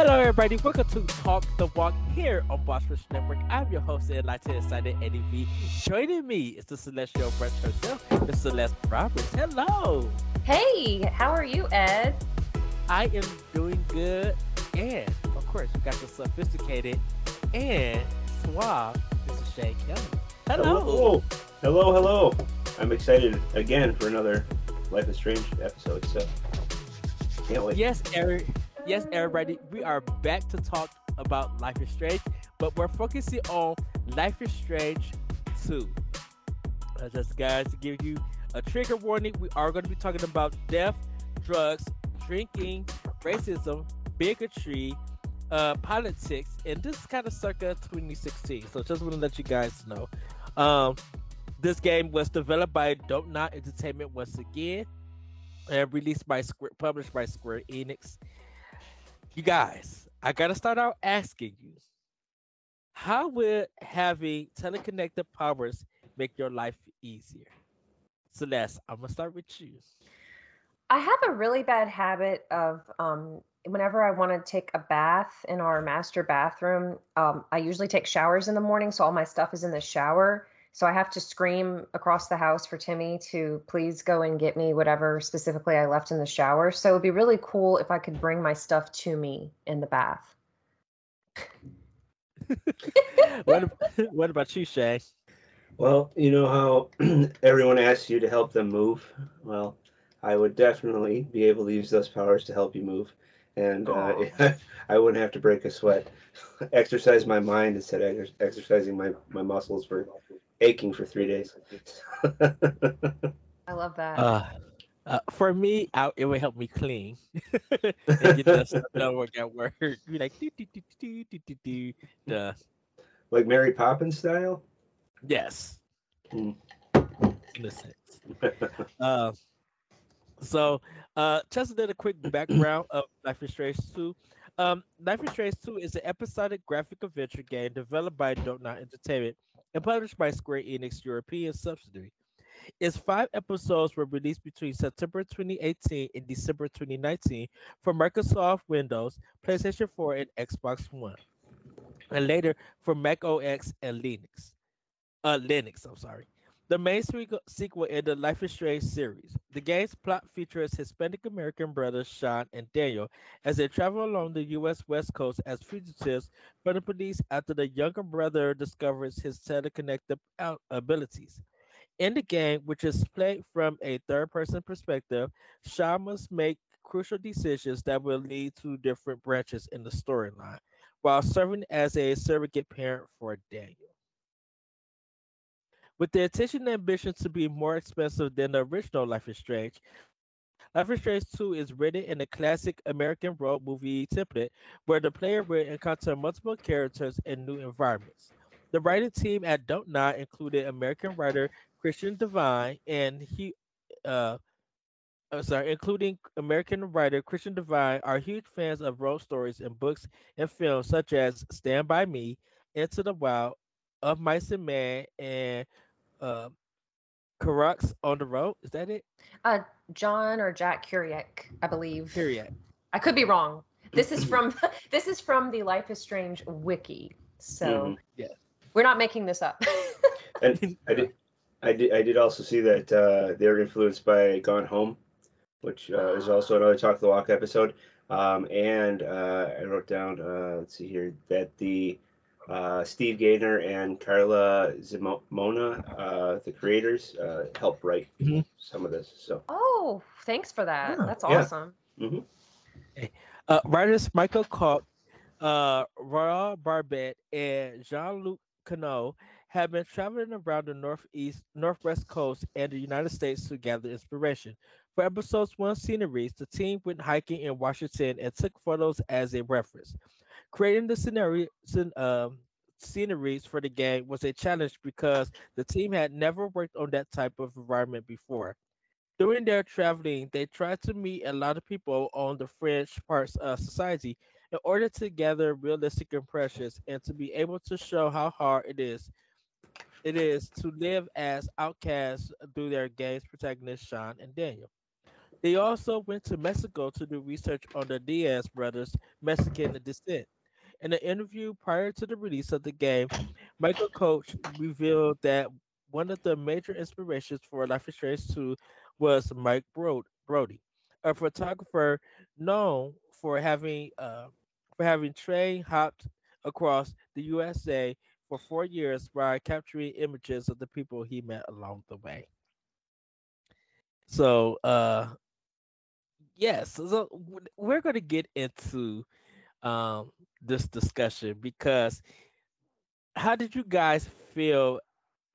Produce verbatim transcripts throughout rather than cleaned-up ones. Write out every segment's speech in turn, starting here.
Hello everybody, welcome to Talk the Walk here on Bossfish Network. I'm your host, Enlightened Excited Eddie V. Joining me is the Celestial Brunch herself, Miz Celeste Roberts. Hello! Hey, how are you, Ed? I am doing good, and of course, we got the sophisticated and suave Mister Shane Kelly. Hello. hello! Hello, hello! I'm excited again for another Life is Strange episode, so can't wait. Yes, Eric. Yes, everybody, we are back to talk about Life is Strange, but we're focusing on Life is Strange two. Just guys, to give you a trigger warning, we are going to be talking about death, drugs, drinking, racism, bigotry, uh, politics, and this is kind of circa twenty sixteen, so just want to let you guys know. Um, this game was developed by Dontnod Entertainment once again, and released by Square, published by Square Enix. You guys, I gotta start out asking you, how would having teleconnected powers make your life easier? Celeste, I'm gonna start with you. I have a really bad habit of um, whenever I want to take a bath in our master bathroom, um, I usually take showers in the morning, so all my stuff is in the shower. So I have to scream across the house for Timmy to please go and get me whatever specifically I left in the shower. So it would be really cool if I could bring my stuff to me in the bath. what, what about you, Shay? Well, you know how everyone asks you to help them move? Well, I would definitely be able to use those powers to help you move. And uh, I wouldn't have to break a sweat. Exercise my mind instead of ex- exercising my, my muscles for aching for three days. I love that. Uh, uh, for me, I, it would help me clean. And get that stuff done work at work. Be like, do, do, do, do, do, do, do, duh. Like Mary Poppins style? Yes. Mm. In a sense. uh, so, uh, just a little quick background of Life is Strange two. Um, Life is Strange two is an episodic graphic adventure game developed by Dontnod Entertainment and published by Square Enix European subsidiary. Its five episodes were released between September twenty eighteen and December twenty nineteen for Microsoft Windows, PlayStation four, and Xbox One, and later for Mac O S and Linux. Uh, Linux, I'm sorry. The main sequel in the Life is Strange series. The game's plot features Hispanic American brothers Sean and Daniel as they travel along the U S West Coast as fugitives from the police after the younger brother discovers his teleconnected abilities. In the game, which is played from a third-person perspective, Sean must make crucial decisions that will lead to different branches in the storyline, while serving as a surrogate parent for Daniel. With the intention and ambition to be more expensive than the original Life is Strange, Life is Strange two is written in a classic American road movie template where the player will encounter multiple characters and new environments. The writing team at Dontnod included American writer Christian Devine and he, uh, I'm sorry, including American writer Christian Devine are huge fans of road stories and books and films such as Stand By Me, Into the Wild, Of Mice and Men, and Uh, Kerouac's On the Road, is that it? Uh, John or Jack Kerouac, I believe. Kerouac. I could be wrong. This is from this is from the Life is Strange wiki, so mm-hmm. yeah, we're not making this up. And I did, I did, I did also see that uh, they're influenced by Gone Home, which uh, is also another Talk the Walk episode. Um, and uh, I wrote down, uh, let's see here, that the Uh, Steve Gaynor and Carla Zimona, uh, the creators, uh, helped write mm-hmm. some of this. So. Oh, thanks for that. Yeah. That's awesome. Yeah. Mm-hmm. Okay. Uh, writers Michael Koch, uh, Royal Barbette, and Jean-Luc Cano have been traveling around the northeast, northwest coast, and the United States to gather inspiration. For episodes one sceneries, the team went hiking in Washington and took photos as a reference. Creating the scenery, uh, sceneries for the game was a challenge because the team had never worked on that type of environment before. During their traveling, they tried to meet a lot of people on the fringe parts of society in order to gather realistic impressions and to be able to show how hard it is it is to live as outcasts through their game's protagonists, Sean and Daniel. They also went to Mexico to do research on the Diaz brothers' Mexican descent. In an interview prior to the release of the game, Michael Coach revealed that one of the major inspirations for Life is Strange two was Mike Brody, a photographer known for having uh, for having train hopped across the U S A for four years by capturing images of the people he met along the way. So, uh, yes, so we're going to get into um, this discussion because how did you guys feel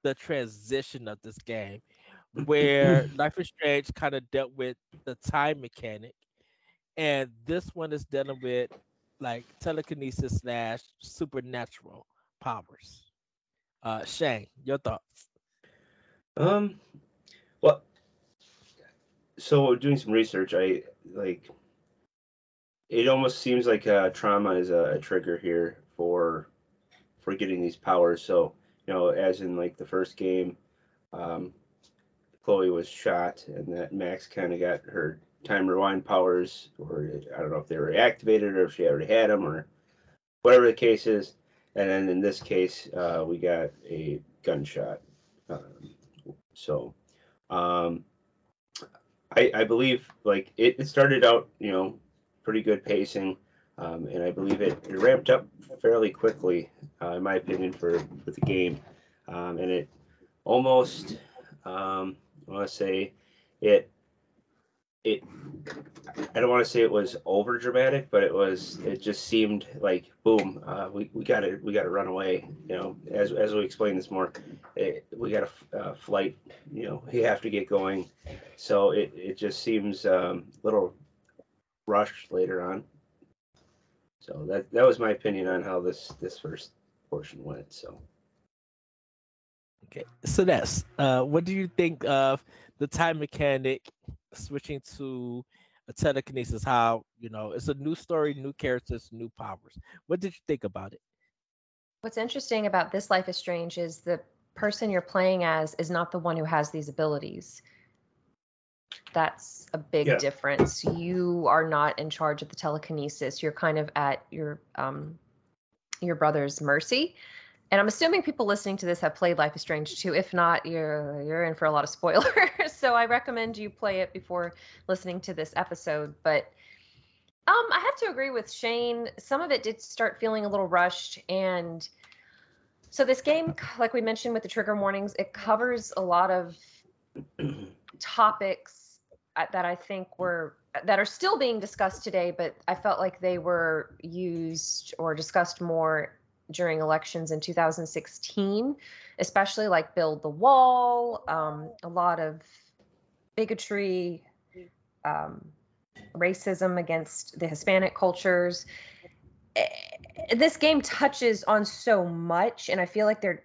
the transition of this game where Life is Strange kind of dealt with the time mechanic and this one is dealing with like telekinesis slash supernatural powers? Uh, Shane, your thoughts? Um, well, so doing some research, I like it almost seems like uh, trauma is a, a trigger here for for getting these powers. So, you know, as in like the first game, um, Chloe was shot, and that Max kind of got her time rewind powers, or I don't know if they were activated or if she already had them or whatever the case is. And then in this case, uh, we got a gunshot. Um, so, um, I, I believe like it, it started out, you know, pretty good pacing, um, and I believe it, it ramped up fairly quickly, uh, in my opinion, for, for the game. Um, and it almost, um, I want to say it, it, I don't want to say it was over dramatic, but it was, it just seemed like, boom, uh, we, we gotta, we gotta run away. You know, as, as we explained this more, it, we got a uh, flight, you know, you have to get going. So it, it just seems um, a little rushed later on. So that, that was my opinion on how this, this first portion went. So. Okay. So that's, uh, what do you think of the time mechanic switching to a telekinesis? How, you know, it's a new story, new characters, new powers. What did you think about it? What's interesting about this Life is Strange is the person you're playing as is not the one who has these abilities. That's a big yeah. difference. You are not in charge of the telekinesis. You're kind of at your um, your brother's mercy. And I'm assuming people listening to this have played Life is Strange two. If not, you're you're in for a lot of spoilers. So I recommend you play it before listening to this episode. But um, I have to agree with Shane. Some of it did start feeling a little rushed. And so this game, like we mentioned with the trigger warnings, it covers a lot of topics that I think were that are still being discussed today, but I felt like they were used or discussed more during elections in two thousand sixteen, especially like build the wall, um, a lot of bigotry, um, racism against the Hispanic cultures. This game touches on so much, and I feel like they're,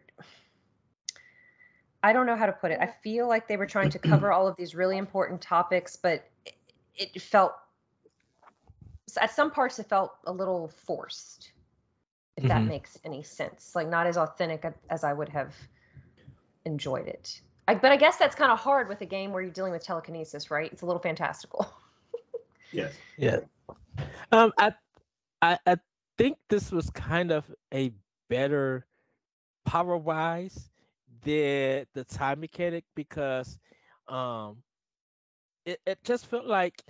I don't know how to put it. I feel like they were trying to cover all of these really important topics, but it, it felt, at some parts it felt a little forced. If that mm-hmm. makes any sense, like not as authentic as I would have enjoyed it. I, but I guess that's kind of hard with a game where you're dealing with telekinesis, right? It's a little fantastical. Yes. Yeah. Um, I, I, I think this was kind of a better power-wise than the time mechanic because um, it, it just felt like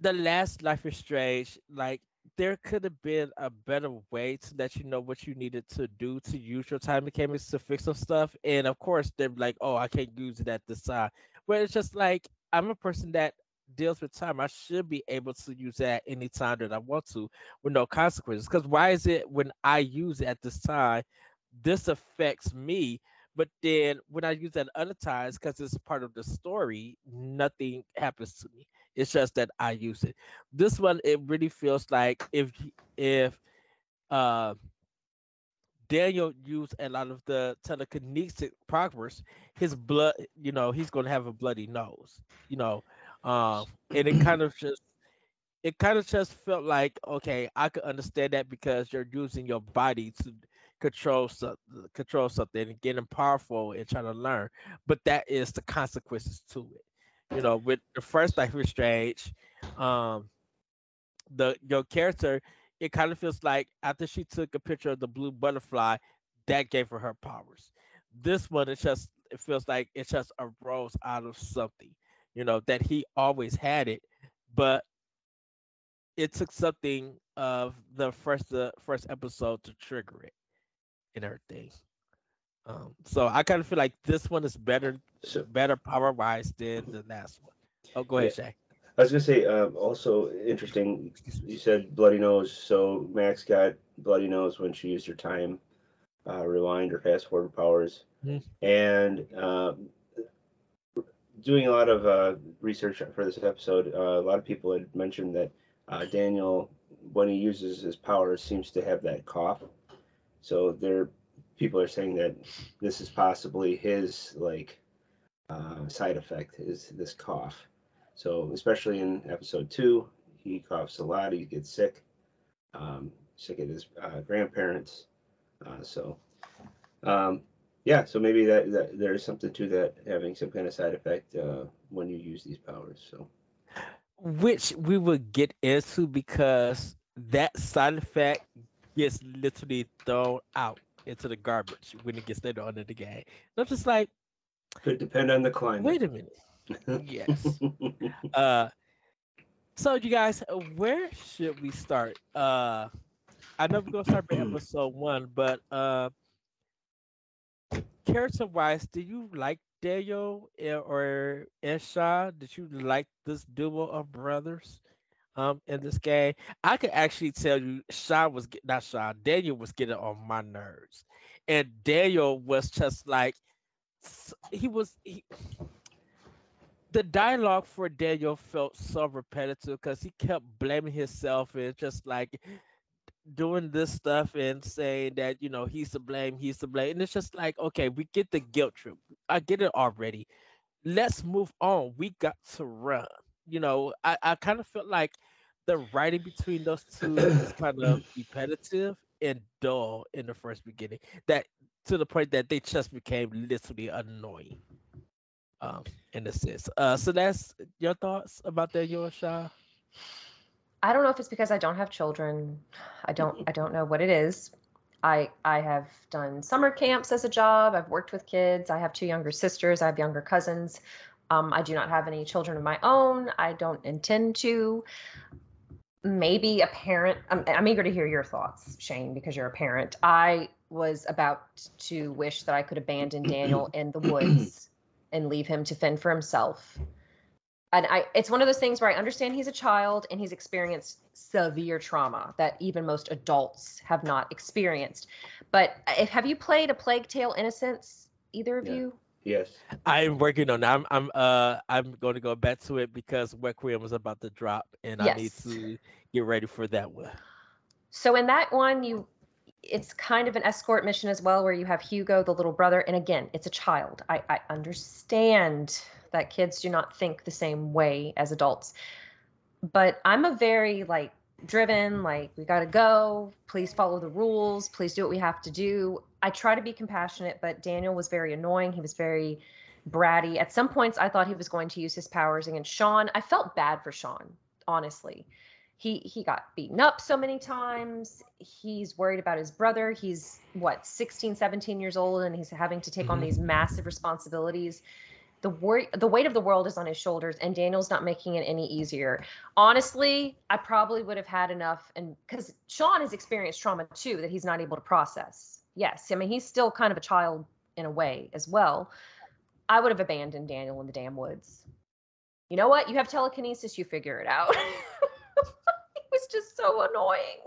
the last Life is Strange, like, there could have been a better way to let you know what you needed to do to use your time mechanics to fix some stuff. And of course, they're like, oh, I can't use it at this time. But it's just like, I'm a person that deals with time. I should be able to use that any time that I want to with no consequences. Because why is it when I use it at this time, this affects me? But then when I use that other times, because it's part of the story, nothing happens to me. It's just that I use it. This one, it really feels like if if uh, Daniel used a lot of the telekinetic progress, his blood, you know, he's gonna have a bloody nose, you know, um, and it kind of just, it kind of just felt like, okay, I could understand that because you're using your body to control something, control something, and getting powerful and trying to learn, but that is the consequences to it. you know, with the first Life is Strange, um, the your character, it kind of feels like after she took a picture of the blue butterfly, that gave her her powers. This one, it just it feels like it just arose out of something, you know, that he always had it, but it took something of the first the first episode to trigger it and everything. Um, so I kind of feel like this one is better, so, better power-wise than the last one. Oh, go ahead, yeah. Shay. I was gonna say, um, also interesting. You said bloody nose. So Max got bloody nose when she used her time uh, rewind or fast forward powers, mm-hmm. and um, doing a lot of uh, research for this episode. Uh, a lot of people had mentioned that uh, Daniel, when he uses his powers, seems to have that cough. So they're people are saying that this is possibly his like uh, side effect is this cough. So especially in episode two, he coughs a lot. He gets sick, um, sick at his uh, grandparents. Uh, so um, yeah, so maybe that, that there is something to that, having some kind of side effect uh, when you use these powers. So which we will get into because that side effect gets literally thrown out into the garbage when it gets later on in the game. And I'm just like, could depend on the climate. Wait a minute. Yes. uh, so you guys, where should we start? Uh, I know we're gonna start with episode one, but uh, character-wise, do you like Daniel or Esha? Did you like this duo of brothers? Um, in this game, I could actually tell you, Sean was not Sean. Daniel was getting on my nerves, and Daniel was just like, he was. He, the dialogue for Daniel felt so repetitive because he kept blaming himself and just like doing this stuff and saying that, you know, he's to blame, he's to blame, and it's just like, okay, we get the guilt trip. I get it already. Let's move on. We got to run. You know, I, I kind of felt like the writing between those two is kind of repetitive and dull in the first beginning, that to the point that they just became literally annoying, um, in a sense. Uh, so that's your thoughts about that, Yosha? I don't know if it's because I don't have children. I don't. I don't know what it is. I I have done summer camps as a job. I've worked with kids. I have two younger sisters. I have younger cousins. Um, I do not have any children of my own. I don't intend to. Maybe a parent. I'm, I'm eager to hear your thoughts, Shane, because you're a parent. I was about to wish that I could abandon Daniel in the woods and leave him to fend for himself. And I, it's one of those things where I understand he's a child and he's experienced severe trauma that even most adults have not experienced. But if, have you played A Plague Tale: Innocence, either of yeah. you? Yes, I'm working on it. I'm I'm uh I'm going to go back to it because Requiem was about to drop, and yes. I need to get ready for that one. So in that one, you it's kind of an escort mission as well, where you have Hugo, the little brother, and again, it's a child. I, I understand that kids do not think the same way as adults, but I'm a very like driven, like we got to go. Please follow the rules. Please do what we have to do. I try to be compassionate, but Daniel was very annoying. He was very bratty. At some points, I thought he was going to use his powers against Sean. I felt bad for Sean, honestly. He he got beaten up so many times. He's worried about his brother. He's, what, sixteen, seventeen years old, and he's having to take mm-hmm. on these massive responsibilities. The, wor- the weight of the world is on his shoulders, and Daniel's not making it any easier. Honestly, I probably would have had enough, and because Sean has experienced trauma, too, that he's not able to process. Yes, I mean, he's still kind of a child in a way as well. I would have abandoned Daniel in the damn woods. You know what? You have telekinesis, you figure it out. It was just so annoying.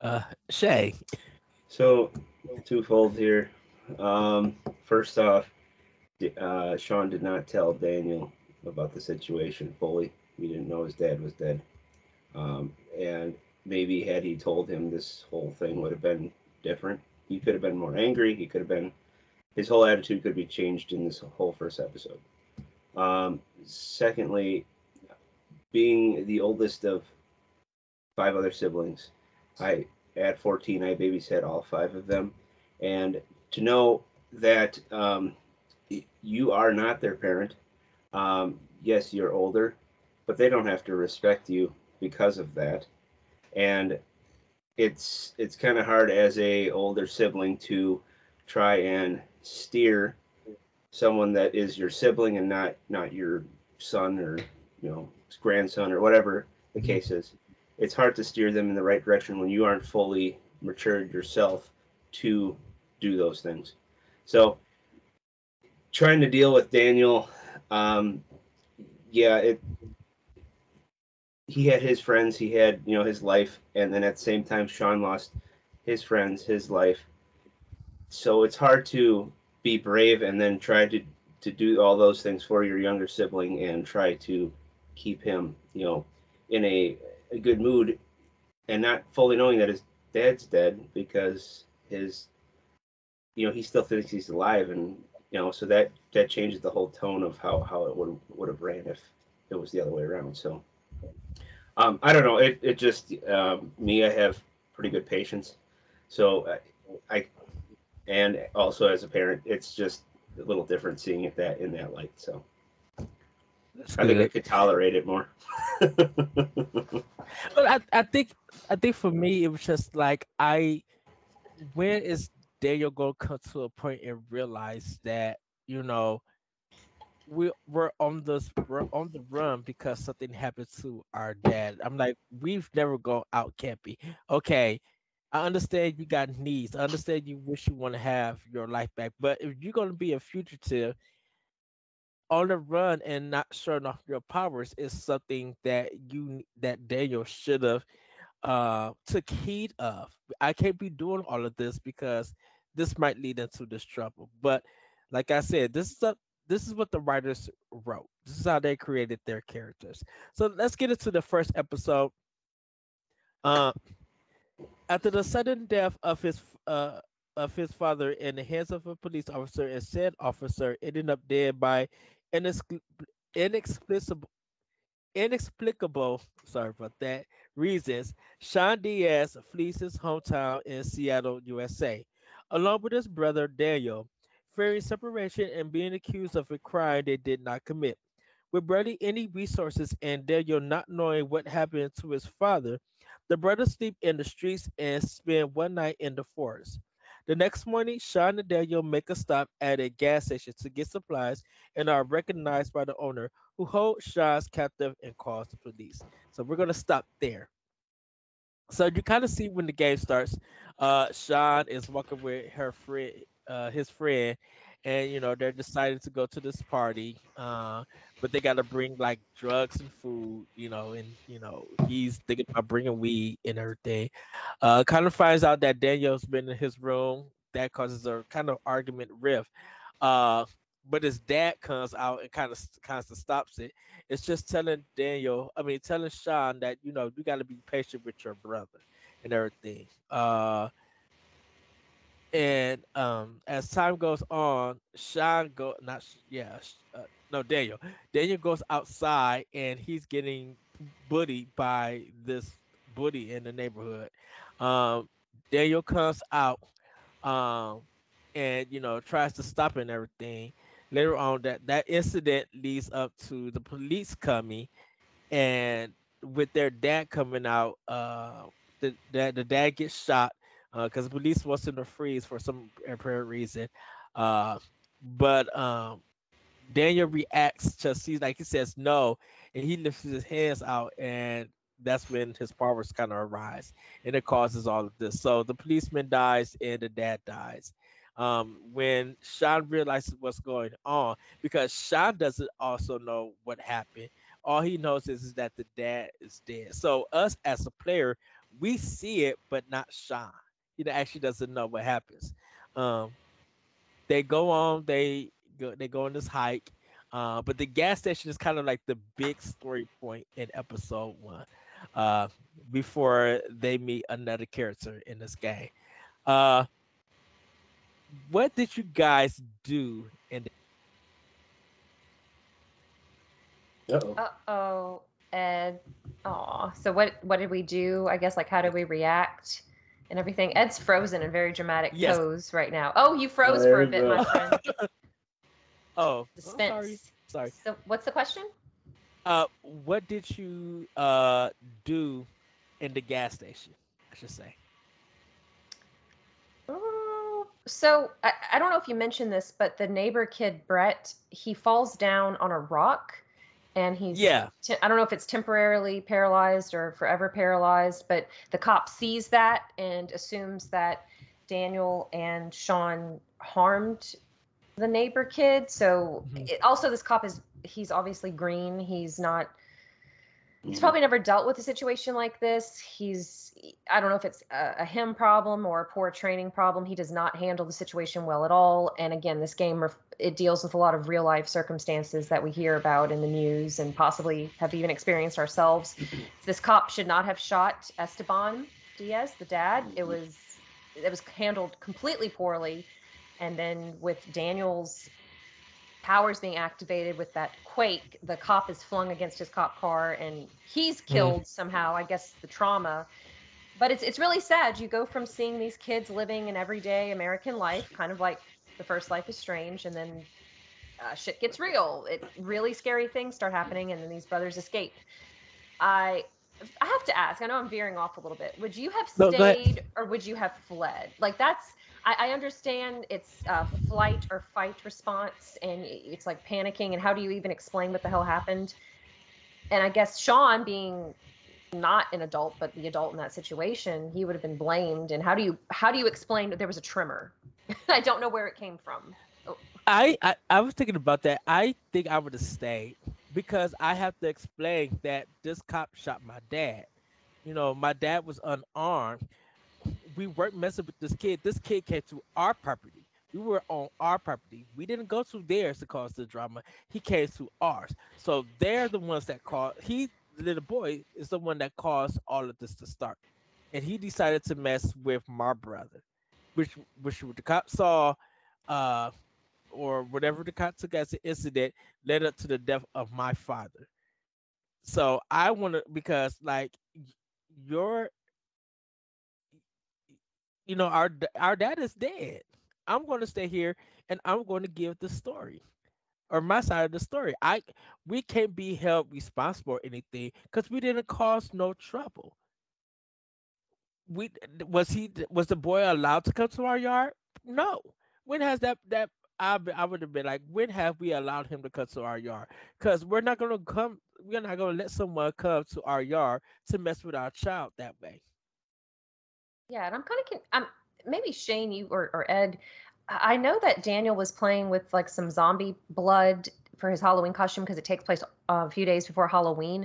Uh, Shay. So, twofold here. Um, first off, uh, Sean did not tell Daniel about the situation fully. He didn't know his dad was dead. Um, and... Maybe had he told him, this whole thing would have been different. He could have been more angry. He could have been, his whole attitude could be changed in this whole first episode. Um, secondly, being the oldest of five other siblings, I at fourteen, I babysat all five of them. And to know that um, you are not their parent, Um, yes, you're older, but they don't have to respect you because of that. And it's it's kind of hard as a older sibling to try and steer someone that is your sibling and not not your son or, you know, grandson or whatever the case is. It's hard to steer them in the right direction when you aren't fully matured yourself to do those things. So trying to deal with Daniel, um, yeah, it. He had his friends, he had, you know, his life, and then at the same time, Sean lost his friends, his life. So it's hard to be brave and then try to, to do all those things for your younger sibling and try to keep him, you know, in a, a good mood and not fully knowing that his dad's dead because his, you know, he still thinks he's alive. And, you know, so that, that changes the whole tone of how, how it would would have ran if it was the other way around. So. Um, I don't know. It it just um, me. I have pretty good patience, so I, I, and also as a parent, it's just a little different seeing it that in that light. So That's I good. think I could tolerate it more. But I I think I think for me it was just like I, when is Daniel gonna come to a point and realize that, you know, We we're on this we're on the run because something happened to our dad. I'm like, we've never gone out camping. Okay, I understand you got needs. I understand you wish you want to have your life back. But if you're gonna be a fugitive on the run and not showing off your powers is something that you that Daniel should have uh took heed of. I can't be doing all of this because this might lead into this trouble. But like I said, this is a This is what the writers wrote. This is how they created their characters. So let's get into the first episode. Uh, after the sudden death of his uh, of his father in the hands of a police officer, and said officer ended up dead by inex- inexplicable, inexplicable, sorry about that, reasons, Sean Diaz flees his hometown in Seattle, U S A, along with his brother Daniel, fearing separation and being accused of a crime they did not commit. With barely any resources and Daniel not knowing what happened to his father, the brothers sleep in the streets and spend one night in the forest. The next morning, Sean and Daniel make a stop at a gas station to get supplies and are recognized by the owner, who holds Sean's captive and calls the police. So we're going to stop there. So you kind of see when the game starts, uh, Sean is walking with her friend, Uh, his friend, and you know they're decided to go to this party, uh, but they got to bring like drugs and food, you know, and you know he's thinking about bringing weed and everything. Uh, kind of finds out that Daniel's been in his room. That causes a kind of argument rift. Uh, but his dad comes out and kind of kind of stops it. It's just telling Daniel, I mean, telling Sean that you know you got to be patient with your brother and everything. Uh, And um, as time goes on, Sean go not yeah uh, no Daniel Daniel goes outside and he's getting bullied by this bully in the neighborhood. Um, Daniel comes out um, and you know tries to stop it and everything. Later on, that that incident leads up to the police coming, and with their dad coming out, uh, the that the dad gets shot. Because uh, the police wants him to freeze for some apparent reason, uh, but um, Daniel reacts. Just he's like he says no, and he lifts his hands out, and that's when his powers kind of arise, and it causes all of this. So the policeman dies, and the dad dies. Um, when Sean realizes what's going on, because Sean doesn't also know what happened. All he knows is, is that the dad is dead. So us as a player, we see it, but not Sean. He actually doesn't know what happens. Um, they go on, they go, they go on this hike, uh, but the gas station is kind of like the big story point in episode one, uh, before they meet another character in this game. Uh, what did you guys do in the- Uh-oh. Uh-oh, Ed. Aw, so what, what did we do? I guess, like, how did we react? And everything. Ed's frozen in very dramatic yes. pose right now. Oh, you froze there for a bit, go. my friend. Oh, suspense. Oh, sorry. Sorry. So what's the question? Uh, what did you uh do in the gas station, I should say? Oh, so I, I don't know if you mentioned this, but the neighbor kid, Brett, he falls down on a rock and he's, yeah. Te- I don't know if it's temporarily paralyzed or forever paralyzed, but the cop sees that and assumes that Daniel and Sean harmed the neighbor kid. So mm-hmm. it, also this cop is, he's obviously green. He's not, he's probably never dealt with a situation like this. He's, I don't know if it's a, a him problem or a poor training problem. He does not handle the situation well at all. And again, this game, it deals with a lot of real life circumstances that we hear about in the news and possibly have even experienced ourselves. This cop should not have shot Esteban Diaz, the dad. It was, it was handled completely poorly. And then with Daniel's powers being activated with that quake, the cop is flung against his cop car and he's killed mm. somehow, I guess the trauma. But it's it's really sad. You go from seeing these kids living an everyday American life, kind of like the first Life is Strange, and then uh, shit gets real. It really scary things start happening, and then these brothers escape. I I have to ask, I know I'm veering off a little bit. Would you have stayed no, or would you have fled? Like that's I understand it's a flight or fight response, and it's like panicking, and how do you even explain what the hell happened? And I guess Sean, being not an adult, but the adult in that situation, he would have been blamed. And how do you how do you explain that there was a tremor? I don't know where it came from. Oh. I, I, I was thinking about that. I think I would have stayed because I have to explain that this cop shot my dad. You know, my dad was unarmed. We weren't messing with this kid. This kid came to our property. We were on our property. We didn't go to theirs to cause the drama. He came to ours. So they're the ones that caused, he, the little boy, is the one that caused all of this to start. And he decided to mess with my brother, which which the cop saw, uh, or whatever the cop took as an incident, led up to the death of my father. So I want to, because like your, you know, our our dad is dead. I'm going to stay here and I'm going to give the story, or my side of the story. I we can't be held responsible or anything because we didn't cause no trouble. We was he was the boy allowed to come to our yard? No. When has that that I I would have been like, when have we allowed him to come to our yard? Because we're not going to come. We're not going to let someone come to our yard to mess with our child that way. Yeah, and I'm kind of, I'm maybe Shane, you or, or Ed, I know that Daniel was playing with like some zombie blood for his Halloween costume because it takes place a few days before Halloween,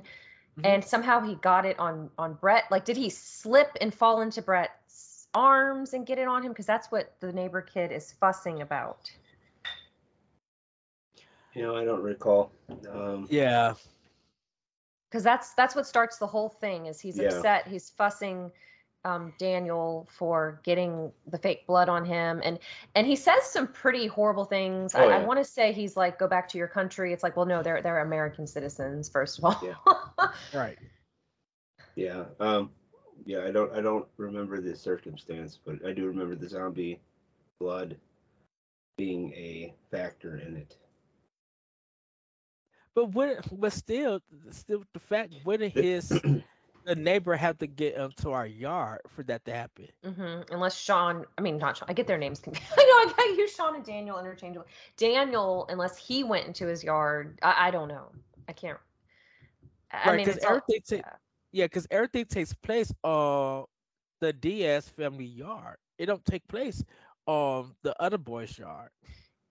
mm-hmm. and somehow he got it on on Brett. Like, did he slip and fall into Brett's arms and get it on him? Because that's what the neighbor kid is fussing about. You know, I don't recall. Um, yeah. Because that's that's what starts the whole thing. Is he's yeah. upset, he's fussing. Um, Daniel for getting the fake blood on him, and and he says some pretty horrible things. Oh, I, yeah. I want to say he's like, "Go back to your country." It's like, well, no, they're they're American citizens, first of all. Yeah. Right. Yeah. Um. Yeah. I don't. I don't remember the circumstance, but I do remember the zombie blood being a factor in it. But what? But still, still the fact. What in his. The neighbor had to get up to our yard for that to happen. Mm-hmm. Unless Sean, I mean, not Sean. I get their names confused. I know, I got you, Sean and Daniel interchangeable. Daniel, unless he went into his yard, I, I don't know. I can't. I right, mean, it's everything all, ta- yeah, because yeah, everything takes place on the Diaz family yard. It don't take place on the other boy's yard.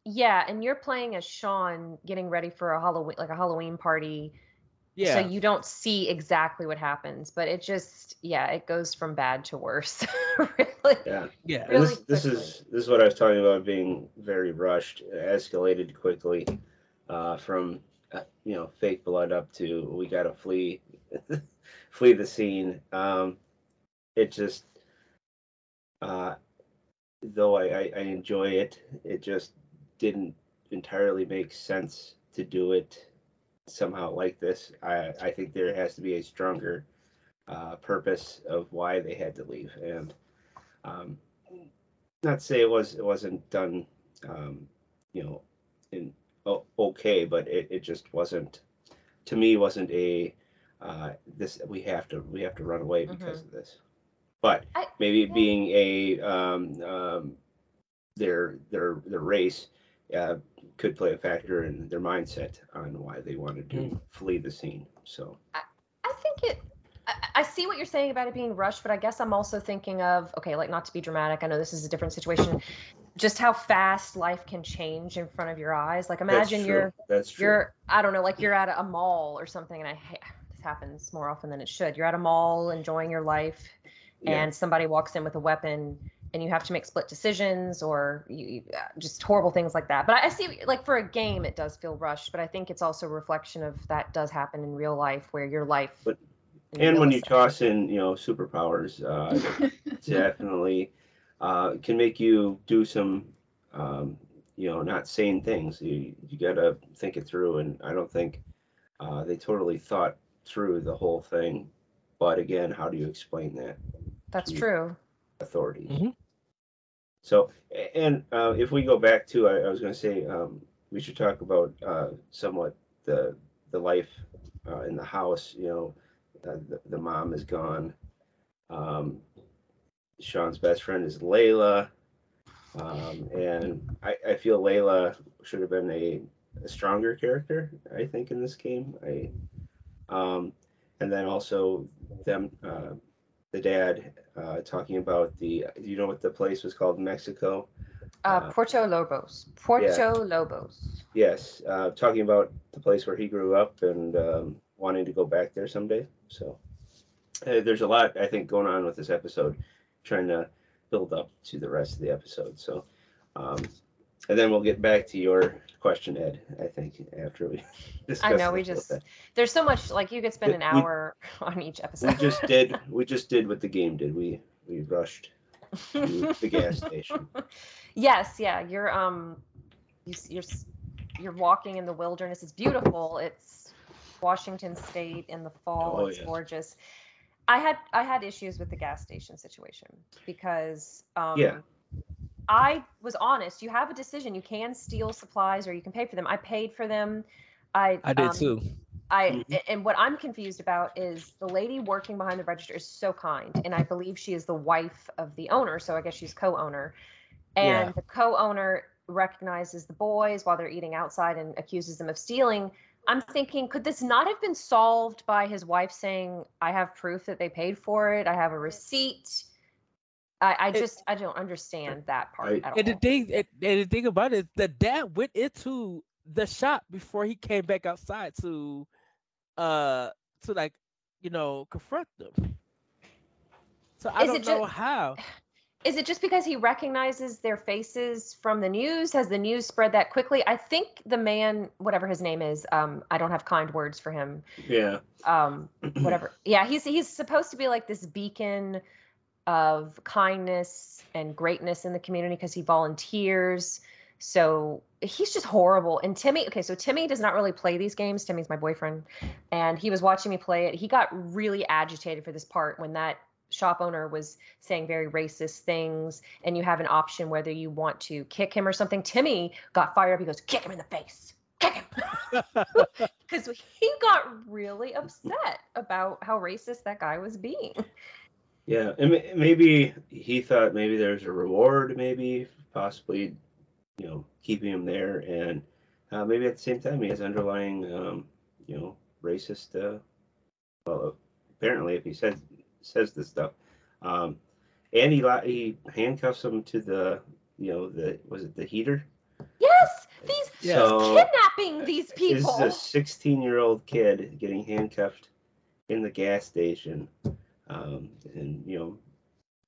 Yeah, and you're playing as Sean, getting ready for a Halloween, like a Halloween party. Yeah. So you don't see exactly what happens, but it just, yeah, it goes from bad to worse. Really. Yeah. Yeah. Really this, this is this is what I was talking about being very rushed, escalated quickly, uh, from uh, you know fake blood up to we gotta flee, flee the scene. Um, it just, uh, though I, I, I enjoy it, it just didn't entirely make sense to do it. Somehow like this, I, I think there has to be a stronger uh, purpose of why they had to leave, and um, not to say it was it wasn't done, um, you know, in okay, but it, it just wasn't, to me, wasn't a uh, this we have to we have to run away because mm-hmm. of this. But I, maybe yeah. being a um, um, their their their race uh, could play a factor in their mindset on why they wanted to mm-hmm. flee the scene. So I, I think it. I see what you're saying about it being rushed, but I guess I'm also thinking of, okay, like, not to be dramatic, I know this is a different situation, just how fast life can change in front of your eyes. Like, imagine you're, That's true. you're, I don't know, like you're at a mall or something, and I hate, this happens more often than it should. You're at a mall enjoying your life, yeah. and somebody walks in with a weapon, and you have to make split decisions, or you, just horrible things like that. But I see, like, for a game, it does feel rushed, but I think it's also a reflection of that does happen in real life, where your life... But- And when you toss in, you know, superpowers, uh, definitely uh, can make you do some, um, you know, not sane things. You you gotta think it through, and I don't think uh, they totally thought through the whole thing. But again, how do you explain that? That's true. Authorities. Mm-hmm. So, and uh, if we go back to, I, I was going to say, um, we should talk about uh, somewhat the the life uh, in the house, you know. Uh, the, the mom is gone. Um, Sean's best friend is Layla, um, and I, I feel Layla should have been a, a stronger character, I think, in this game. I, um, and then also them, uh, the dad, uh, talking about the, you know what the place was called in Mexico? Uh, uh, Puerto Lobos. Puerto yeah. Lobos. Yes, uh, talking about the place where he grew up and um, wanting to go back there someday. So uh, there's a lot, I think, going on with this episode, trying to build up to the rest of the episode. So, um, and then we'll get back to your question, Ed, I think, after we discuss. I know, we just, there's so much, like, you could spend an hour we, on each episode. We just did, we just did what the game did. We, we rushed to the gas station. Yes. Yeah. You're, um, you, you're, you're walking in the wilderness. It's beautiful. It's Washington State in the fall. Oh, it's yes. gorgeous. I had I had issues with the gas station situation because um, yeah. I was honest. You have a decision. You can steal supplies or you can pay for them. I paid for them. I I did um, too. I mm-hmm. And what I'm confused about is the lady working behind the register is so kind, and I believe she is the wife of the owner, so I guess she's co-owner. And yeah. the co-owner recognizes the boys while they're eating outside and accuses them of stealing. I'm thinking, could this not have been solved by his wife saying, I have proof that they paid for it. I have a receipt. I, I just, it, I don't understand that part I, at all. And the, thing, and the thing about it, the dad went into the shop before he came back outside to, uh, to like, you know, confront them. So I Is don't know just, how. Is it just because he recognizes their faces from the news? Has the news spread that quickly? I think the man, whatever his name is, um, I don't have kind words for him. Yeah. Um, whatever. Yeah, he's he's supposed to be like this beacon of kindness and greatness in the community because he volunteers. So he's just horrible. And Timmy, okay, so Timmy does not really play these games. Timmy's my boyfriend, and he was watching me play it. He got really agitated for this part when that shop owner was saying very racist things, and you have an option whether you want to kick him or something. Timmy got fired up. He goes, kick him in the face, kick him. Because he got really upset about how racist that guy was being. Yeah, and maybe he thought maybe there's a reward, maybe possibly, you know, keeping him there. And uh, maybe at the same time, he has underlying, um, you know, racist, uh, well, apparently if he said says this stuff, um, and he he handcuffs him to the, you know, the was it the heater? Yes, these yes. So kidnapping these people. This is a sixteen-year-old kid getting handcuffed in the gas station, um, and you know,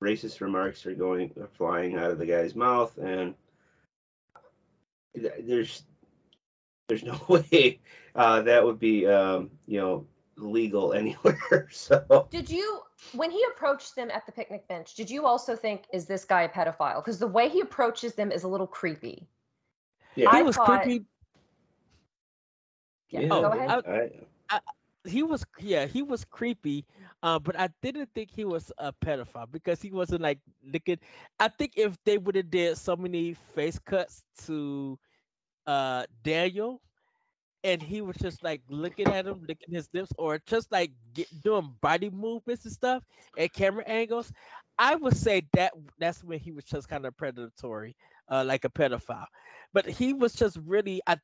racist remarks are going are flying out of the guy's mouth, and there's there's no way uh, that would be um, you know. legal anywhere. So did you, when he approached them at the picnic bench, did you also think, is this guy a pedophile? Because the way he approaches them is a little creepy. Yeah, I he was thought... creepy. Yeah, yeah, go ahead. I, I, I, he was, yeah, he was creepy, uh, but I didn't think he was a pedophile because he wasn't like looking. I think if they would have did so many face cuts to uh, Daniel, and he was just like looking at him, licking his lips, or just like get, doing body movements and stuff at camera angles. I would say that that's when he was just kind of predatory, uh, like a pedophile. But he was just really, I,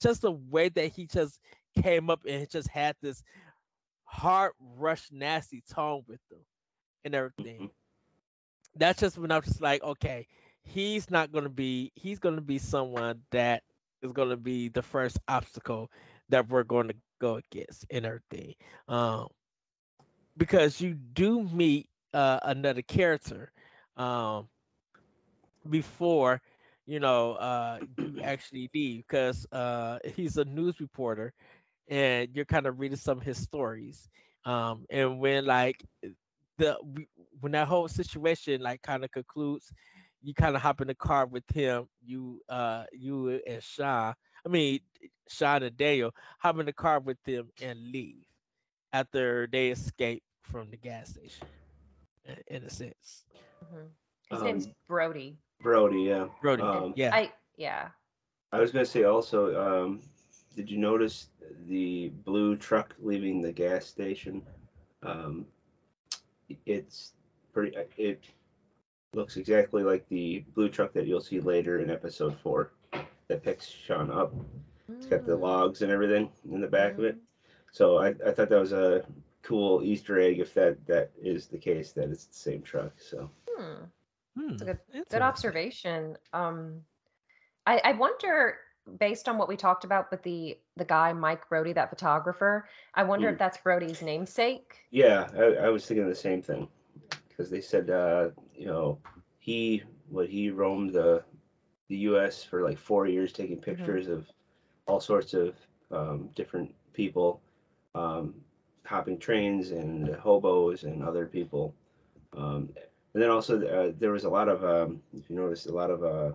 just the way that he just came up and just had this hard, rush, nasty tone with them and everything. Mm-hmm. That's just when I was just like, okay, he's not going to be, he's going to be someone that is going to be the first obstacle that we're going to go against and everything. Um, because you do meet uh, another character um, before, you know, uh, you actually leave, because uh, he's a news reporter and you're kind of reading some of his stories. Um, and when like, The, when that whole situation like kind of concludes, you kind of hop in the car with him. You, uh, you and Sean, I mean Sean and Daniel, hop in the car with them and leave after they escape from the gas station. In a sense, mm-hmm. his um, name's Brody. Brody, yeah. Brody, um, yeah. I, yeah. I was gonna say also, um, did you notice the blue truck leaving the gas station? Um, It's pretty. It looks exactly like the blue truck that you'll see later in episode four that picks Sean up. It's got the logs and everything in the back mm-hmm. of it. So I, I thought that was a cool Easter egg, if that, that is the case, that it's the same truck. So hmm. That's a good, good observation. Um, I, I wonder, based on what we talked about with the the guy Mike Brody, that photographer, I wonder mm. if that's Brody's namesake. Yeah, I, I was thinking the same thing, because they said uh, you know he what he roamed the the U S for like four years taking pictures mm-hmm. of all sorts of um, different people, um, hopping trains and hobos and other people, um, and then also uh, there was a lot of um, if you notice a lot of uh,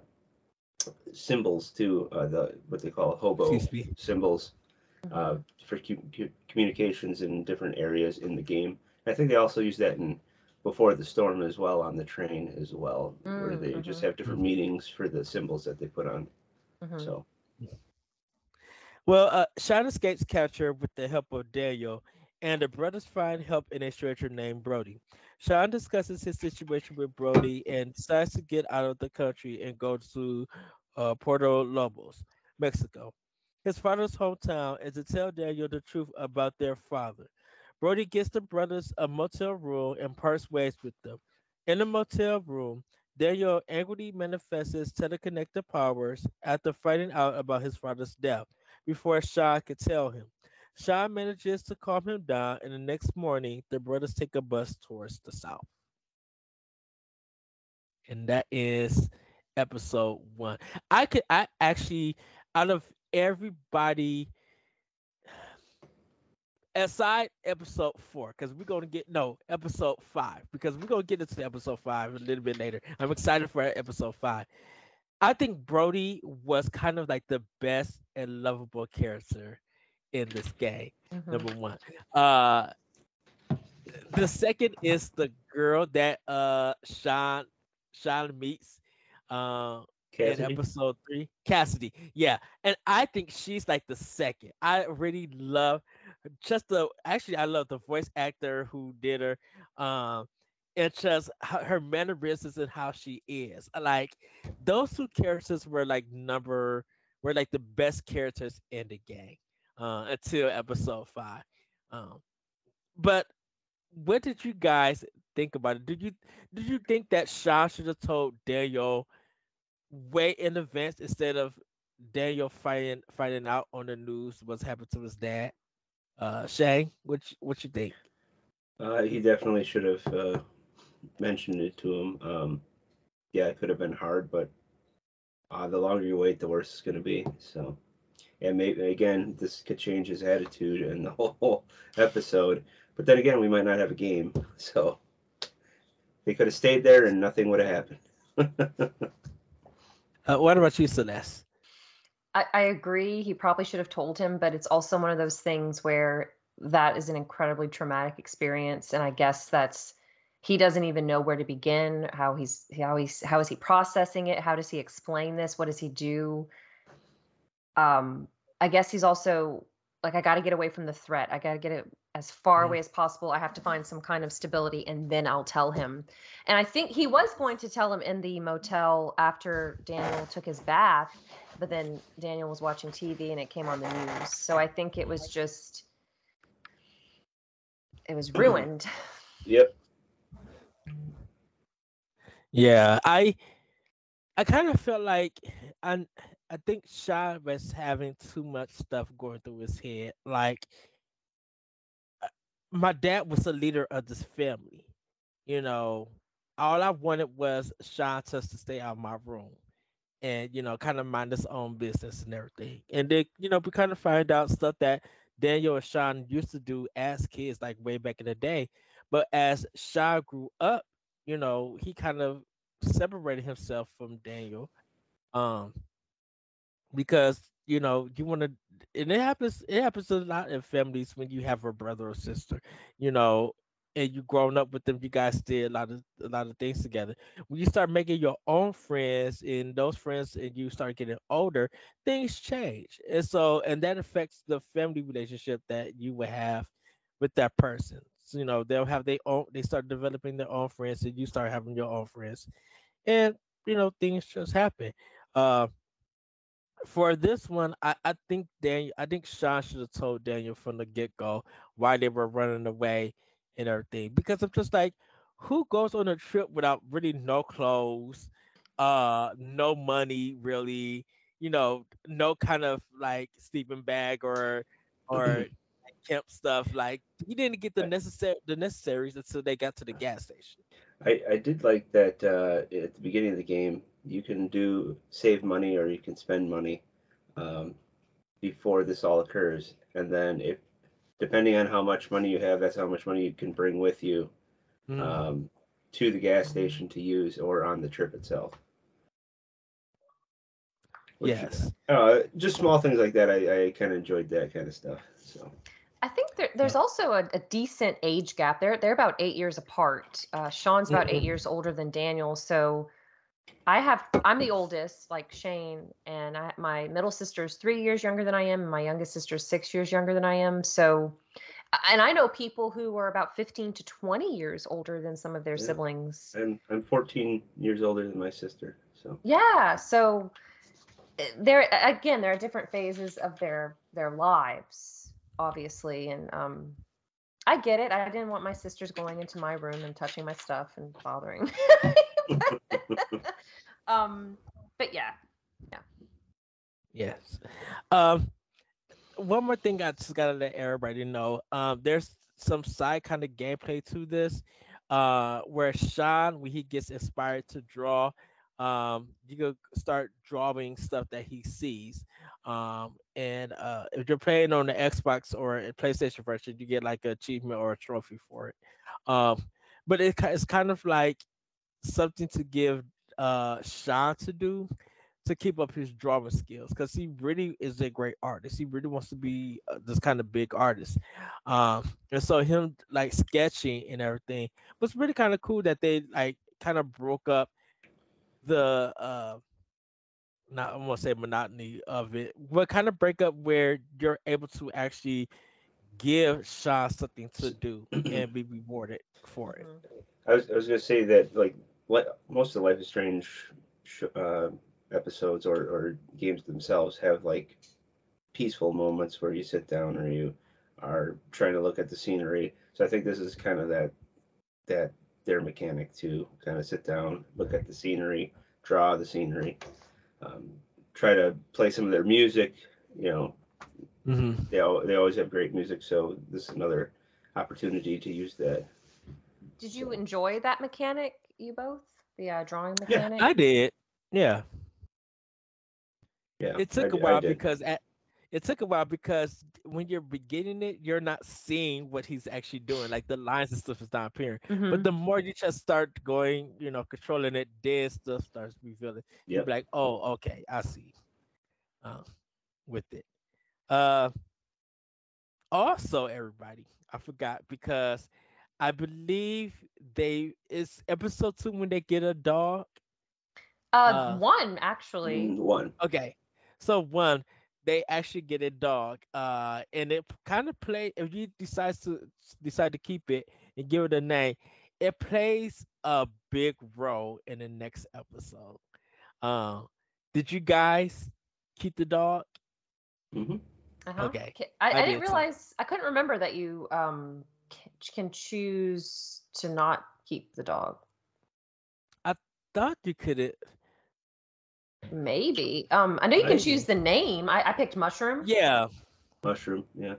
symbols too, uh, the what they call hobo symbols uh, for cu- cu- communications in different areas in the game. And I think they also use that in Before the Storm as well, on the train as well, mm, where they mm-hmm. just have different meanings for the symbols that they put on. Mm-hmm. So, well, uh, Sean escapes capture with the help of Daniel, and the brothers find help in a stranger named Brody. Sean discusses his situation with Brody and decides to get out of the country and go to uh, Puerto Lobos, Mexico, his father's hometown, and to tell Daniel the truth about their father. Brody gets the brothers a motel room and parts ways with them. In the motel room, Daniel angrily manifests his telekinetic powers after finding out about his father's death before Sean could tell him. Sean manages to calm him down, and the next morning, the brothers take a bus towards the south. And that is episode one. I could, I actually, out of everybody, aside episode four, because we're going to get, no, episode five, because we're going to get into episode five a little bit later. I'm excited for episode five. I think Brody was kind of like the best and lovable character in this game, mm-hmm. number one. Uh, the second is the girl that uh, Sean Sean meets uh, in episode three, Cassidy. Yeah, and I think she's like the second. I really love just the actually I love the voice actor who did her, um, and just her mannerisms and how she is. Like those two characters were like number were like the best characters in the game. Uh, until episode five, um, but what did you guys think about it? Did you did you think that Sean should have told Daniel way in advance instead of Daniel finding finding out on the news what's happened to his dad? Uh, Shay, what what you think? Uh, he definitely should have uh, mentioned it to him. Um, yeah, it could have been hard, but uh, the longer you wait, the worse it's going to be. So. And maybe, again, this could change his attitude and the whole episode. But then again, we might not have a game. So they could have stayed there and nothing would have happened. uh, what about you, Celeste? I, I agree. He probably should have told him. But it's also one of those things where that is an incredibly traumatic experience. And I guess that's he doesn't even know where to begin. How he's how he's how is he processing it? How does he explain this? What does he do? um, I guess he's also like, I got to get away from the threat. I got to get it as far mm. away as possible. I have to find some kind of stability, and then I'll tell him. And I think he was going to tell him in the motel after Daniel took his bath, but then Daniel was watching T V and it came on the news. So I think it was just, it was ruined. Yep. Yeah, I I kind of felt like, and I think Sean was having too much stuff going through his head. Like, my dad was the leader of this family. You know, all I wanted was Sean just to stay out of my room and, you know, kind of mind his own business and everything. And then, you know, we kind of find out stuff that Daniel and Sean used to do as kids, like way back in the day. But as Sean grew up, you know, he kind of separated himself from Daniel. Um, because, you know, you want to, and it happens, it happens a lot in families when you have a brother or sister, you know, and you grown up with them, you guys did a lot of a lot of things together. When you start making your own friends and those friends and you start getting older, things change. And so, and that affects the family relationship that you would have with that person. So, you know, they'll have their own, they start developing their own friends and you start having your own friends. And, you know, things just happen. Uh, For this one, I, I think Daniel, I think Sean should have told Daniel from the get-go why they were running away and everything. Because I'm just like, who goes on a trip without really no clothes, uh, no money really, you know, no kind of like sleeping bag or or like camp stuff. Like, he didn't get the necessary the necessaries until they got to the gas station. I, I did like that uh, at the beginning of the game. You can do save money or you can spend money um, before this all occurs. And then if, depending on how much money you have, that's how much money you can bring with you um, mm. to the gas station to use or on the trip itself. Which, yes. Uh, just small things like that. I, I kind of enjoyed that kind of stuff. So I think there, there's also a, a decent age gap. They're, they're about eight years apart. Uh, Sean's about mm-hmm. eight years older than Daniel. So I have, I'm the oldest, like Shane, and I, my middle sister is three years younger than I am, and my youngest sister is six years younger than I am. So, and I know people who are about fifteen to twenty years older than some of their yeah. siblings. And I'm, I'm fourteen years older than my sister. So yeah, so there again, there are different phases of their their lives, obviously, and um, I get it. I didn't want my sisters going into my room and touching my stuff and bothering me. um but yeah yeah yes um one more thing I just gotta let everybody know, um there's some side kind of gameplay to this uh where Sean, when he gets inspired to draw, um you can start drawing stuff that he sees, um and uh if you're playing on the Xbox or a PlayStation version, you get like an achievement or a trophy for it. Um but it, it's kind of like something to give uh Sean to do to keep up his drawing skills, because he really is a great artist. He really wants to be uh, this kind of big artist, um and so him like sketching and everything was really kind of cool that they like kind of broke up the uh not I won't say monotony of it, but kind of break up where you're able to actually give Sean something to do and be rewarded for it. I was I was gonna say that like what most of the Life is Strange sh- uh, episodes or, or games themselves have like peaceful moments where you sit down or you are trying to look at the scenery. So I think this is kind of that that their mechanic to kind of sit down, look at the scenery, draw the scenery, um, try to play some of their music. You know, mm-hmm. they all, they always have great music, so this is another opportunity to use that. Did you enjoy that mechanic, you both? The uh, drawing mechanic? Yeah, I did. Yeah. Yeah. It took I, a while because at, it took a while because when you're beginning it, you're not seeing what he's actually doing. Like the lines and stuff is not appearing. Mm-hmm. But the more you just start going, you know, controlling it, then stuff starts revealing. Yep. You're like, oh, okay, I see. Um, with it. Uh, also, everybody, I forgot because I believe they it's episode two when they get a dog. Uh, uh one actually. One. Okay, so one they actually get a dog, uh, and it kind of play. If you decide to decide to keep it and give it a name, it plays a big role in the next episode. Um, did you guys keep the dog? Mm-hmm. Uh-huh. Okay. I, I, I didn't did realize. Too. I couldn't remember that you um can choose to not keep the dog. I thought you could. Maybe. Um, I know you Maybe. can choose the name. I, I picked Mushroom. Yeah. Mushroom, yeah.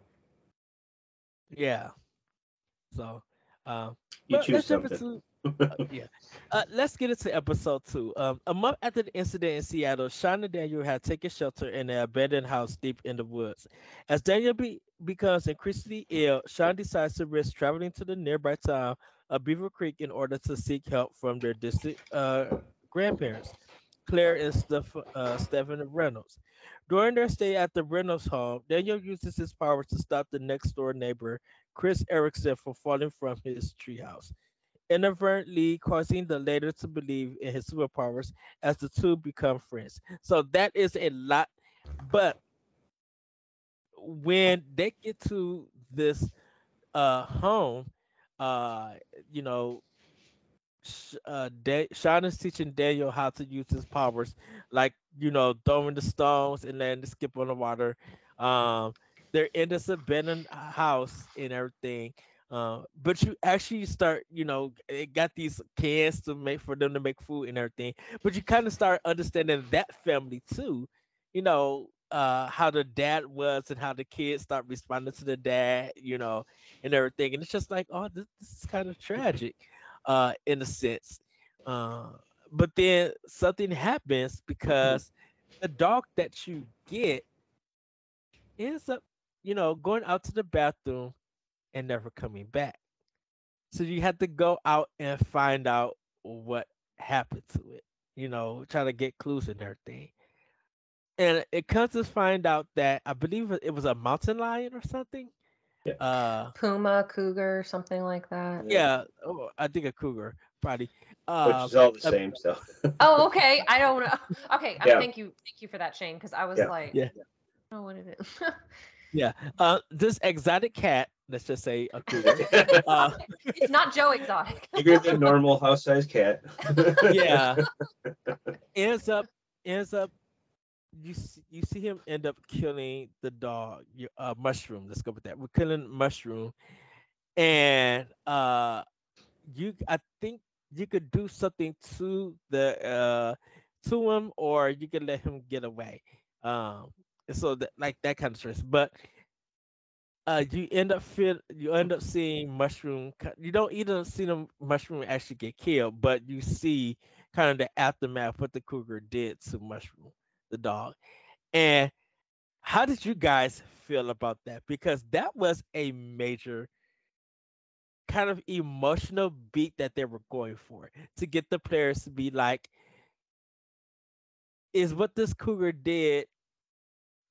Yeah. So, um, you well, choose let's something. To, uh, yeah. Uh, let's get into episode two. Um, a month after the incident in Seattle, Sean and Daniel had taken shelter in an abandoned house deep in the woods. As Daniel be, becomes increasingly ill, Sean decides to risk traveling to the nearby town of Beaver Creek in order to seek help from their distant uh, grandparents, Claire and Steph, uh, Stephen Reynolds. During their stay at the Reynolds home, Daniel uses his powers to stop the next door neighbor, Chris Eriksen, from falling from his treehouse, inadvertently causing the latter to believe in his superpowers as the two become friends. So that is a lot. But when they get to this uh, home, uh, you know, Uh, De- Sean is teaching Daniel how to use his powers, like, you know, throwing the stones and then the skip on the water. Um, they're in this abandoned house and everything, uh, but you actually start, you know, it got these cans to make for them to make food and everything. But you kind of start understanding that family too, you know, uh, how the dad was and how the kids start responding to the dad, you know, and everything. And it's just like, oh, this, this is kind of tragic. Uh, in a sense, uh, but then something happens because the dog that you get ends up, you know, going out to the bathroom and never coming back. So you have to go out and find out what happened to it, you know, try to get clues and everything. And it comes to find out that I believe it was a mountain lion or something. Yeah. Uh, Puma, cougar, something like that. Yeah, oh, I think a cougar, probably. Uh, Which is all the uh, same stuff. So. Oh, okay. I don't know. Okay, yeah. I, thank you, thank you for that, Shane, because I was yeah. like, yeah. I don't know what it is. yeah, uh, this exotic cat. Let's just say a cougar. uh, it's not Joe Exotic. Bigger than normal house-sized cat. yeah. Ends up, ends up. You see, you see him end up killing the dog, uh, Mushroom. Let's go with that. We're killing Mushroom, and uh, you. I think you could do something to the uh, to him, or you could let him get away. Um, and so that, like that kind of stress. But uh, you end up feel, you end up seeing Mushroom. You don't either see the Mushroom actually get killed, but you see kind of the aftermath what the cougar did to Mushroom, the dog. And how did you guys feel about that? Because that was a major kind of emotional beat that they were going for, to get the players to be like, is what this cougar did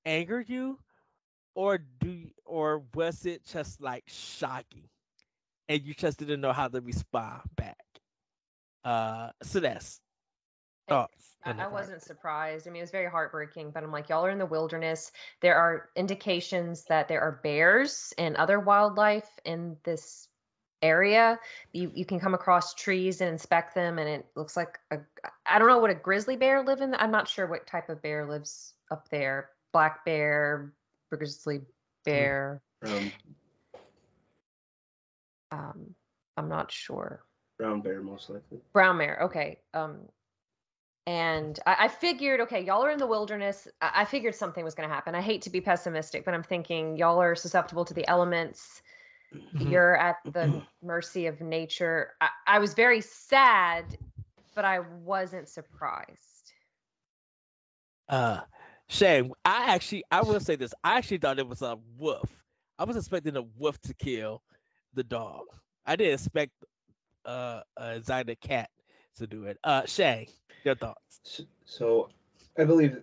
anger you, or do or was it just like shocking and you just didn't know how to respond back? Uh, so that's Oh, I, I wasn't surprised. I mean, it was very heartbreaking, but I'm like, y'all are in the wilderness. There are indications that there are bears and other wildlife in this area. You you can come across trees and inspect them, and it looks like a, I don't know what a grizzly bear live in. I'm not sure what type of bear lives up there. Black bear, grizzly bear. Um, um I'm not sure. Brown bear, most likely. Brown bear. Okay. Um. And I, I figured, okay, y'all are in the wilderness. I, I figured something was going to happen. I hate to be pessimistic, but I'm thinking y'all are susceptible to the elements. You're at the mercy of nature. I, I was very sad, but I wasn't surprised. Uh, Shane, I actually, I will say this. I actually thought it was a wolf. I was expecting a wolf to kill the dog. I didn't expect uh, a Zyda cat to do it. Uh, Shane, your thoughts? So, so I believe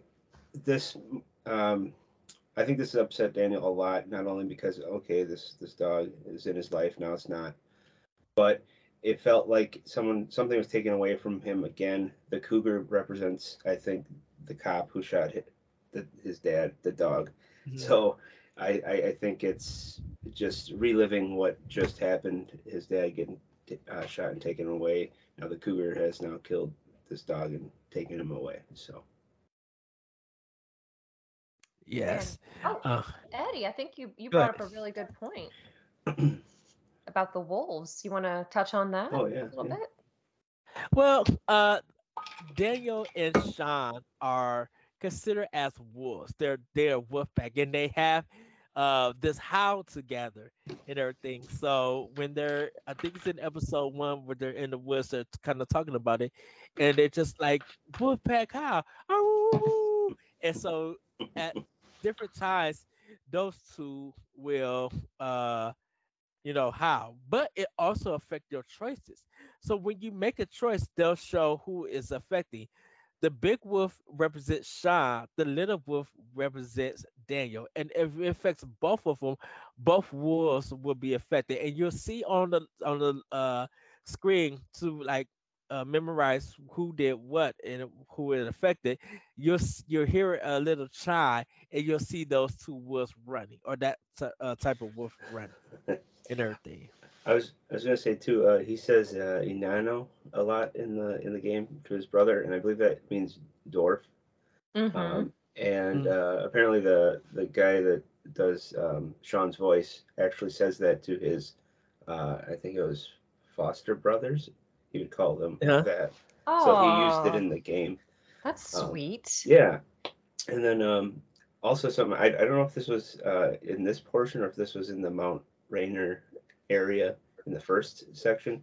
this, um, I think this upset Daniel a lot, not only because, okay, this, this dog is in his life, now it's not, but it felt like someone, something was taken away from him again. The cougar represents, I think, the cop who shot the, his dad, the dog. Mm-hmm. So I, I, I think it's just reliving what just happened, his dad getting t- uh, shot and taken away. Now the cougar has now killed this dog and taken him away. So. Yes. And, oh, uh, Eddie, I think you, you brought ahead. up a really good point about the wolves. You want to touch on that oh, yeah, a little yeah. bit? Well, uh, Daniel and Sean are considered as wolves. They're they're wolf pack, and they have uh, this howl together and everything. So when they're, I think it's in episode one where they're in the woods, they're kind of talking about it, and they're just like wolf pack howl, oh! And so at different times, those two will, uh, you know, howl. But it also affects your choices. So when you make a choice, they'll show who is affecting. The big wolf represents Sean. The little wolf represents Daniel. And if it affects both of them, both wolves will be affected. And you'll see on the on the uh, screen to like uh, memorize who did what and who it affected. You'll you'll hear a little chime, and you'll see those two wolves running, or that t- uh, type of wolf running, and everything. I was I was gonna say too. Uh, he says uh, "inano" a lot in the in the game to his brother, and I believe that means dwarf. Mm-hmm. Um, and mm-hmm. uh, apparently, the the guy that does um, Sean's voice actually says that to his, uh, I think it was foster brothers. He would call them yeah. that. Aww. So he used it in the game. That's um, sweet. Yeah, and then um, also something I I don't know if this was uh, in this portion or if this was in the Mount Rainier area in the first section,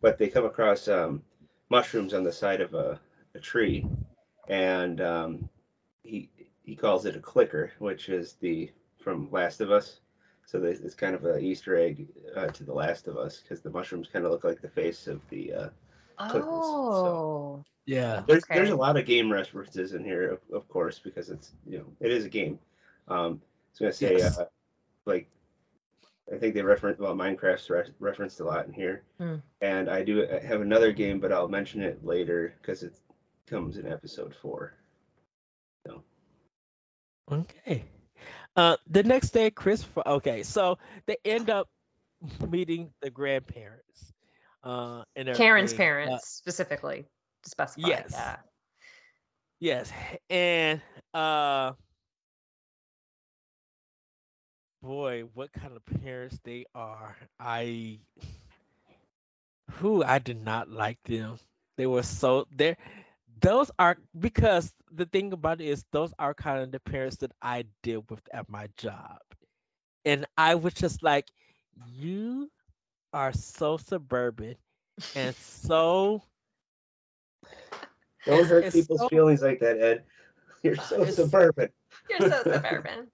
but they come across um, mushrooms on the side of a, a tree, and um, he he calls it a clicker, which is the from Last of Us. So they, it's kind of an Easter egg uh, to the Last of Us, because the mushrooms kind of look like the face of the uh, clickers. Oh, so, yeah. There's okay. there's a lot of game references in here, of, of course, because it's you know it is a game. Um, I was gonna say yes. uh, like. I think they reference, well, Minecraft's re- referenced a lot in here. Mm. And I do have another game, but I'll mention it later because it comes in episode four. So. Okay. Uh, the next day, Chris, okay, so they end up meeting the grandparents. Uh, and Karen's parents, uh, specifically, to specify yes. that. Yes. And, uh, boy, what kind of parents they are. I who I did not like them. They were so there. Those are because the thing about it is those are kind of the parents that I deal with at my job. And I was just like, you are so suburban and so don't hurt people's so, feelings like that, Ed. You're so suburban. So, you're so suburban.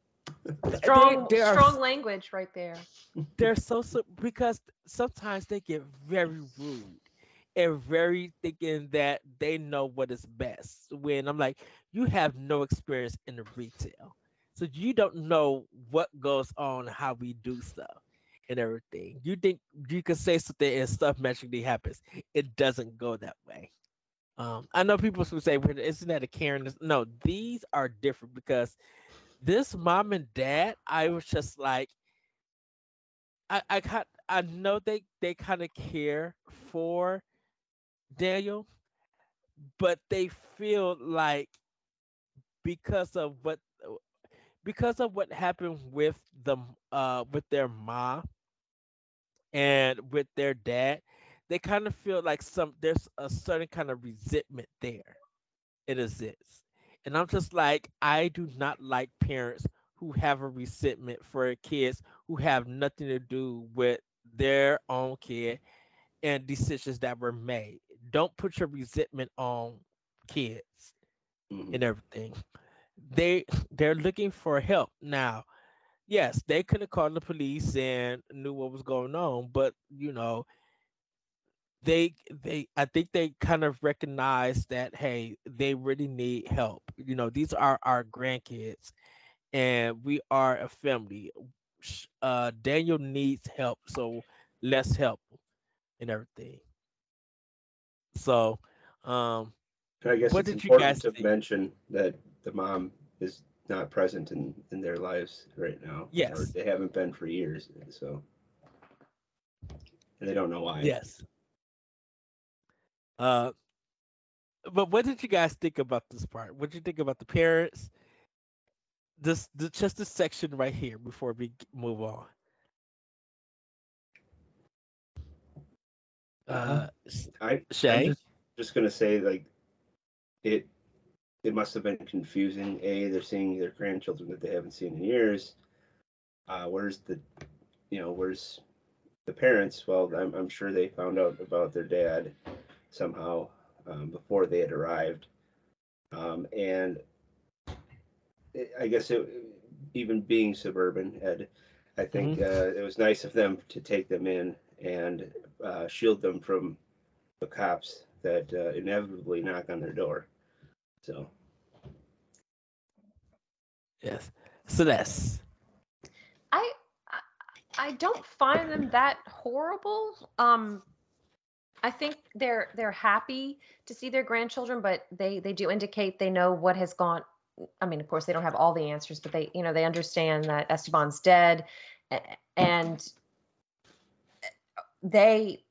Strong, they, they are, strong language right there. They're so, so because sometimes they get very rude and very thinking that they know what is best. When I'm like, you have no experience in the retail, so you don't know what goes on, how we do stuff, and everything. You think you can say something and stuff magically happens. It doesn't go that way. Um, I know people who say, well, "Isn't that a Karen?" No, these are different because. This mom and dad, I was just like, I I got, I know they, they kind of care for Daniel, but they feel like because of what because of what happened with them uh with their mom and with their dad, they kind of feel like some there's a certain kind of resentment there. It exists. And I'm just like, I do not like parents who have a resentment for kids who have nothing to do with their own kid and decisions that were made. Don't put your resentment on kids mm-hmm. and everything. They, they're looking for help now. Yes, they could have called the police and knew what was going on, but, you know, They, they, I think they kind of recognize that, hey, they really need help. You know, these are our grandkids, and we are a family. Uh, Daniel needs help, so let's help and everything. So, um, I guess what it's did important you guys to think? Mention that the mom is not present in, in their lives right now. Yes. Or they haven't been for years, so. And they don't know why. Yes. Uh, but what did you guys think about this part? What did you think about the parents? This, the, just this section right here before we move on. Uh, I, Shay? I'm just, just going to say, like, it it must have been confusing. A, they're seeing their grandchildren that they haven't seen in years. Uh, where's the, you know, where's the parents? Well, I'm, I'm sure they found out about their dad somehow um, before they had arrived. Um, and it, I guess it, even being suburban, Ed, I think mm-hmm. uh, it was nice of them to take them in and uh, shield them from the cops that uh, inevitably knock on their door. So yes, so that's. I I don't find them that horrible. Um, I think they're they're happy to see their grandchildren, but they they do indicate they know what has gone. I mean, of course, they don't have all the answers, but they you know they understand that Esteban's dead, and they.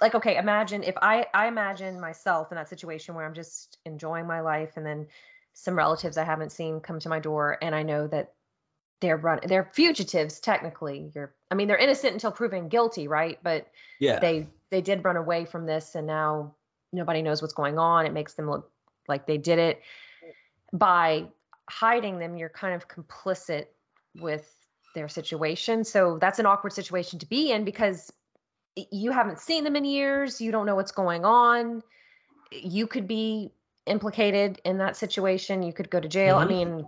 Like, okay, imagine if I, I imagine myself in that situation where I'm just enjoying my life and then some relatives I haven't seen come to my door, and I know that they're run, they're fugitives, technically. You're, I mean, they're innocent until proven guilty, right? But yeah. they, they did run away from this, and now nobody knows what's going on. It makes them look like they did it. By hiding them, you're kind of complicit with their situation. So that's an awkward situation to be in because you haven't seen them in years. You don't know what's going on. You could be implicated in that situation. You could go to jail. Mm-hmm. I mean,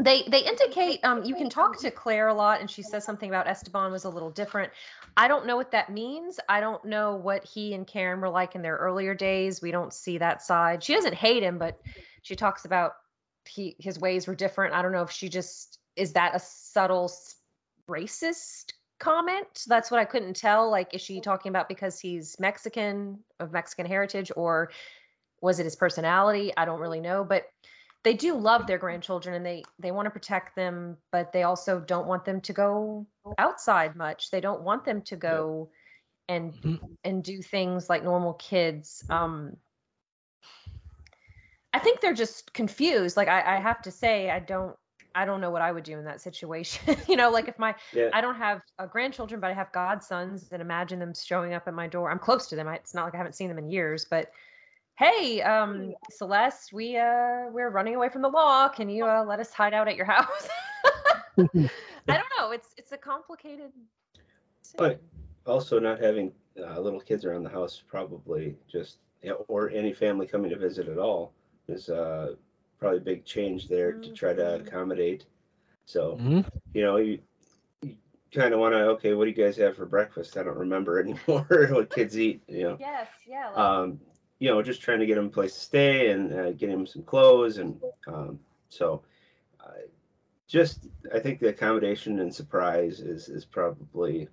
they they indicate um, you can talk to Claire a lot, and she says something about Esteban was a little different. I don't know what that means. I don't know what he and Karen were like in their earlier days. We don't see that side. She doesn't hate him, but she talks about he, his ways were different. I don't know if she just, is that a subtle racist comment? That's what I couldn't tell. Like, is she talking about because he's Mexican, of Mexican heritage, or was it his personality? I don't really know, but they do love their grandchildren, and they they want to protect them, but they also don't want them to go outside much. They don't want them to go and mm-hmm. and do things like normal kids. um I think they're just confused. Like, I, I have to say, I don't I don't know what I would do in that situation. You know, like if my, yeah. I don't have uh, grandchildren, but I have godsons, and imagine them showing up at my door. I'm close to them. I, it's not like I haven't seen them in years, but hey, um, Celeste, we, uh, we're running away from the law. Can you uh, let us hide out at your house? I don't know. It's, it's a complicated thing. But also not having uh, little kids around the house, probably just, or any family coming to visit at all is, uh, probably a big change there to try to accommodate. So, mm-hmm. you know, you, you kind of want to, okay, what do you guys have for breakfast? I don't remember anymore what kids eat, you know. Yes, yeah. Like, um, you know, just trying to get them a place to stay and uh, get them some clothes. And um, so uh, just, I think the accommodation and surprise is, is probably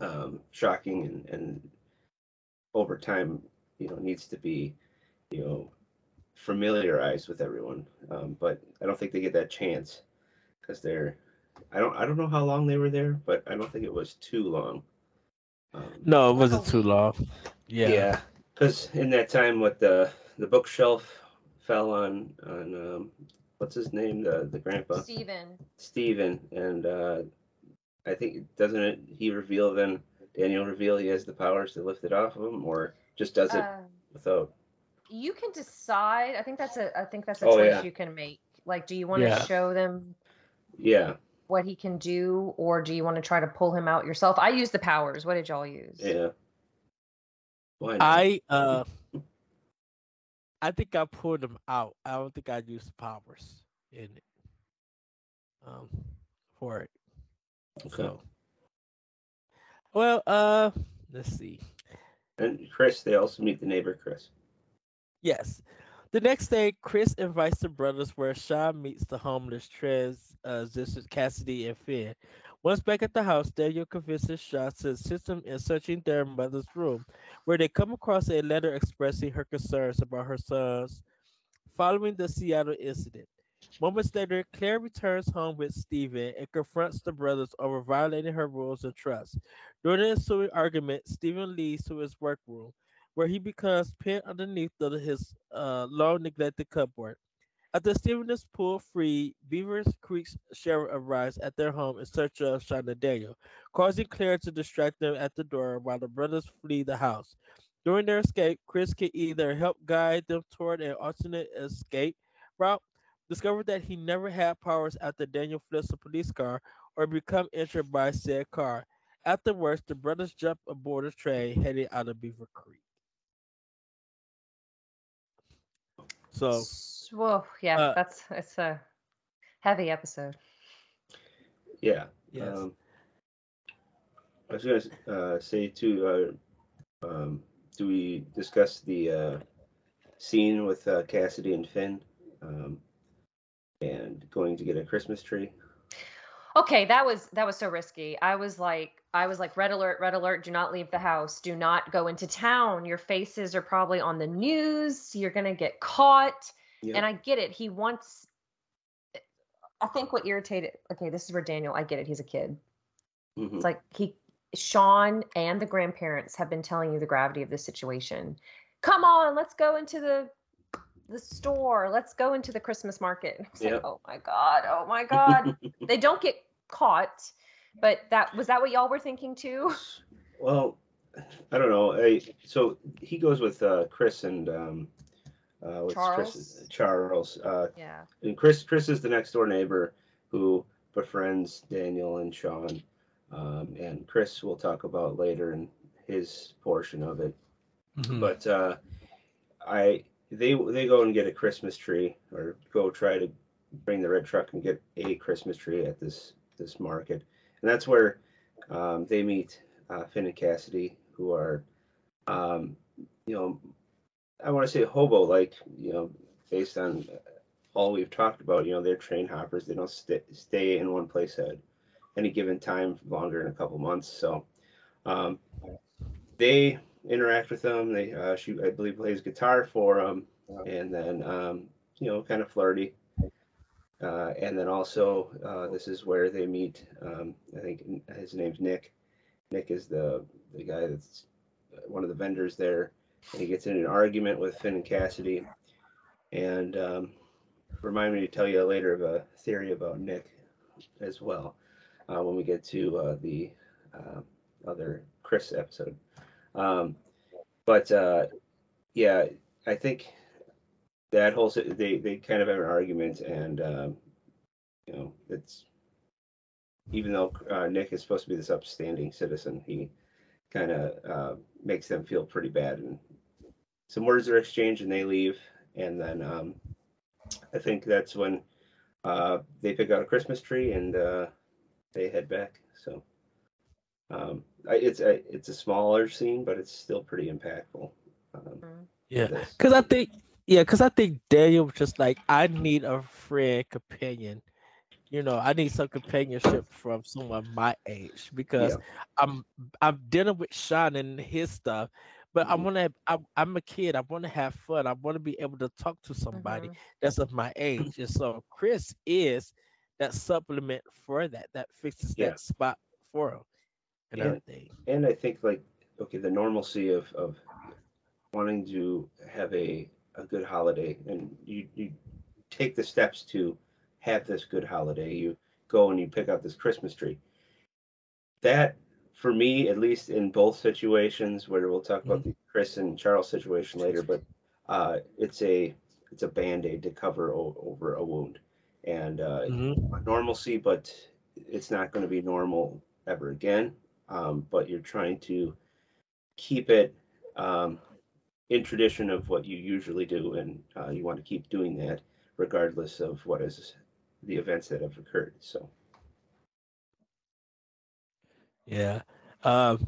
um, shocking, and, and over time, you know, needs to be, you know, familiarized with everyone, um, but I don't think they get that chance because they're. I don't. I don't know how long they were there, but I don't think it was too long. Um, no, it wasn't too long. Yeah. Yeah, because in that time, what the the bookshelf fell on on um, what's his name, the the grandpa. Stephen. Stephen, and uh, I think doesn't it he reveal then Daniel reveal he has the powers to lift it off of him, or just does it uh... without. You can decide. I think that's a. I think that's a oh, choice yeah. you can make. Like, do you want yeah. to show them? Yeah. What he can do, or do you want to try to pull him out yourself? I use the powers. What did y'all use? Yeah. Why not? I uh. I think I pulled them out. I don't think I used the powers in it. Um, for it. Okay. So. Well, uh, let's see. And Chris, they also meet the neighbor, Chris. Yes. The next day, Chris invites the brothers where Sean meets the homeless transistors uh, Cassidy and Finn. Once back at the house, Daniel convinces Sean to assist them in searching their mother's room, where they come across a letter expressing her concerns about her sons following the Seattle incident. Moments later, Claire returns home with Stephen and confronts the brothers over violating her rules and trust. During the ensuing argument, Stephen leads to his workroom, where he becomes pinned underneath the, his uh, long-neglected cupboard. After Stephen is pulled free, Beaver Creek's sheriff arrives at their home in search of Sean and Daniel, causing Claire to distract them at the door while the brothers flee the house. During their escape, Chris can either help guide them toward an alternate escape route, discovered that he never had powers after Daniel flips a police car, or become injured by said car. Afterwards, the brothers jump aboard a train heading out of Beaver Creek. So, whoa, yeah, uh, that's it's a heavy episode. Yeah, yes. Um, I was gonna uh, say too. Uh, um, do we discuss the uh, scene with uh, Cassidy and Finn? Um, and going to get a Christmas tree. Okay, that was that was so risky. I was like, I was like, red alert, red alert, do not leave the house. Do not go into town. Your faces are probably on the news. You're going to get caught. Yep. And I get it. He wants, I think what irritated, okay, this is where Daniel, I get it. He's a kid. Mm-hmm. It's like he, Sean and the grandparents have been telling you the gravity of this situation. Come on, let's go into the the store. Let's go into the Christmas market. I was yep. like, oh my God. Oh my God. They don't get caught, but that was that what y'all were thinking too? Well, I don't know. I, so he goes with uh, Chris and um, uh, with Charles. Chris, Charles. Uh, yeah. And Chris, Chris is the next door neighbor who befriends Daniel and Sean. Um, and Chris we'll talk about later in his portion of it. Mm-hmm. But uh, I, They they go and get a Christmas tree, or go try to bring the red truck and get a Christmas tree at this this market, and that's where um, they meet uh, Finn and Cassidy, who are, um, you know, I want to say hobo like, you know, based on all we've talked about. You know, they're train hoppers; they don't st- stay in one place at any given time longer than a couple months. So um, they. interact with them. They uh, she I believe plays guitar for them, and then um, you know, kind of flirty. Uh, and then also uh, this is where they meet. Um, I think his name's Nick. Nick is the the guy that's one of the vendors there, and he gets in an argument with Finn and Cassidy. And um, remind me to tell you later of a theory about Nick as well uh, when we get to uh, the uh, other Chris episode. Um, but, uh, yeah, I think that whole, they, they kind of have an argument, and, um, you know, it's, even though, uh, Nick is supposed to be this upstanding citizen, he kind of, uh, makes them feel pretty bad, and some words are exchanged and they leave. And then, um, I think that's when, uh, they pick out a Christmas tree and, uh, they head back. So, um, It's a it's a smaller scene, but it's still pretty impactful. Um, yeah, because I think yeah, because I think Daniel was just like, I need a friend companion. You know, I need some companionship from someone my age, because yeah. I'm I'm dealing with Sean and his stuff, but mm-hmm. I want to I'm, I'm a kid. I want to have fun. I want to be able to talk to somebody mm-hmm. that's of my age, and so Chris is that supplement for that. That fixes yeah. that spot for him. And, and I think, like, okay, the normalcy of, of wanting to have a, a good holiday, and you, you take the steps to have this good holiday. You go and you pick out this Christmas tree. That, for me, at least in both situations, where we'll talk about mm-hmm. the Chris and Charles situation later, but uh, it's a it's a Band-Aid to cover o- over a wound. And uh, mm-hmm. normalcy, but it's not going to be normal ever again. Um, but you're trying to keep it um, in tradition of what you usually do, and uh, you want to keep doing that regardless of what is the events that have occurred. So, yeah, um,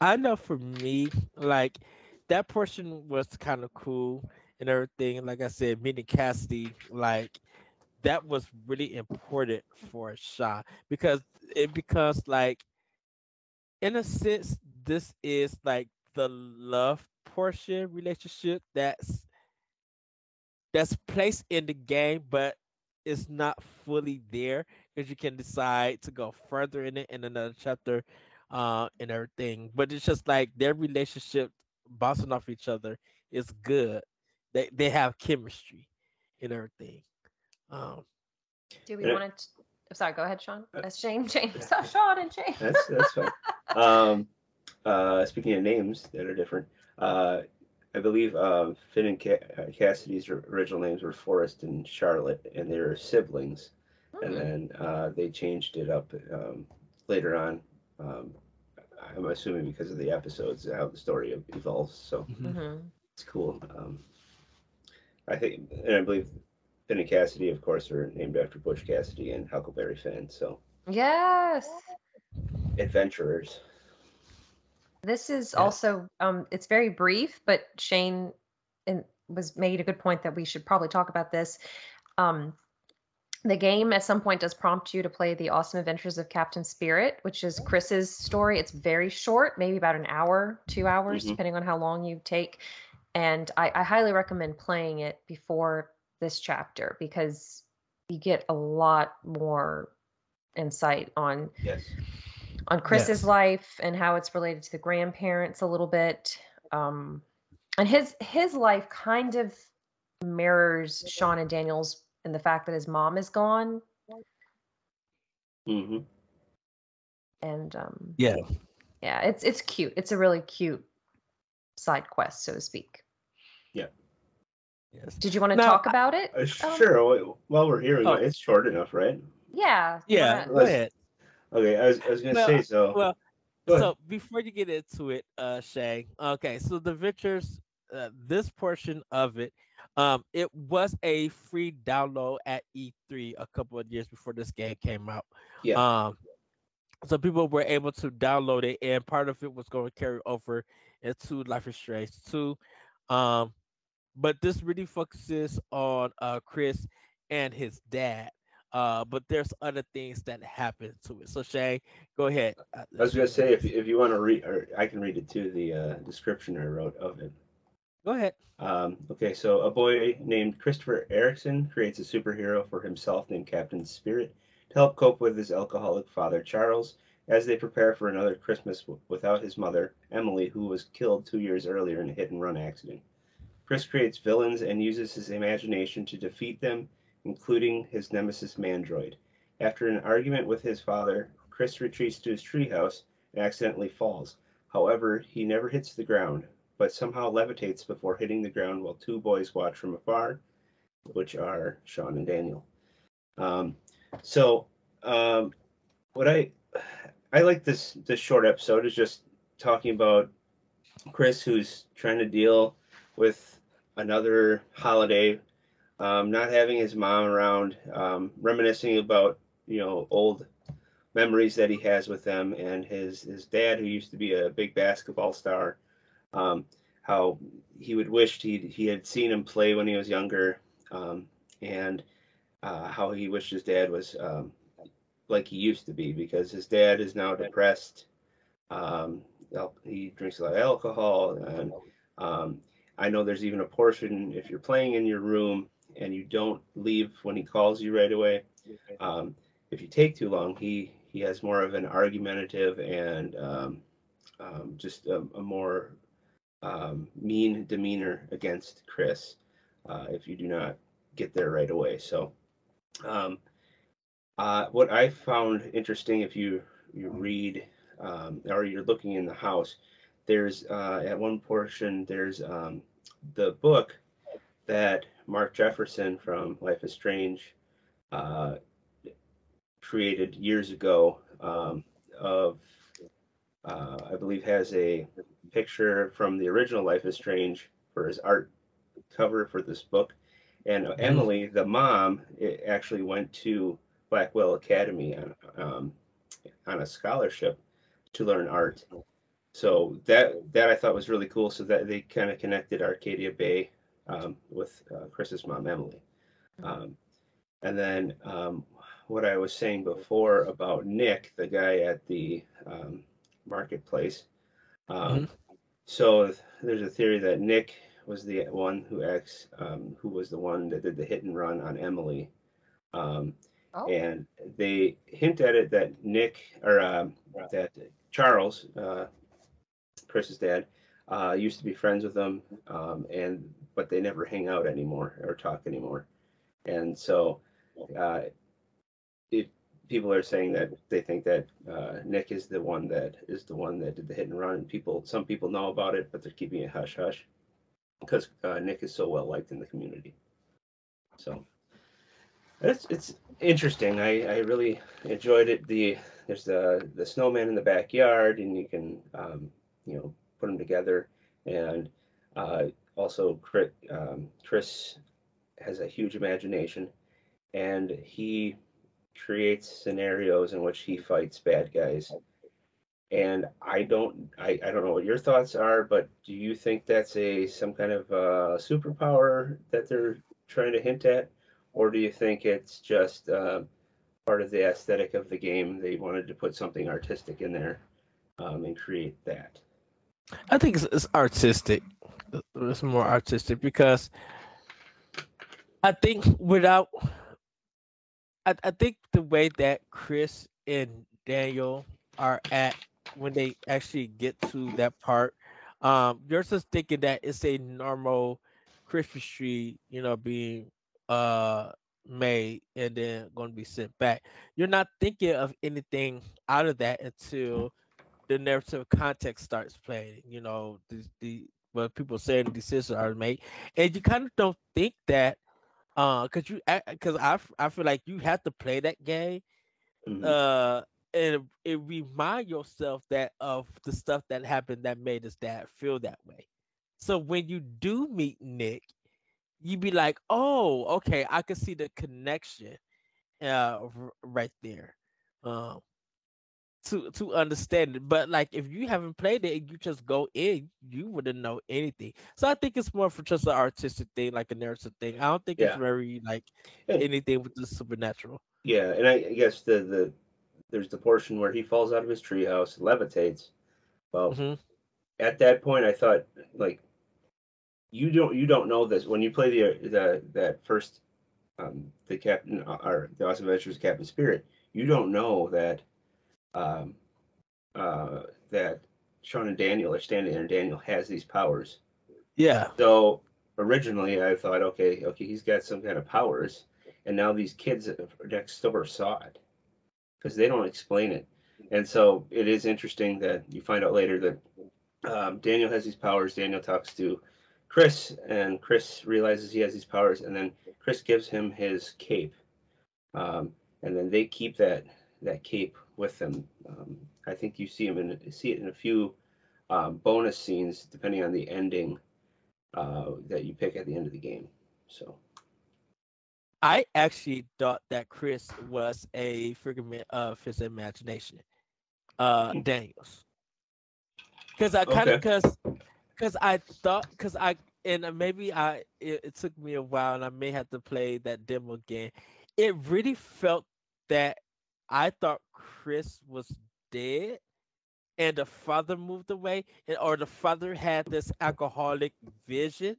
I know for me, like, that portion was kind of cool and everything. Like I said, meeting Cassidy, like, that was really important for Shaw, because it becomes like, in a sense, this is like the love portion relationship that's that's placed in the game, but it's not fully there because you can decide to go further in it in another chapter uh, and everything. But it's just like their relationship bouncing off each other is good. They they have chemistry and everything. Um, Do we want to? I'm sorry, go ahead, Sean. That's James, James, oh, Sean and James. That's, that's fine. um, uh, speaking of names that are different, uh, I believe uh, Finn and Ca- Cassidy's original names were Forrest and Charlotte, and they were siblings. Mm-hmm. And then uh, they changed it up um, later on. Um, I'm assuming because of the episodes, how the story evolves. So mm-hmm. it's cool. Um, I think, and I believe Finn and Cassidy, of course, are named after Butch Cassidy and Huckleberry Finn. So yes, adventurers. This is yeah. also, um, it's very brief, but Shane in, was made a good point that we should probably talk about this. Um, the game at some point does prompt you to play The Awesome Adventures of Captain Spirit, which is Chris's story. It's very short, maybe about an hour, two hours, mm-hmm. depending on how long you take. And I, I highly recommend playing it before this chapter because you get a lot more insight on... Yes. on Chris's yes. life and how it's related to the grandparents a little bit. Um, and his his life kind of mirrors Sean and Daniel's and the fact that his mom is gone. Mm-hmm. And um, yeah. Yeah, it's it's cute. It's a really cute side quest, so to speak. Yeah. Yes. Did you want to now, talk about it? Uh, sure. Um, While we're here, oh. it's short enough, right? Yeah. Yeah, go ahead. Okay, I was I was gonna well, say so. Well, so before you get into it, uh, Shay. Okay, so the Ventures, uh, this portion of it, um, it was a free download at E three a couple of years before this game came out. Yeah. Um, so people were able to download it, and part of it was going to carry over into Life is Strange two. Um, but this really focuses on uh Chris and his dad. Uh, but there's other things that happen to it. So Shay, go ahead. I was gonna say if if you want to read, or I can read it too. The uh, description I wrote of it. Go ahead. Um, okay, so a boy named Christopher Eriksen creates a superhero for himself named Captain Spirit to help cope with his alcoholic father Charles as they prepare for another Christmas w- without his mother Emily, who was killed two years earlier in a hit-and-run accident. Chris creates villains and uses his imagination to defeat them, including his nemesis Mandroid. After an argument with his father, Chris retreats to his treehouse and accidentally falls. However, he never hits the ground, but somehow levitates before hitting the ground while two boys watch from afar, which are Sean and Daniel. Um, so um, what I I like this this short episode is just talking about Chris, who's trying to deal with another holiday. Um, not having his mom around, um, reminiscing about, you know, old memories that he has with them, and his, his dad, who used to be a big basketball star, um, how he would wish he he had seen him play when he was younger, um, and uh, how he wished his dad was um, like he used to be, because his dad is now depressed. Um, he drinks a lot of alcohol, and um, I know there's even a portion if you're playing in your room and you don't leave when he calls you right away. Um, if you take too long, he, he has more of an argumentative and um, um, just a, a more um, mean demeanor against Chris uh, if you do not get there right away. So um, uh, what I found interesting, if you, you read um, or you're looking in the house, there's uh, at one portion, there's um, the book that Mark Jefferson from Life is Strange uh, created years ago um, of, uh, I believe, has a picture from the original Life is Strange for his art cover for this book. And mm-hmm. Emily, the mom, it actually went to Blackwell Academy on, um, on a scholarship to learn art. So that that I thought was really cool. So that they kind of connected Arcadia Bay Um, with uh, Chris's mom, Emily. Um, and then um, what I was saying before about Nick, the guy at the um, marketplace. Um, mm-hmm. So there's a theory that Nick was the one who acts, um, who was the one that did the hit and run on Emily Um, oh. And they hint at it that Nick or um, that Charles, uh, Chris's dad, uh, used to be friends with them, um, and but they never hang out anymore or talk anymore. And so uh, it, people are saying that they think that uh, Nick is the one that is the one that did the hit and run. And people, some people know about it, but they're keeping it hush hush because uh, Nick is so well liked in the community. So it's it's interesting. I, I really enjoyed it. The there's the the snowman in the backyard, and you can um, you know put them together. And uh, also Chris, um, Chris has a huge imagination, and he creates scenarios in which he fights bad guys. And I don't, I, I don't know what your thoughts are, but do you think that's a some kind of uh, superpower that they're trying to hint at, or do you think it's just uh, part of the aesthetic of the game? They wanted to put something artistic in there um, and create that. I think it's, it's artistic. It's more artistic because I think without, I, I think the way that Chris and Daniel are at when they actually get to that part, um, you're just thinking that it's a normal Christmas tree, you know, being uh, made and then going to be sent back. You're not thinking of anything out of that until the narrative context starts playing, you know, the, the what people say the decisions are made. And you kind of don't think that Uh, cause you, cause I, I feel like you have to play that game, mm-hmm. uh, and it, it remind yourself that of the stuff that happened that made his dad feel that way. So when you do meet Nick, you be like, oh, okay, I can see the connection, uh, right there, um, to to understand it. But like, if you haven't played it and you just go in, you wouldn't know anything. So I think it's more for just an artistic thing, like a narrative thing. I don't think yeah. it's very like and, anything with the supernatural. Yeah, and I guess the the there's the portion where he falls out of his treehouse, levitates. Well, mm-hmm. at that point, I thought like you don't you don't know this when you play the the that first um, the Captain or the Awesome Adventures of Captain Spirit. You don't know that. Um, uh, that Sean and Daniel are standing there, and Daniel has these powers. Yeah. So originally, I thought, okay, okay, he's got some kind of powers, and now these kids next door saw it because they don't explain it, and so it is interesting that you find out later that um, Daniel has these powers. Daniel talks to Chris, and Chris realizes he has these powers, and then Chris gives him his cape, um, and then they keep that that cape with them. Um, I think you see him in see it in a few um, bonus scenes, depending on the ending uh, that you pick at the end of the game. So, I actually thought that Chris was a figment of his imagination, uh, Daniels, because I kind of because okay. because I thought because I and maybe I it, it took me a while, and I may have to play that demo again. It really felt that. I thought Chris was dead and the father moved away, and or the father had this alcoholic vision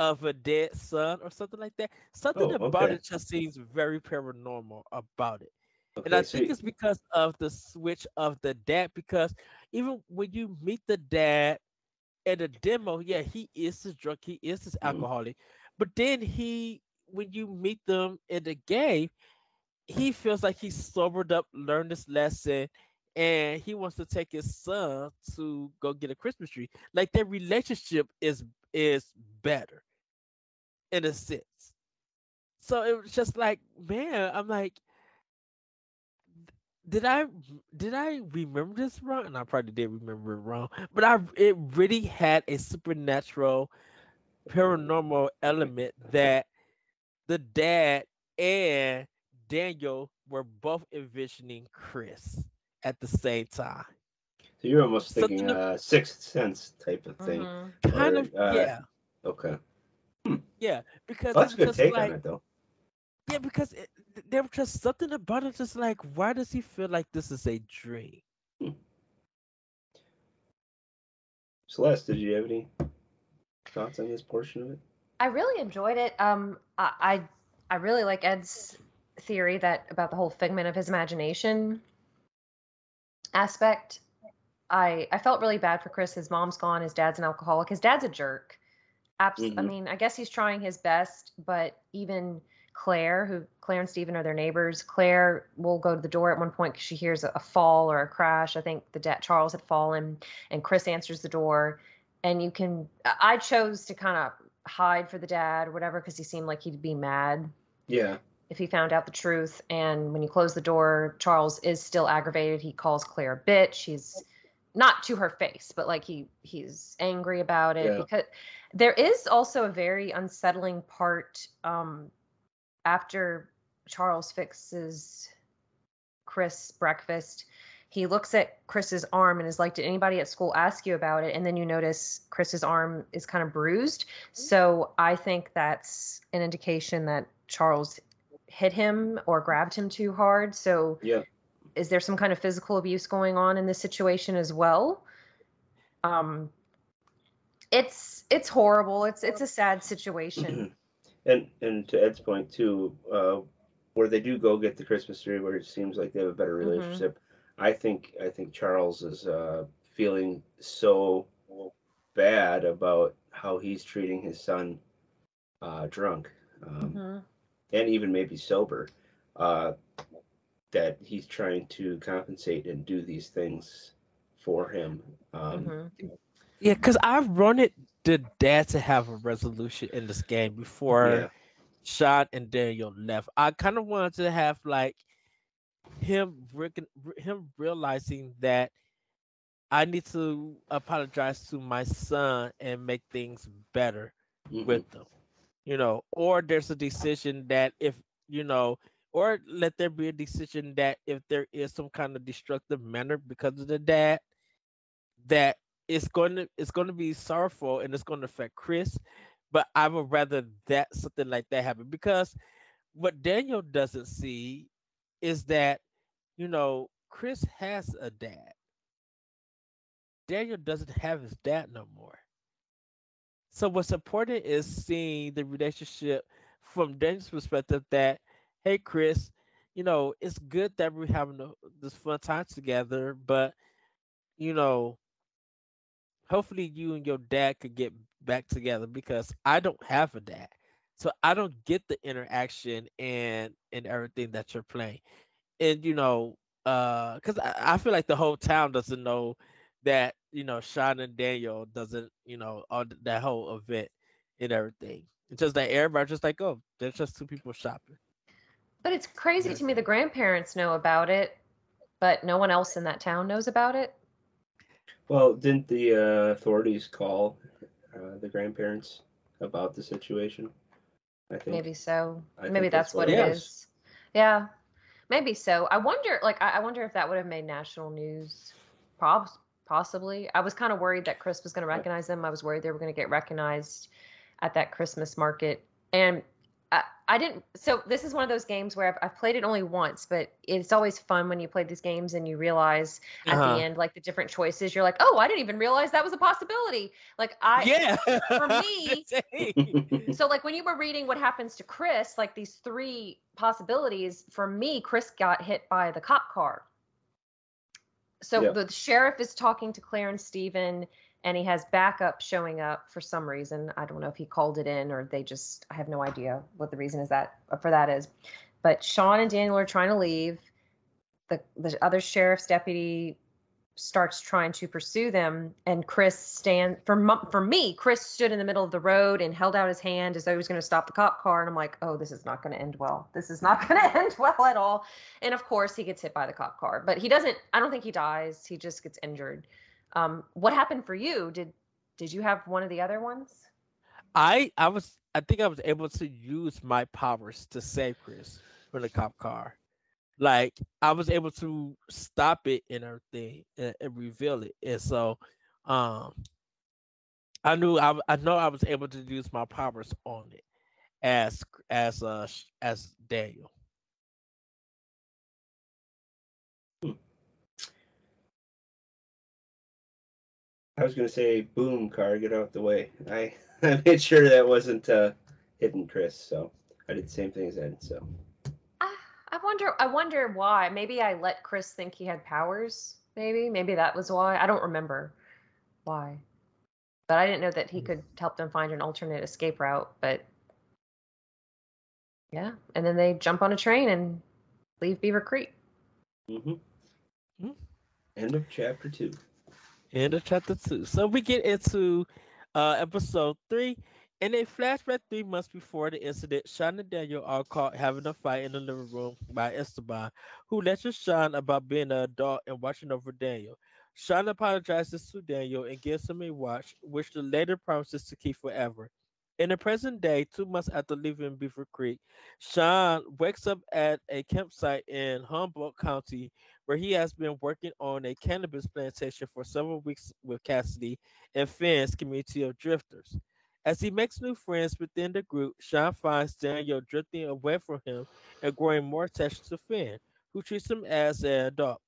of a dead son or something like that. Something oh, okay. about it just seems very paranormal about it. Okay, and I so think you... it's because of the switch of the dad, because even when you meet the dad at a demo, yeah, he is this drunk, he is this alcoholic. Mm-hmm. But then he, when you meet them in the game, he feels like he's sobered up, learned his lesson, and he wants to take his son to go get a Christmas tree. Like, their relationship is is better, in a sense. So it was just like, man, I'm like, did I did I remember this wrong? And I probably did remember it wrong, but I it really had a supernatural, paranormal element that the dad and Daniel were both envisioning Chris at the same time. So you're almost thinking Something uh, Sixth Sense type of thing. Mm-hmm. Kind or, of, uh, yeah. Okay. Hmm. Yeah, because... Well, that's a good take like, on it, though. Yeah, because it, there was just something about it, just like, why does he feel like this is a dream? Hmm. Celeste, did you have any thoughts on this portion of it? I really enjoyed it. Um, I I, I really like Ed's theory that about the whole figment of his imagination aspect. I I felt really bad for Chris. His mom's gone. His dad's an alcoholic. His dad's a jerk. Abs- mm-hmm. I mean, I guess he's trying his best, but even Claire, who Claire and Stephen are their neighbors, Claire will go to the door at one point because she hears a, a fall or a crash. I think the da- Charles had fallen, and Chris answers the door. And you can, I chose to kind of hide for the dad or whatever because he seemed like he'd be mad. Yeah. If he found out the truth. And when you close the door, Charles is still aggravated. He calls Claire a bitch. He's not to her face, but like he he's angry about it. Yeah. Because there is also a very unsettling part um, after Charles fixes Chris breakfast. He looks at Chris's arm and is like, did anybody at school ask you about it? And then you notice Chris's arm is kind of bruised. So I think that's an indication that Charles hit him or grabbed him too hard. So yeah. Is there some kind of physical abuse going on in this situation as well? Um, it's it's horrible. It's it's a sad situation. and and to Ed's point, too, uh, where they do go get the Christmas tree, where it seems like they have a better relationship, mm-hmm. I think I think Charles is uh, feeling so bad about how he's treating his son uh, drunk um, mm-hmm. and even maybe sober uh, that he's trying to compensate and do these things for him. Um, mm-hmm. Yeah, because I wanted the dad to have a resolution in this game before yeah. Sean and Daniel left. I kind of wanted to have like Him, him realizing that I need to apologize to my son and make things better mm-hmm. with them, you know, or there's a decision that if, you know, or let there be a decision that if there is some kind of destructive manner because of the dad, that it's going to, it's going to be sorrowful and it's going to affect Chris, but I would rather that something like that happen because what Daniel doesn't see is that, you know, Chris has a dad. Daniel doesn't have his dad no more. So what's important is seeing the relationship from Daniel's perspective that, hey, Chris, you know, it's good that we're having a, this fun time together, but, you know, hopefully you and your dad could get back together because I don't have a dad. So I don't get the interaction and and everything that you're playing. And, you know, uh, because I, I feel like the whole town doesn't know that, you know, Sean and Daniel doesn't, you know, on that whole event and everything. It's just that everybody's just like, oh, there's just two people shopping. But it's crazy yeah. to me. The grandparents know about it, but no one else in that town knows about it. Well, didn't the uh, authorities call uh, the grandparents about the situation? I think, maybe so. I maybe that's, that's what, what it is. is. Yeah, maybe so. I wonder, like, I wonder if that would have made national news. Prob- possibly. I was kind of worried that Chris was going to recognize them. I was worried they were going to get recognized at that Christmas market. And I, I didn't. So this is one of those games where I've, I've played it only once, but it's always fun when you play these games and you realize at uh-huh. the end, like the different choices. You're like, oh, I didn't even realize that was a possibility. Like I, yeah. for me. So like when you were reading what happens to Chris, like these three possibilities for me, Chris got hit by the cop car. So yeah. the sheriff is talking to Claire and Stephen. And he has backup showing up for some reason. I don't know if he called it in or they just, I have no idea what the reason is that for that is. But Sean and Daniel are trying to leave. The the other sheriff's deputy starts trying to pursue them. And Chris stand for, for me, Chris stood in the middle of the road and held out his hand as though he was going to stop the cop car. And I'm like, oh, this is not going to end well. This is not going to end well at all. And of course he gets hit by the cop car, but he doesn't, I don't think he dies. He just gets injured. Um, what happened for you? Did did you have one of the other ones? I I was I think I was able to use my powers to save Chris from the cop car. Like I was able to stop it and everything and, and reveal it. And so um, I knew I I know I was able to use my powers on it as as uh, as Daniel. I was going to say, boom, car, get out the way. I, I made sure that wasn't uh, hidden, Chris, so I did the same thing as Ed, so. Ah. wonder, I wonder why. Maybe I let Chris think he had powers. Maybe, maybe that was why. I don't remember why, but I didn't know that he could help them find an alternate escape route. But yeah, and then they jump on a train and leave Beaver Creek. Mm-hmm. Mm-hmm. End of chapter two. End of chapter two. So we get into uh, episode three. In a flashback three months before the incident, Sean and Daniel are caught having a fight in the living room by Esteban, who lectures Sean about being an adult and watching over Daniel. Sean apologizes to Daniel and gives him a watch, which the latter promises to keep forever. In the present day, two months after leaving Beaver Creek, Sean wakes up at a campsite in Humboldt County, where he has been working on a cannabis plantation for several weeks with Cassidy and Finn's community of drifters. As he makes new friends within the group, Sean finds Daniel drifting away from him and growing more attached to Finn, who treats him as an adult.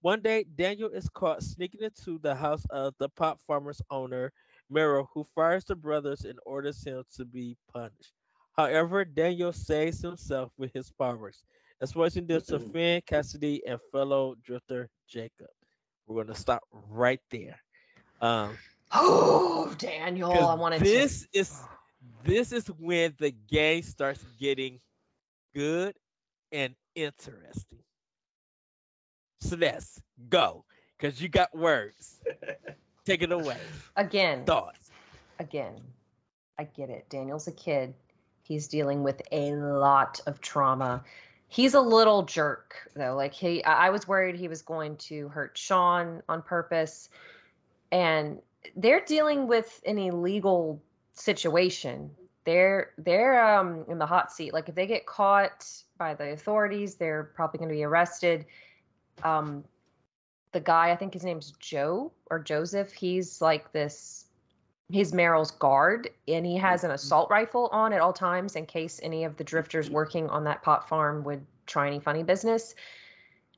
One day, Daniel is caught sneaking into the house of the pot farmer's owner, Meryl, who fires the brothers and orders him to be punished. However, Daniel saves himself with his powers, exposing this to Finn, Cassidy, and fellow drifter Jacob. We're going to stop right there. Um, Oh, Daniel, I want to. This is this is when the game starts getting good and interesting. So let's go, because you got words. Take it away. Again. Thoughts. Again. I get it. Daniel's a kid. He's dealing with a lot of trauma. He's a little jerk, though. Like he, I was worried he was going to hurt Sean on purpose, and they're dealing with an illegal situation. They're they're um, in the hot seat. Like if they get caught by the authorities, they're probably going to be arrested. Um, the guy, I think his name's Joe or Joseph. He's like this. He's Meryl's guard, and he has an assault rifle on at all times in case any of the drifters working on that pot farm would try any funny business.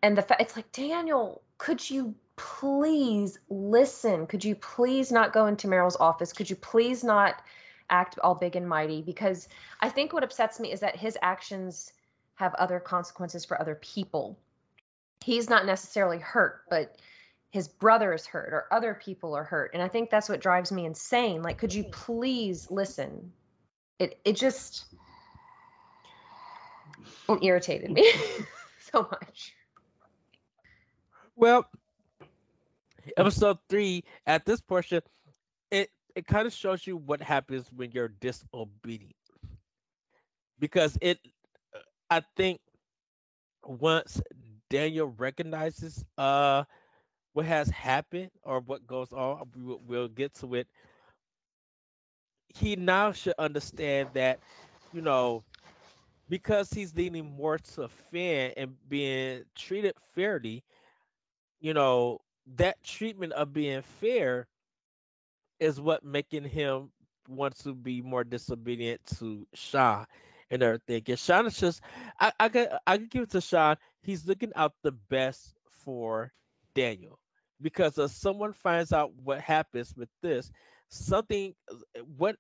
And the fa- it's like, Daniel, could you? Please listen. Could you please not go into Meryl's office? Could you please not act all big and mighty? Because I think what upsets me is that his actions have other consequences for other people. He's not necessarily hurt, but his brother is hurt or other people are hurt. And I think that's what drives me insane. Like, could you please listen? It it just irritated me so much. Well, episode three, at this portion, it, it kind of shows you what happens when you're disobedient. Because it, I think, once Daniel recognizes uh, what has happened or what goes on, we will, we'll get to it. He now should understand that, you know, because he's leaning more to Finn and being treated fairly, you know, that treatment of being fair is what making him want to be more disobedient to Sean and everything. And Sean is just, I, I can I can give it to Sean. He's looking out the best for Daniel, because if someone finds out what happens with this, something what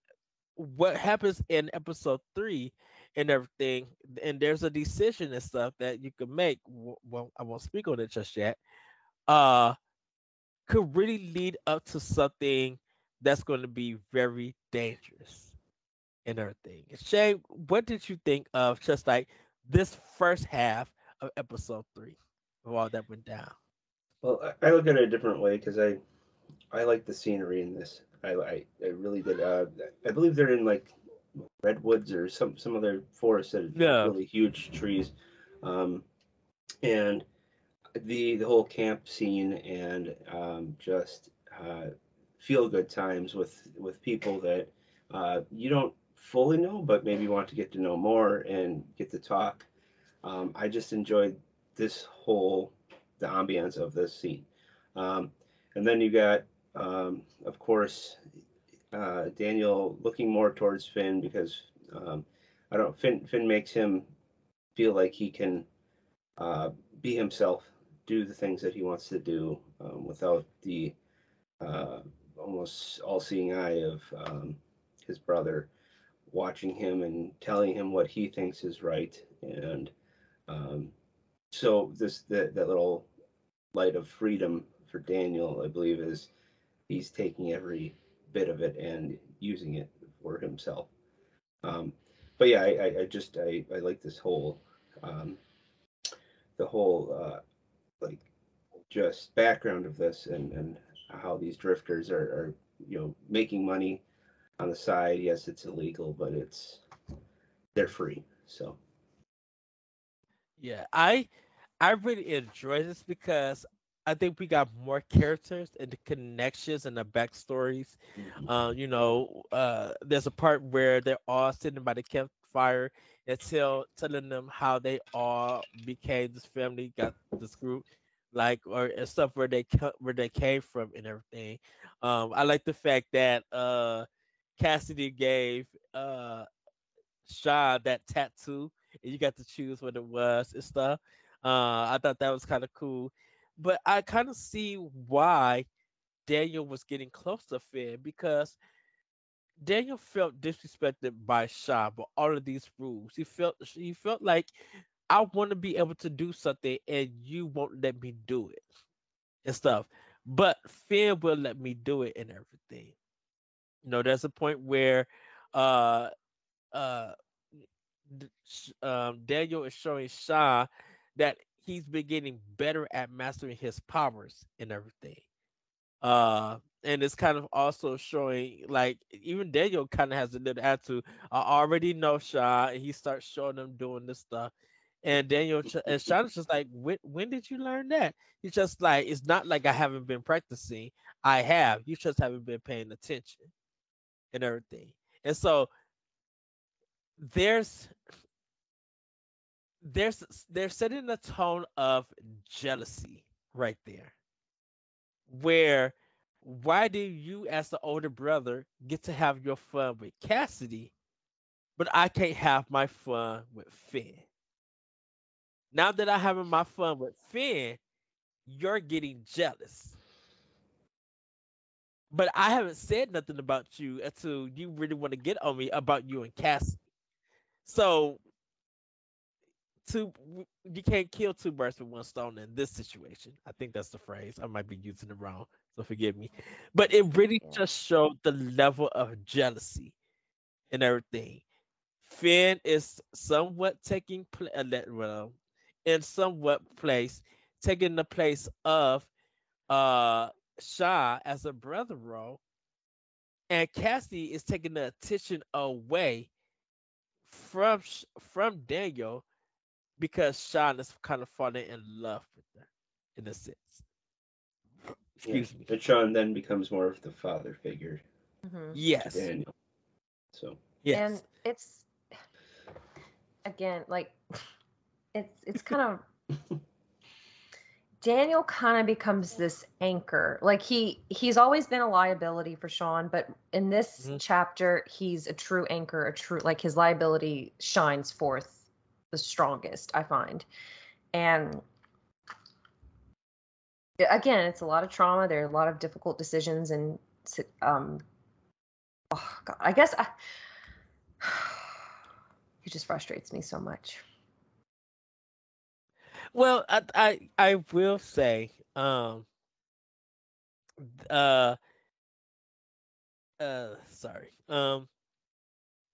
what happens in episode three and everything, and there's a decision and stuff that you can make. Well, I won't speak on it just yet. Uh. Could really lead up to something that's going to be very dangerous and everything. Shay, what did you think of just like this first half of episode three of all that went down? Well, I look at it a different way because I I like the scenery in this. I I, I really did. Uh, I believe they're in like redwoods or some some other forest that yeah. really huge trees, um, and. The, the whole camp scene and um, just uh, feel-good times with, with people that uh, you don't fully know, but maybe want to get to know more and get to talk. Um, I just enjoyed this whole, the ambiance of this scene. Um, and then you got, um, of course, uh, Daniel looking more towards Finn because, um, I don't, Finn, Finn makes him feel like he can uh, be himself. Do the things that he wants to do um, without the uh, almost all-seeing eye of um, his brother watching him and telling him what he thinks is right and um, so this the, that little light of freedom for Daniel, I believe, is he's taking every bit of it and using it for himself. Um, but yeah, I, I, I just I, I like this whole um, the whole uh, like just background of this and and how these drifters are, are you know making money on the side. Yes, it's illegal, but it's they're free. So yeah, I I really enjoy this because I think we got more characters and the connections and the backstories. Mm-hmm. Uh, you know, uh, there's a part where they're all sitting by the campfire and tell, telling them how they all became this family, got this group, like, or stuff where they where they came from and everything. Um, I like the fact that uh, Cassidy gave uh, Sean that tattoo, and you got to choose what it was and stuff. Uh, I thought that was kind of cool. But I kind of see why Daniel was getting close to Finn, because Daniel felt disrespected by Sean, but all of these rules. He felt he felt like, I want to be able to do something and you won't let me do it and stuff. But Finn will let me do it and everything. You know, there's a point where uh, uh, um, Daniel is showing Sean that he's been getting better at mastering his powers and everything. Uh, and it's kind of also showing, like, even Daniel kind of has a little attitude. I already know Sean, and he starts showing them doing this stuff. And Daniel and Sean is just like, when, when did you learn that? He's just like, it's not like I haven't been practicing. I have. You just haven't been paying attention and everything. And so there's... There's, they're setting a tone of jealousy right there, where why do you as the older brother get to have your fun with Cassidy, but I can't have my fun with Finn? Now that I'm having my fun with Finn, you're getting jealous. But I haven't said nothing about you until you really want to get on me about you and Cassidy. So... Two, you can't kill two birds with one stone in this situation. I think that's the phrase. I might be using it wrong, so forgive me. But it really just showed the level of jealousy and everything. Finn is somewhat taking pl- well, in somewhat place, taking the place of uh, Shaw as a brother role, and Cassie is taking the attention away from from Daniel, because Sean is kind of falling in love with her, in a sense. Excuse yeah. me. But Sean then becomes more of the father figure. Mm-hmm. Yes. Daniel. So. Yes. And it's again like it's it's kind of Daniel kind of becomes this anchor. Like he he's always been a liability for Sean, but in this mm-hmm. chapter he's a true anchor, a true like his liability shines forth the strongest, I find. And again, it's a lot of trauma. There are a lot of difficult decisions, and um, oh God, I guess I, it just frustrates me so much. Well, I I, I will say, um, uh, uh, sorry, um.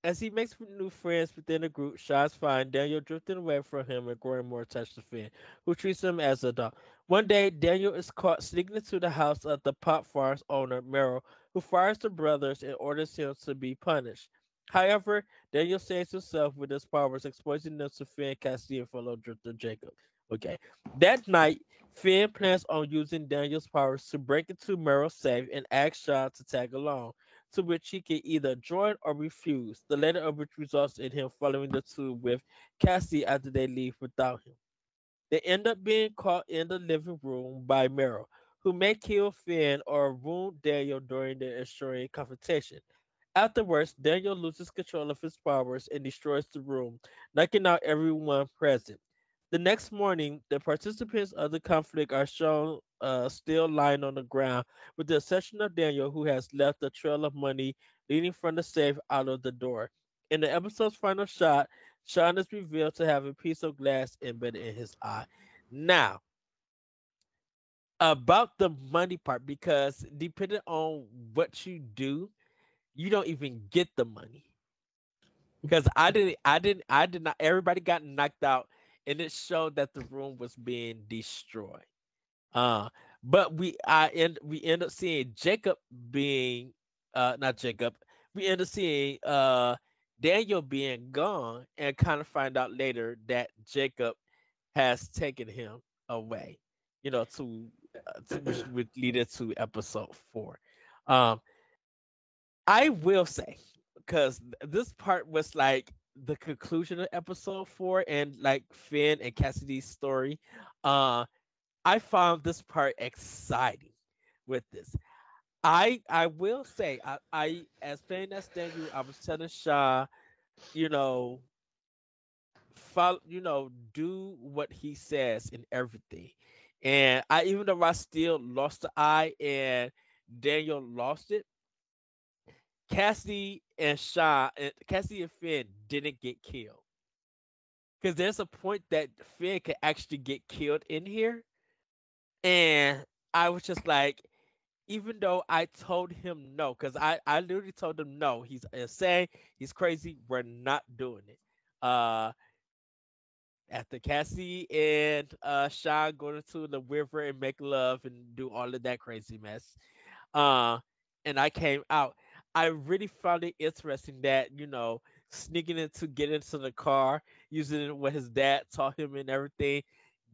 As he makes new friends within the group, Sean's fine, Daniel drifting away from him and growing more attached to Finn, who treats him as a dog. One day, Daniel is caught sneaking into the house of the pot farm's owner, Meryl, who fires the brothers and orders him to be punished. However, Daniel saves himself with his powers, exposing them to Finn, Cassidy, and fellow drifter Jacob. Okay. That night, Finn plans on using Daniel's powers to break into Meryl's safe and asks Sean to tag along, to which he can either join or refuse, the latter of which results in him following the two with Cassie after they leave without him. They end up being caught in the living room by Meryl, who may kill Finn or wound Daniel during their ensuing confrontation. Afterwards, Daniel loses control of his powers and destroys the room, knocking out everyone present. The next morning, the participants of the conflict are shown uh, still lying on the ground, with the exception of Daniel, who has left a trail of money leading from the safe out of the door. In the episode's final shot, Sean is revealed to have a piece of glass embedded in his eye. Now, about the money part, because depending on what you do, you don't even get the money. Because I didn't, I didn't, I did not, everybody got knocked out, and it showed that the room was being destroyed. Uh, but we, I end, we end up seeing Jacob being, uh, not Jacob, we end up seeing uh, Daniel being gone, and kind of find out later that Jacob has taken him away, you know, to, uh, to which would lead us to episode four. Um, I will say, because this part was like the conclusion of episode four and like Finn and Cassidy's story. Uh, I found this part exciting with this. I I will say, I, I as playing that Daniel, I was telling Shaw, you know, follow, you know, do what he says in everything. And I, even though I still lost the eye and Daniel lost it, Cassidy and Shaw, and Cassidy and Finn didn't get killed. Because there's a point that Finn could actually get killed in here. And I was just like, even though I told him no, because I, I literally told him no, he's insane, he's crazy, we're not doing it. Uh, after Cassie and uh, Shaw go into the river and make love and do all of that crazy mess, uh, and I came out, I really found it interesting that, you know, sneaking into get into the car, using what his dad taught him and everything,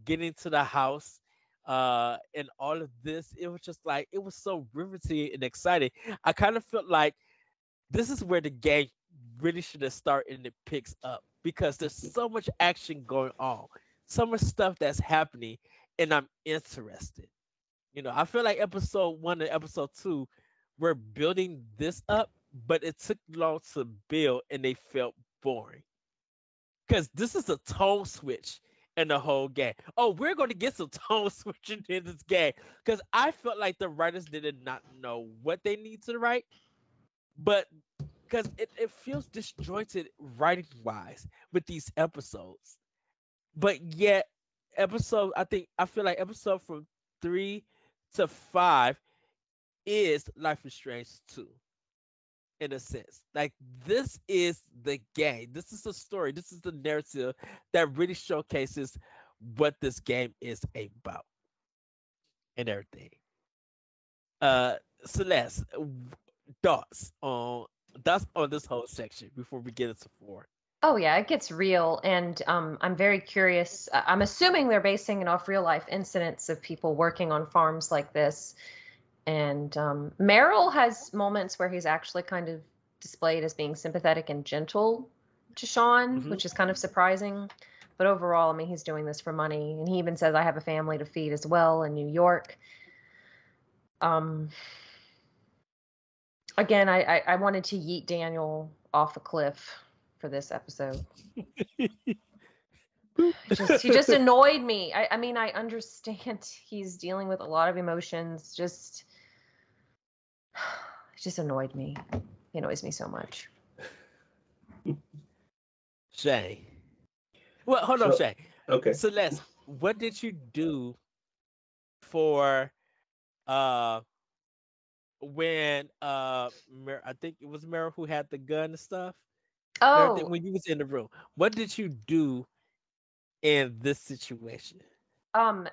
getting to the house, uh, and all of this, it was just like, it was so riveting and exciting. I kind of felt like this is where the game really should have started and it picks up, because there's so much action going on, so much stuff that's happening, and I'm interested. You know, I feel like episode one and episode two were building this up, but it took long to build and they felt boring. Because this is a tone switch in the whole game. Oh, we're going to get some tone switching in this game. Because I felt like the writers did not know what they need to write, but because it, it feels disjointed writing-wise with these episodes. But yet, episode, I think, I feel like episode from three to five is Life is Strange two, in a sense. Like, this is the game. This is the story. This is the narrative that really showcases what this game is about and everything. Uh, Celeste, thoughts on thoughts on this whole section before we get into four? Oh yeah, it gets real, and um, I'm very curious. I'm assuming they're basing it off real life incidents of people working on farms like this. And um, Meryl has moments where he's actually kind of displayed as being sympathetic and gentle to Sean, mm-hmm. which is kind of surprising. But overall, I mean, he's doing this for money. And he even says, I have a family to feed as well in New York. Um, again, I, I, I wanted to yeet Daniel off a cliff for this episode. just, he just annoyed me. I, I mean, I understand he's dealing with a lot of emotions, just... It just annoyed me. He annoys me so much. Shay. Well, hold so, on, Shay. Okay. Celeste, what did you do for uh when uh Mer- I think it was Meryl who had the gun and stuff? Oh. Meryl, when you was in the room, what did you do in this situation? Um.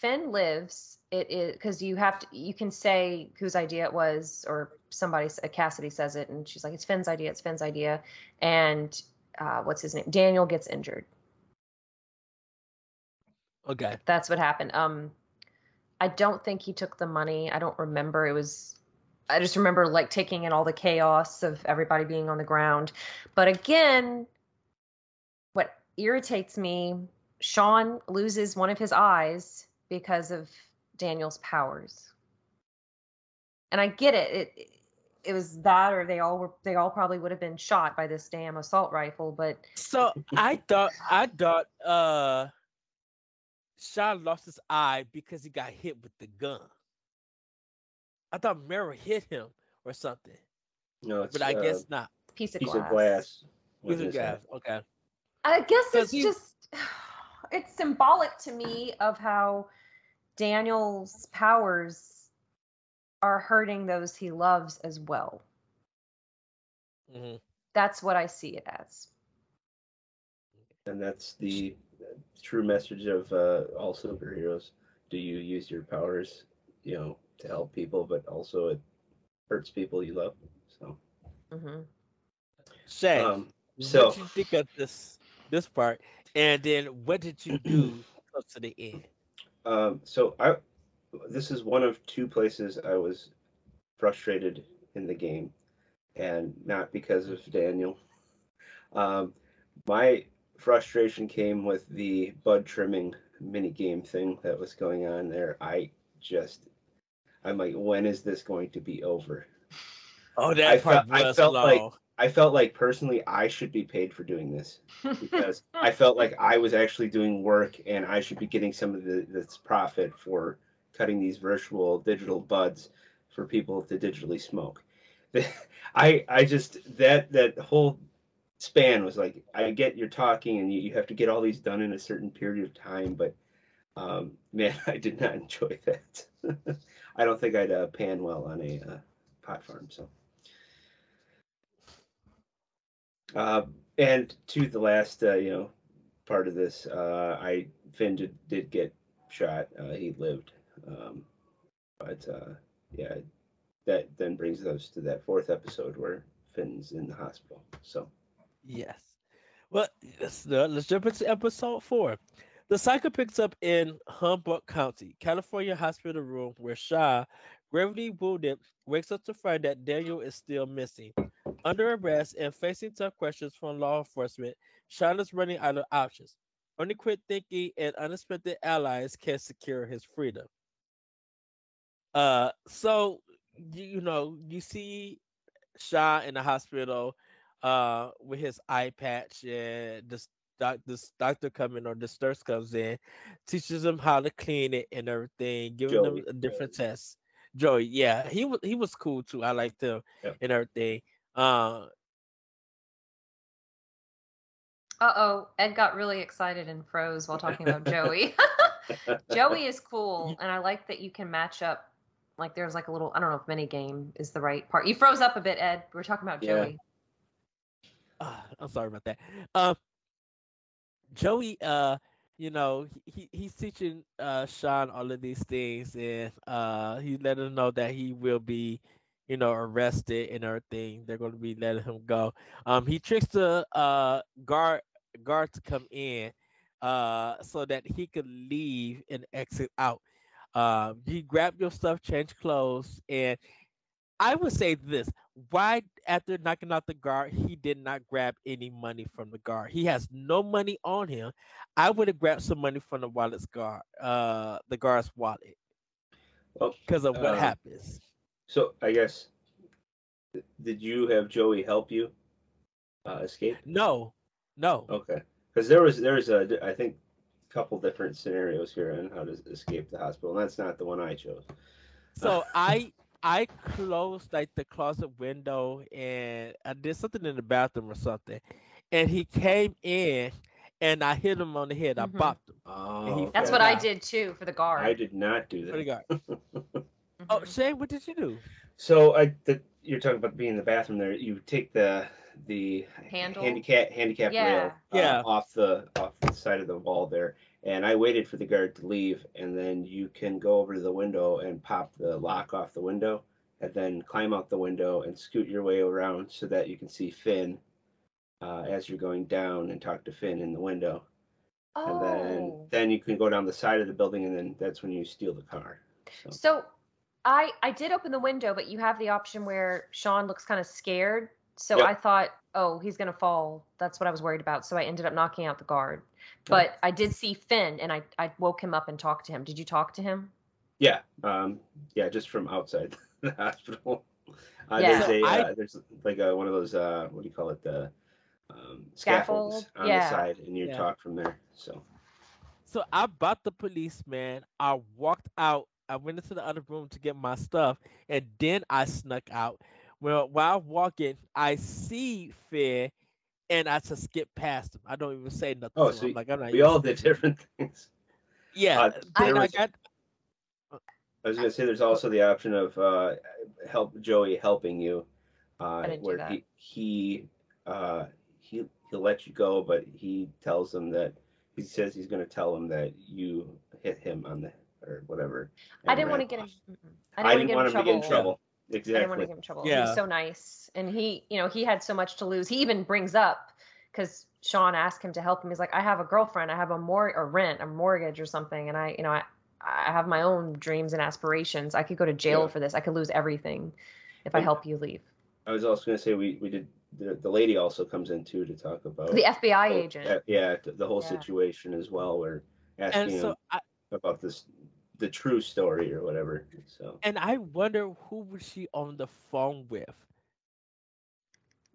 Finn lives, it is because you have to, you can say whose idea it was, or somebody, Cassidy says it, and she's like, it's Finn's idea, it's Finn's idea. And uh, what's his name? Daniel gets injured. Okay. That's what happened. Um, I don't think he took the money. I don't remember. It was, I just remember like taking in all the chaos of everybody being on the ground. But again, what irritates me, Sean loses one of his eyes because of Daniel's powers. And I get it. It, it, it was that, or they all were, they all probably would have been shot by this damn assault rifle, but. So I thought, I thought, uh, Sean lost his eye because he got hit with the gun. I thought Meryl hit him or something. No, it's, but I uh, guess not. Piece of glass. Piece of glass. Piece of glass. Okay. I guess it's he, just, it's symbolic to me of how Daniel's powers are hurting those he loves as well. Mm-hmm. That's what I see it as. And that's the true message of uh, all superheroes. Do you use your powers, you know, to help people, but also it hurts people you love. So, mm-hmm. Shay, um, so what did you think of this this part? And then what did you do up to the end? Um, so I, this is one of two places I was frustrated in the game, and not because of Daniel. Um, my frustration came with the bud trimming mini game thing that was going on there. I just, I'm like, when is this going to be over? Oh, that I part fe- I felt low. like I felt like personally I should be paid for doing this, because I felt like I was actually doing work and I should be getting some of the, this profit for cutting these virtual digital buds for people to digitally smoke. I I just that that whole span was like, I get you're talking and you, you have to get all these done in a certain period of time, but um, man, I did not enjoy that. I don't think I'd uh, pan well on a uh, pot farm. So, uh, and to the last, uh, you know, part of this, uh, I Finn did, did get shot. Uh, he lived, um, but uh, yeah, that then brings us to that fourth episode where Finn's in the hospital. So. Yes. Well, let's, uh, let's jump into episode four. The cycle picks up in Humboldt County, California hospital room where Shah, gravely wounded, wakes up to find that Daniel is still missing. Under arrest and facing tough questions from law enforcement, Shah is running out of options. Only quick thinking and unexpected allies can secure his freedom. Uh, so, you, you know, you see Shah in the hospital Uh, with his eye patch, and this, doc, this doctor comes in, or this nurse comes in, teaches him how to clean it and everything, giving Joey. him a different Joey. test. Joey, yeah, he was he was cool too. I liked him yeah. and everything. Uh oh, Ed got really excited and froze while talking about Joey. Joey is cool, and I like that you can match up. Like there's like a little, I don't know if mini game is the right part. You froze up a bit, Ed. We were talking about yeah. Joey. I'm sorry about that. Uh, Joey, uh, you know, he, he's teaching uh, Sean all of these things, and uh, he let him know that he will be, you know, arrested and everything. They're going to be letting him go. Um, he tricks the uh, guard guard to come in uh, so that he could leave and exit out. Um, you grab your stuff, change clothes, and I would say this. Why, after knocking out the guard, he did not grab any money from the guard? He has no money on him. I would have grabbed some money from the wallet's guard, uh, the guard's wallet, because well, of what uh, happens. So I guess, did you have Joey help you uh, escape? No, no. Okay, because there was there's a I think a couple different scenarios here on how to escape the hospital, and that's not the one I chose. So uh. I. I closed like the closet window, and I did something in the bathroom or something, and he came in, and I hit him on the head. Mm-hmm. I bopped him. Oh, that's what out. I did too for the guard. I did not do that. For the guard. Mm-hmm. Oh, Shane, what did you do? So I, the, you're talking about being in the bathroom there. You take the the handle handicap handicap yeah. rail uh, yeah. off the off the side of the wall there. And I waited for the guard to leave, and then you can go over to the window and pop the lock off the window, and then climb out the window and scoot your way around so that you can see Finn uh, as you're going down and talk to Finn in the window. Oh. And then, then you can go down the side of the building, and then that's when you steal the car. So, so I, I did open the window, but you have the option where Sean looks kind of scared. So yep. I thought, oh, he's going to fall. That's what I was worried about. So I ended up knocking out the guard. But oh. I did see Finn, and I, I woke him up and talked to him. Did you talk to him? Yeah. Um, yeah, just from outside the hospital. Uh, yeah. There's, a, I... uh, there's like a, one of those, uh, what do you call it, the um, scaffolds Scaffold? on yeah. the side, and you yeah. talk from there. So so I bought the policeman. I walked out. I went into the other room to get my stuff, and then I snuck out. Well, while walking, I see Finn, and I just skip past them. I don't even say nothing. Oh, so I'm like, I'm not we all did different things. Yeah. Uh, then was, I, got, I was gonna say there's also the option of uh, help Joey helping you, uh, where he he, uh, he he'll let you go, but he tells him that he says he's gonna tell him that you hit him on the or whatever. I didn't want to get him. I didn't want him to get in trouble. Exactly. I didn't want to give him trouble. Yeah. He's so nice. And he, you know, he had so much to lose. He even brings up, because Sean asked him to help him. He's like, I have a girlfriend. I have a mor- or rent, a mortgage or something. And I, you know, I, I have my own dreams and aspirations. I could go to jail yeah. for this. I could lose everything if I help you leave. I was also going to say, we, we did, the, the lady also comes in too to talk about. The F B I oh, agent. Yeah, the whole yeah. situation as well. We're asking so him I, about this. The true story or whatever. So, and I wonder who was she on the phone with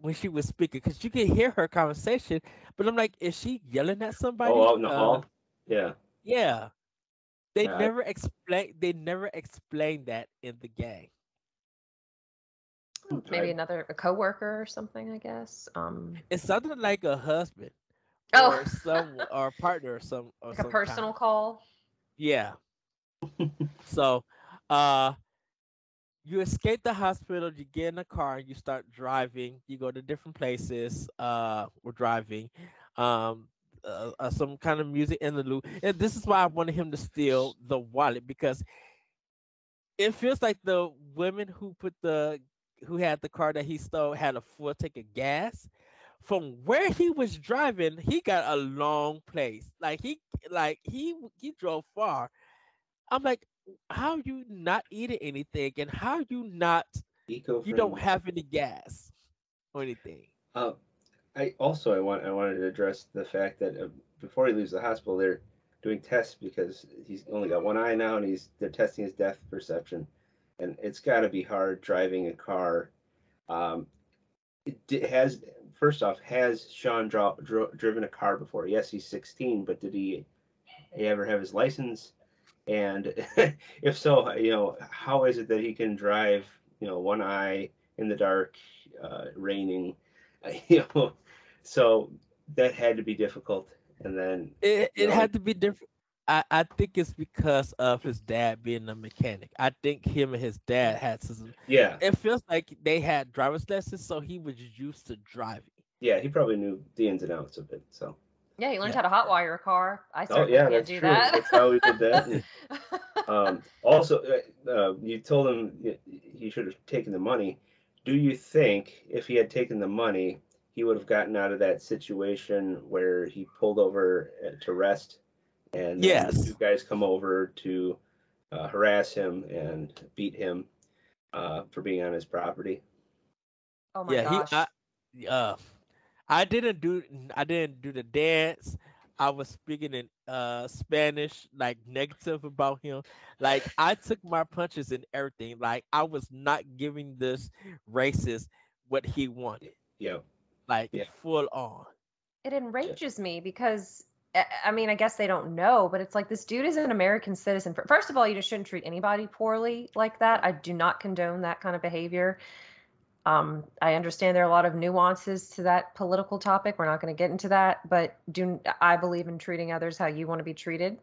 when she was speaking, because you could hear her conversation, but I'm like, is she yelling at somebody? Oh, out in the uh, hall? Yeah. Yeah. They yeah. never explain. They never explained that in the game. Maybe I, another a coworker or something. I guess. Um, it's something like a husband, oh. or some, or a partner, or some, or like some a personal kind. Call. Yeah. So, uh, you escape the hospital, you get in a car, you start driving, you go to different places, uh, we're driving, um, uh, uh, some kind of music interlude. And this is why I wanted him to steal the wallet, because it feels like the women who put the, who had the car that he stole had a full tank of gas. From where he was driving, he got a long place. Like he, like he, he drove far. I'm like, how are you not eating anything, and how are you not, Eco-friendly. You don't have any gas or anything. Uh, I also I want I wanted to address the fact that uh, before he leaves the hospital, they're doing tests because he's only got one eye now, and he's they're testing his depth perception, and it's got to be hard driving a car. Um, it has first off, has Sean draw, dro- driven a car before? Yes, he's sixteen, but did he, he ever have his license? And if so, you know, how is it that he can drive, you know, one eye in the dark, uh, raining, you know? So that had to be difficult. And then it, it know, had to be different. I, I think it's because of his dad being a mechanic. I think him and his dad had some. Yeah. It feels like they had driver's lessons, so he was used to driving. Yeah, he probably knew the ins and outs of it. So. Yeah, you learned yeah. how to hotwire a car. I certainly oh, yeah, can't do true. That. That's how we did that. um, also, uh, you told him he should have taken the money. Do you think if he had taken the money, he would have gotten out of that situation where he pulled over to rest, and yes. the two guys come over to uh, harass him and beat him uh, for being on his property? Oh my yeah, gosh! He, I, uh, I didn't do I didn't do the dance. I was speaking in uh, Spanish, like negative about him. Like I took my punches and everything. Like I was not giving this racist what he wanted. Yeah. Like yeah. full on. It enrages yeah. me because I mean I guess they don't know, but it's like this dude is an American citizen. First of all, you just shouldn't treat anybody poorly like that. I do not condone that kind of behavior. Um, I understand there are a lot of nuances to that political topic. We're not going to get into that, but do I believe in treating others how you want to be treated?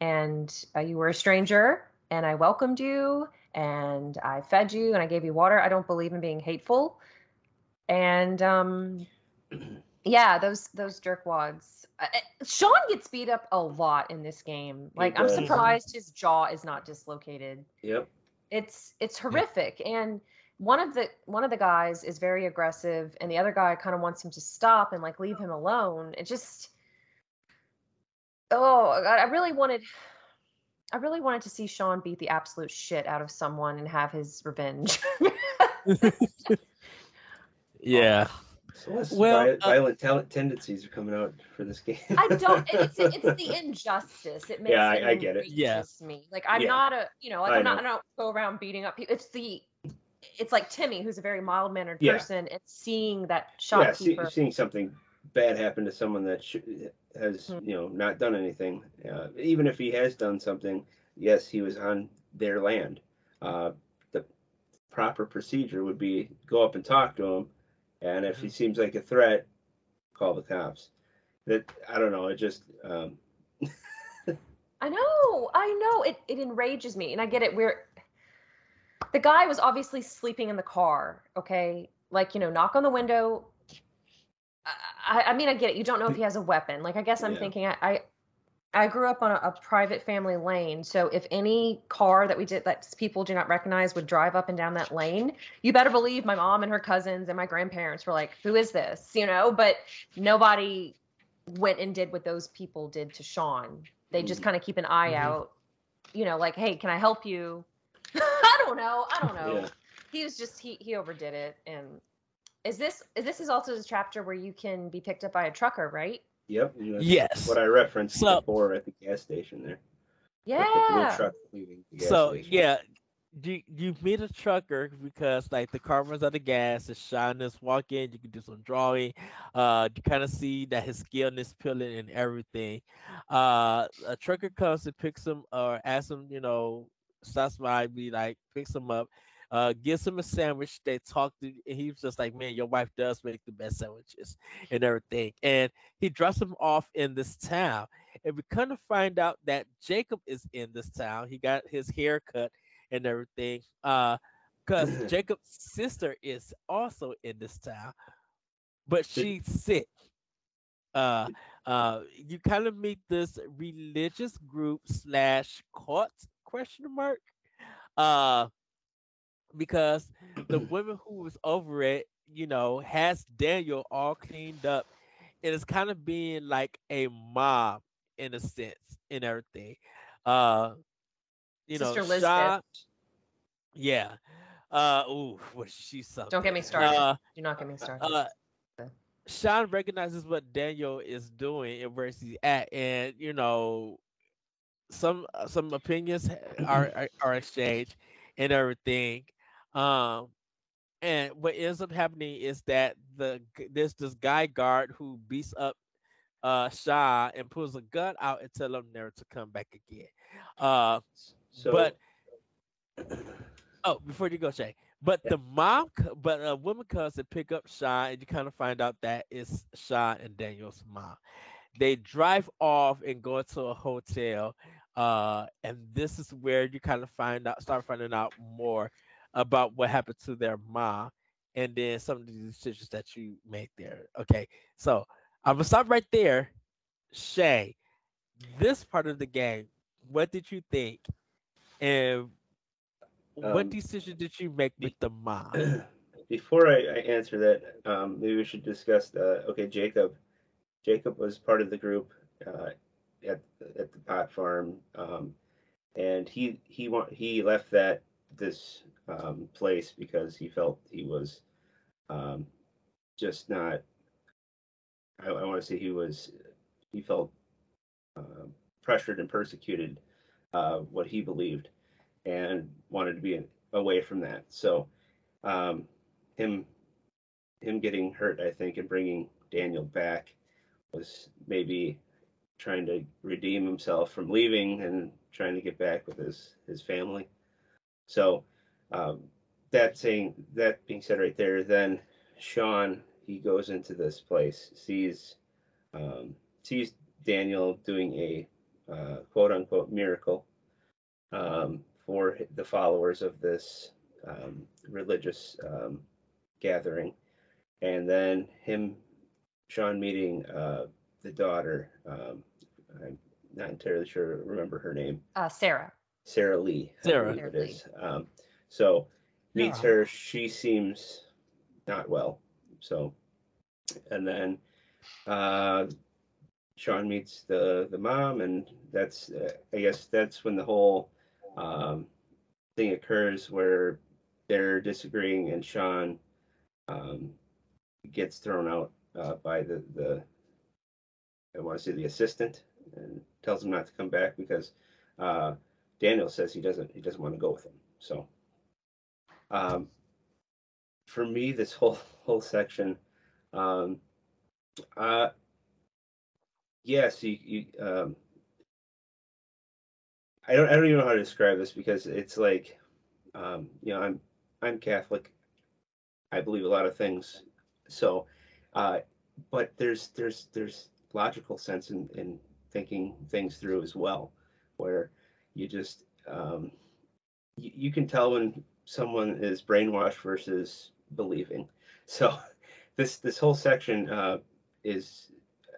And uh, you were a stranger, and I welcomed you, and I fed you, and I gave you water. I don't believe in being hateful. And um, yeah, those those jerkwads. Uh, Sean gets beat up a lot in this game. Like I'm surprised his jaw is not dislocated. Yep. It's it's horrific, yep. and. One of the one of the guys is very aggressive, and the other guy kind of wants him to stop and like leave him alone. It just, oh God, I really wanted, I really wanted to see Sean beat the absolute shit out of someone and have his revenge. yeah. So let's, well, violent uh, talent tendencies are coming out for this game. I don't. It's it's the injustice. It makes yeah, I, it I get it. Yes. Yeah. Me, like I'm yeah. not a, you know, like I I'm know. not. I don't go around beating up people. It's the It's like Timmy, who's a very mild-mannered yeah. person, and seeing that shopkeeper. Yeah, see, seeing something bad happen to someone that sh- has, mm-hmm. you know, not done anything. Uh, even if he has done something, yes, he was on their land. Uh, the proper procedure would be go up and talk to him, and if mm-hmm. he seems like a threat, call the cops. That I don't know. It just. Um... I know. I know. It it enrages me, and I get it. We're the guy was obviously sleeping in the car. Okay, like you know, knock on the window. I, I mean, I get it. You don't know if he has a weapon. Like, I guess I'm yeah. thinking I, I I grew up on a, a private family lane. So if any car that we did that people do not recognize would drive up and down that lane, you better believe my mom and her cousins and my grandparents were like, who is this? You know, but nobody went and did what those people did to Sean. They just kind of keep an eye mm-hmm. out, you know, like, hey, can I help you? I don't know. I don't know. Yeah. He was just he he overdid it. And Is this is this is also the chapter where you can be picked up by a trucker, right? Yep. You know, yes. What I referenced so, before at the gas station there. Yeah. The truck leaving the gas so station. yeah, you you meet a trucker because like the car runs out of gas, it's shining, it's walking. You can do some drawing. Uh, you kind of see that his skill is peeling and everything. Uh, a trucker comes and picks him or asks him, you know, stops by, be like picks him up. Uh, gives him a sandwich. They talked to, and he was just like, man, your wife does make the best sandwiches and everything. And he drops him off in this town. And we kind of find out that Jacob is in this town. He got his hair cut and everything. Because uh, Jacob's sister is also in this town, but she's sick. Uh, uh, you kind of meet this religious group slash cult, question mark. Uh, Because the woman who was over it, you know, has Daniel all cleaned up. And it's kind of being like a mob in a sense and everything. Uh, you Sister know, Sean, yeah. Uh, ooh, what she's something. Don't get me started. Uh, Do not get me started. Uh, uh, Sean recognizes what Daniel is doing and where he's at, and you know, some some opinions are are, are exchanged and everything. Um, and what ends up happening is that the there's this guy guard who beats up uh Shaw and pulls a gun out and tells him never to come back again. Uh, so, but oh, before you go, Shay. But yeah. the mom, but a woman comes to pick up Shaw, and you kind of find out that it's Shaw and Daniel's mom. They drive off and go into a hotel. Uh, and this is where you kind of find out, start finding out more about what happened to their mom, and then some of the decisions that you made there. Okay, so I'm gonna stop right there. Shay, this part of the game, what did you think, and um, what decision did you make with the mom? Before I, I answer that, um, maybe we should discuss. Uh, okay, Jacob. Jacob was part of the group uh, at at the pot farm, um, and he he want, he left that this. Um, place because he felt he was um, just not. I, I want to say he was. He felt uh, pressured and persecuted, uh, what he believed, and wanted to be in, away from that. So, um, him, him getting hurt, I think, and bringing Daniel back was maybe trying to redeem himself from leaving and trying to get back with his his family. So. Um, that saying, that being said right there, then Sean, he goes into this place, sees um, sees Daniel doing a uh, quote-unquote miracle um, for the followers of this um, religious um, gathering, and then him, Sean meeting uh, the daughter, um, I'm not entirely sure, remember her name. Uh, Sarah. Sarah Lee. Sarah. I believe it is. Um, So meets yeah. her, she seems not well. So, and then uh, Sean meets the, the mom, and that's, uh, I guess that's when the whole um, thing occurs where they're disagreeing and Sean um, gets thrown out uh, by the, the, I want to say the assistant, and tells him not to come back because uh, Daniel says he doesn't, he doesn't want to go with him. So. Um, for me, this whole whole section, um, uh, yes, you, you, um, I don't, I don't even know how to describe this because it's like, um, you know, I'm, I'm Catholic. I believe a lot of things. So, uh, but there's there's there's logical sense in, in thinking things through as well, where you just um, you, you can tell when someone is brainwashed versus believing. So this this whole section uh, is,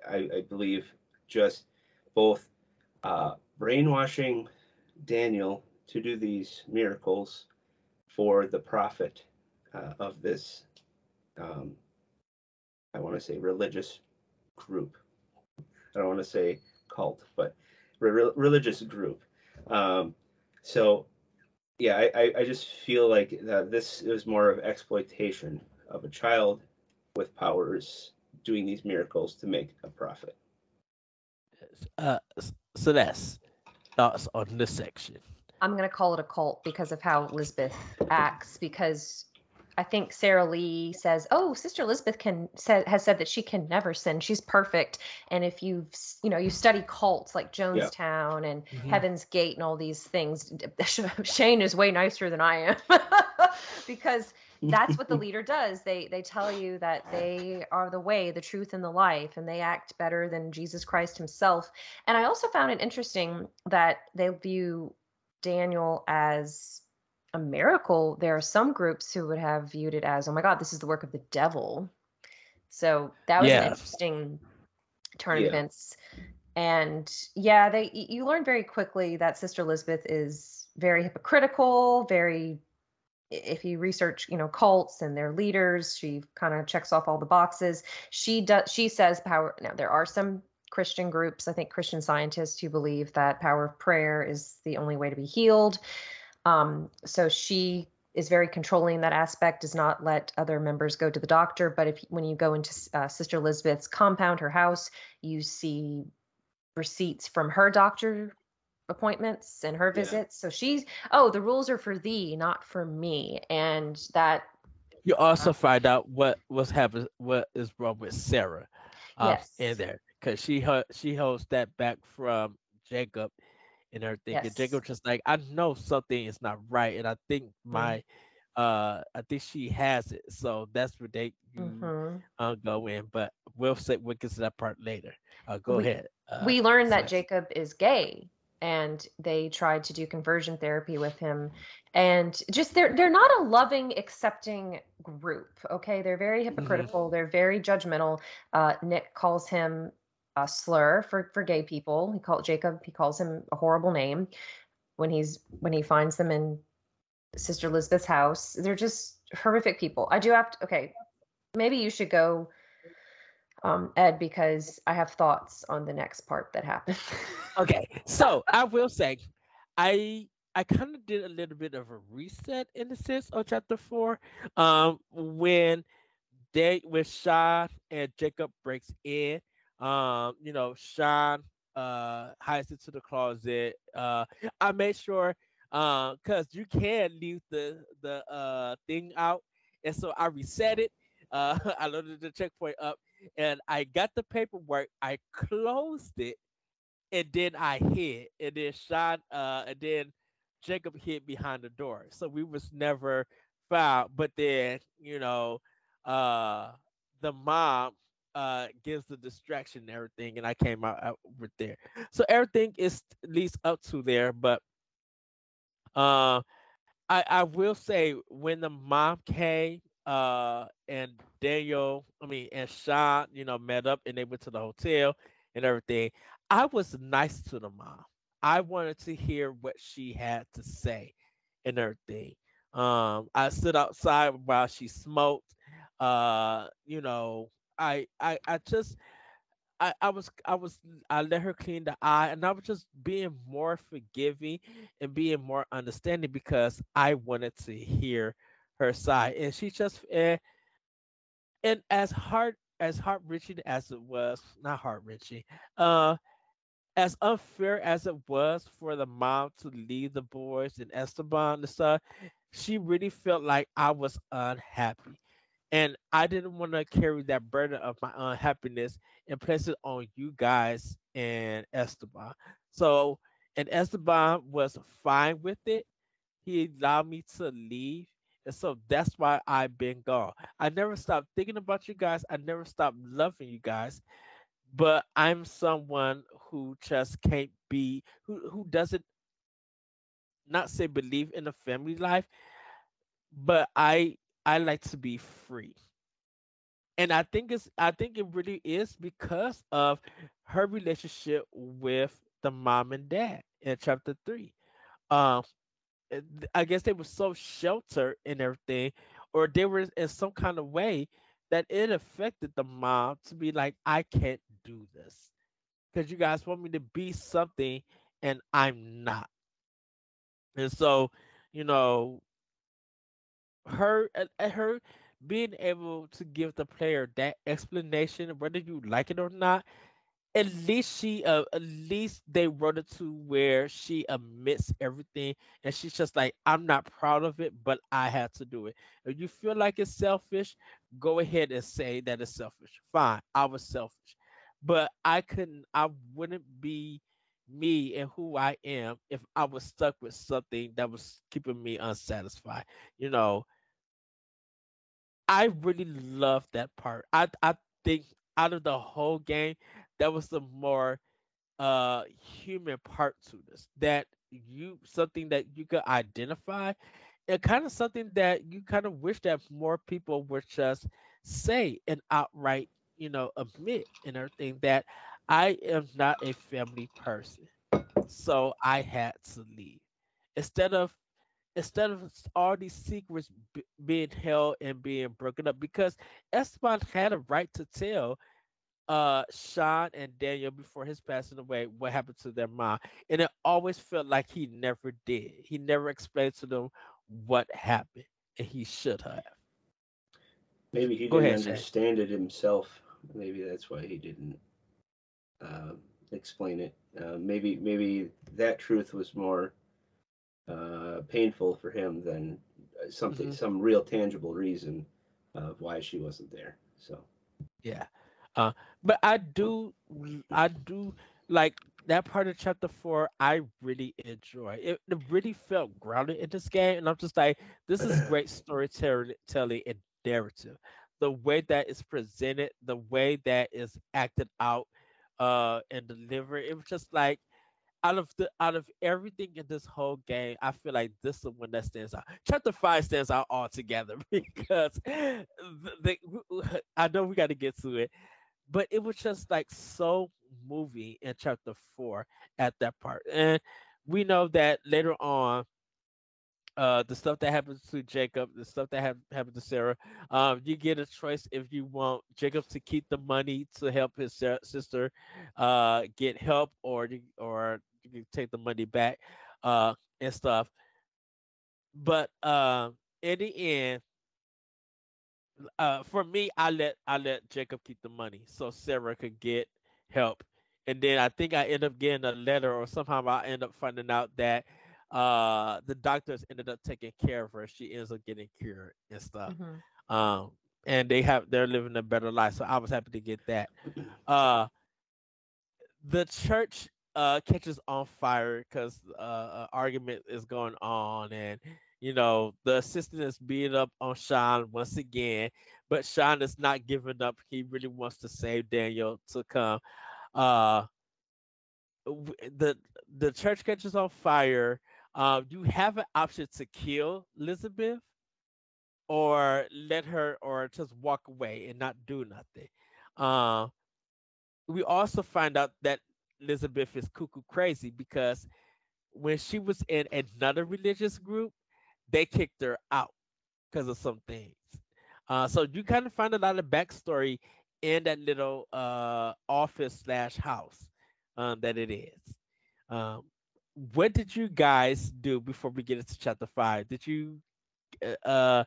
I, I believe, just both uh, brainwashing Daniel to do these miracles for the profit uh, of this, um, I want to say religious group. I don't want to say cult, but re- religious group. Um, so, yeah, I, I just feel like that this is more of exploitation of a child with powers doing these miracles to make a profit. Uh, so that's thoughts on this section. I'm going to call it a cult because of how Elizabeth acts, because I think Sarah Lee says, oh, Sister Elizabeth can sa- has said that she can never sin. She's perfect. And if you've, you know, you study cults like Jonestown yeah. and mm-hmm. Heaven's Gate and all these things, Shane is way nicer than I am because that's what the leader does. They they tell you that they are the way, the truth, and the life, and they act better than Jesus Christ himself. And I also found it interesting that they view Daniel as a miracle. There are some groups who would have viewed it as, oh my God, this is the work of the devil. So that was yeah. an interesting turn of yeah. events. And yeah, they you learn very quickly that Sister Elizabeth is very hypocritical, very, if you research, you know, cults and their leaders, she kind of checks off all the boxes. She does. She says power. Now, there are some Christian groups, I think Christian Scientists, who believe that power of prayer is the only way to be healed. Um, so she is very controlling in that aspect, does not let other members go to the doctor. But if when you go into uh, Sister Elizabeth's compound, her house, you see receipts from her doctor appointments and her visits. Yeah. So she's, oh, the rules are for thee, not for me. And that you also uh, find out what was happening, what is wrong with Sarah uh, yes. in there. Because she she holds that back from Jacob and everything. Yes. And Jacob just like, I know something is not right, and I think my, mm-hmm. uh, I think she has it. So that's where they mm-hmm. uh, go in. But we'll say we'll get to that part later. Uh, go we, ahead. Uh, we learned that Jacob is gay, and they tried to do conversion therapy with him, and just they're they're not a loving, accepting group. Okay, they're very hypocritical. Mm-hmm. They're very judgmental. Uh, Nick calls him a slur for, for gay people. He called Jacob, he calls him a horrible name when he's, when he finds them in Sister Elizabeth's house. They're just horrific people. I do have to, okay, maybe you should go, um, Ed, because I have thoughts on the next part that happened. Okay. So I will say, I, I kind of did a little bit of a reset in the sense of chapter four, um, when they, when Sean and Jacob breaks in. Um, you know, Sean uh hides into the closet. Uh, I made sure, uh, cause you can leave the the uh thing out, and so I reset it. Uh, I loaded the checkpoint up, and I got the paperwork. I closed it, and then I hid, and then Sean, uh, and then Jacob hid behind the door. So we was never found. But then, you know, uh, the mom. Uh, gives the distraction and everything, and I came out, out over there. So everything is leads up to there, but uh, I, I will say when the mom came uh, and Daniel, I mean, and Sean, you know, met up and they went to the hotel and everything, I was nice to the mom. I wanted to hear what she had to say and everything. Um, I stood outside while she smoked, uh, you know, I, I I just I, I was I was I let her clean the eye, and I was just being more forgiving and being more understanding because I wanted to hear her side, and she just and, and as hard as heart wrenching as it was, not heart wrenching, uh, as unfair as it was for the mom to leave the boys and Esteban and stuff, she really felt like I was unhappy. And I didn't want to carry that burden of my unhappiness and place it on you guys and Esteban. So, and Esteban was fine with it. He allowed me to leave And so that's why I've been gone. I never stopped thinking about you guys. I never stopped loving you guys. But I'm someone who just can't be, who, who doesn't not say believe in a family life, but I I like to be free. And I think it's I think it really is because of her relationship with the mom and dad in chapter three. Um, I guess they were so sheltered and everything, or they were in some kind of way that it affected the mom to be like, I can't do this because you guys want me to be something and I'm not. And so, you know, her her being able to give the player that explanation, whether you like it or not, at least she, uh, at least they wrote it to where she admits everything, and she's just like, I'm not proud of it, but I had to do it. If you feel like it's selfish, go ahead and say that it's selfish. Fine, I was selfish, but I couldn't, I wouldn't be me and who I am if I was stuck with something that was keeping me unsatisfied. You know, I really love that part. I I think out of the whole game, that was the more uh, human part to this. That you, something that you could identify, and kind of something that you kind of wish that more people would just say and outright, you know, admit and everything, that I am not a family person. So I had to leave. Instead of instead of all these secrets b- being held and being broken up, because Esteban had a right to tell Uh, Sean and Daniel before his passing away what happened to their mom, and it always felt like he never did. He never explained to them what happened, and he should have. Maybe he Go didn't ahead, understand Shane. It himself. Maybe that's why he didn't uh, explain it. Uh, maybe maybe that truth was more uh, painful for him than something, mm-hmm. some real tangible reason of why she wasn't there. So yeah. Uh, but I do, I do like that part of chapter four. I really enjoy it. It really felt grounded in this game, and I'm just like, this is great storytelling and narrative. The way that it's presented, the way that it's acted out, uh, and delivered. It was just like, out of the out of everything in this whole game, I feel like this is the one that stands out. Chapter five stands out altogether because the, the, I know we got to get to it. But it was just like so moving in chapter four at that part. And we know that later on, uh, the stuff that happens to Jacob, the stuff that ha- happened to Sarah, um, you get a choice if you want Jacob to keep the money to help his ser- sister uh, get help, or you, or you can take the money back uh, and stuff. But uh, in the end, Uh, for me, I let I let Jacob keep the money so Sarah could get help, and then I think I end up getting a letter, or somehow I end up finding out that uh, the doctors ended up taking care of her. She ends up getting cured and stuff, mm-hmm. um, and they have they're living a better life. So I was happy to get that. Uh, the church uh, catches on fire because uh, an argument is going on, and you know, the assistant is beating up on Sean once again, but Sean is not giving up. He really wants to save Daniel to come. Uh, the the church catches on fire. Uh, you have an option to kill Elizabeth or let her, or just walk away and not do nothing. Uh, we also find out that Elizabeth is cuckoo crazy because when she was in another religious group, they kicked her out because of some things. Uh, so you kind of find a lot of backstory in that little uh, office slash house um, that it is. Um, what did you guys do before we get into chapter five? Did you uh,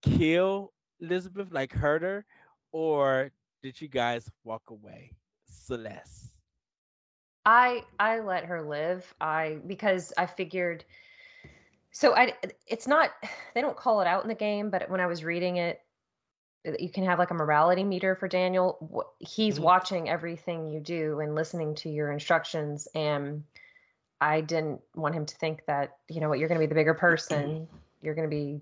kill Elizabeth, like hurt her, or did you guys walk away? Celeste. I I let her live. I because I figured. So I, it's not, they don't call it out in the game, but when I was reading it, you can have like a morality meter for Daniel. He's mm-hmm. watching everything you do and listening to your instructions. And I didn't want him to think that, you know what, you're going to be the bigger person. You're going to be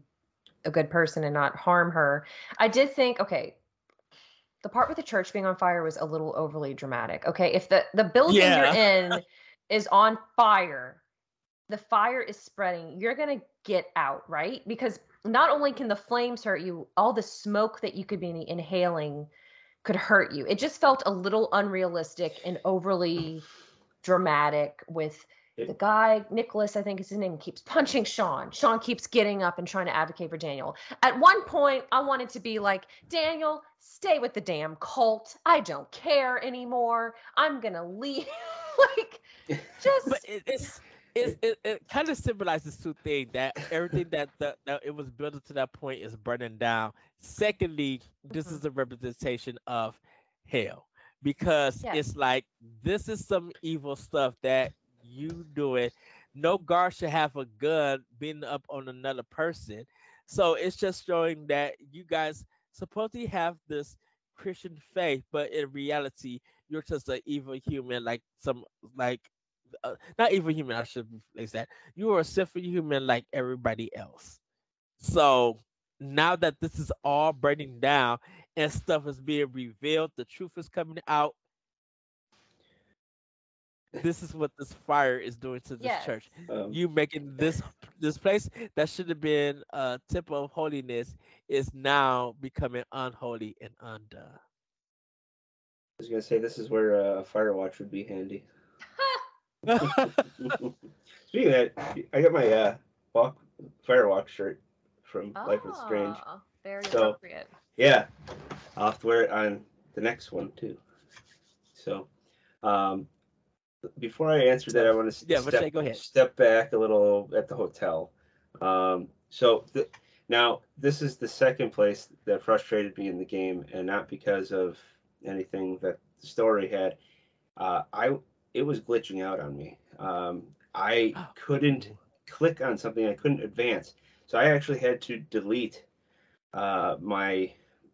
a good person and not harm her. I did think, okay, the part with the church being on fire was a little overly dramatic. Okay, if the, the building yeah. you're in is on fire, the fire is spreading, you're going to get out, right? Because not only can the flames hurt you, all the smoke that you could be inhaling could hurt you. It just felt a little unrealistic and overly dramatic with the guy, Nicholas, I think is his name, keeps punching Sean. Sean keeps getting up and trying to advocate for Daniel. At one point, I wanted to be like, Daniel, stay with the damn cult. I don't care anymore. I'm going to leave. Like, just... But it, it's, it, it, it kind of symbolizes two things. That everything that, the, that it was built up to that point is burning down. Secondly, this mm-hmm. is a representation of hell. Because yes. it's like, this is some evil stuff that you do it. No guard should have a gun beating up on another person. So it's just showing that you guys supposedly have this Christian faith, but in reality, you're just an evil human, like some, like, uh, not evil human, I should replace that. You are a sinful human like everybody else. So now that this is all burning down and stuff is being revealed, the truth is coming out. This is what this fire is doing to this yes. church. Um, you making this this place that should have been a temple of holiness is now becoming unholy and undone. I was gonna say this is where a uh, fire watch would be handy. Speaking of that, I got my uh, walk fire walk shirt from oh, Life is Strange. Very so, appropriate. Yeah, I'll have to wear it on the next one too. So. um Before I answer that, I want to yeah, step, go ahead. step back a little at the hotel. Um, so th- now this is the second place that frustrated me in the game, and not because of anything that the story had. Uh, I it was glitching out on me. Um, I oh. couldn't click on something. I couldn't advance. So I actually had to delete uh, my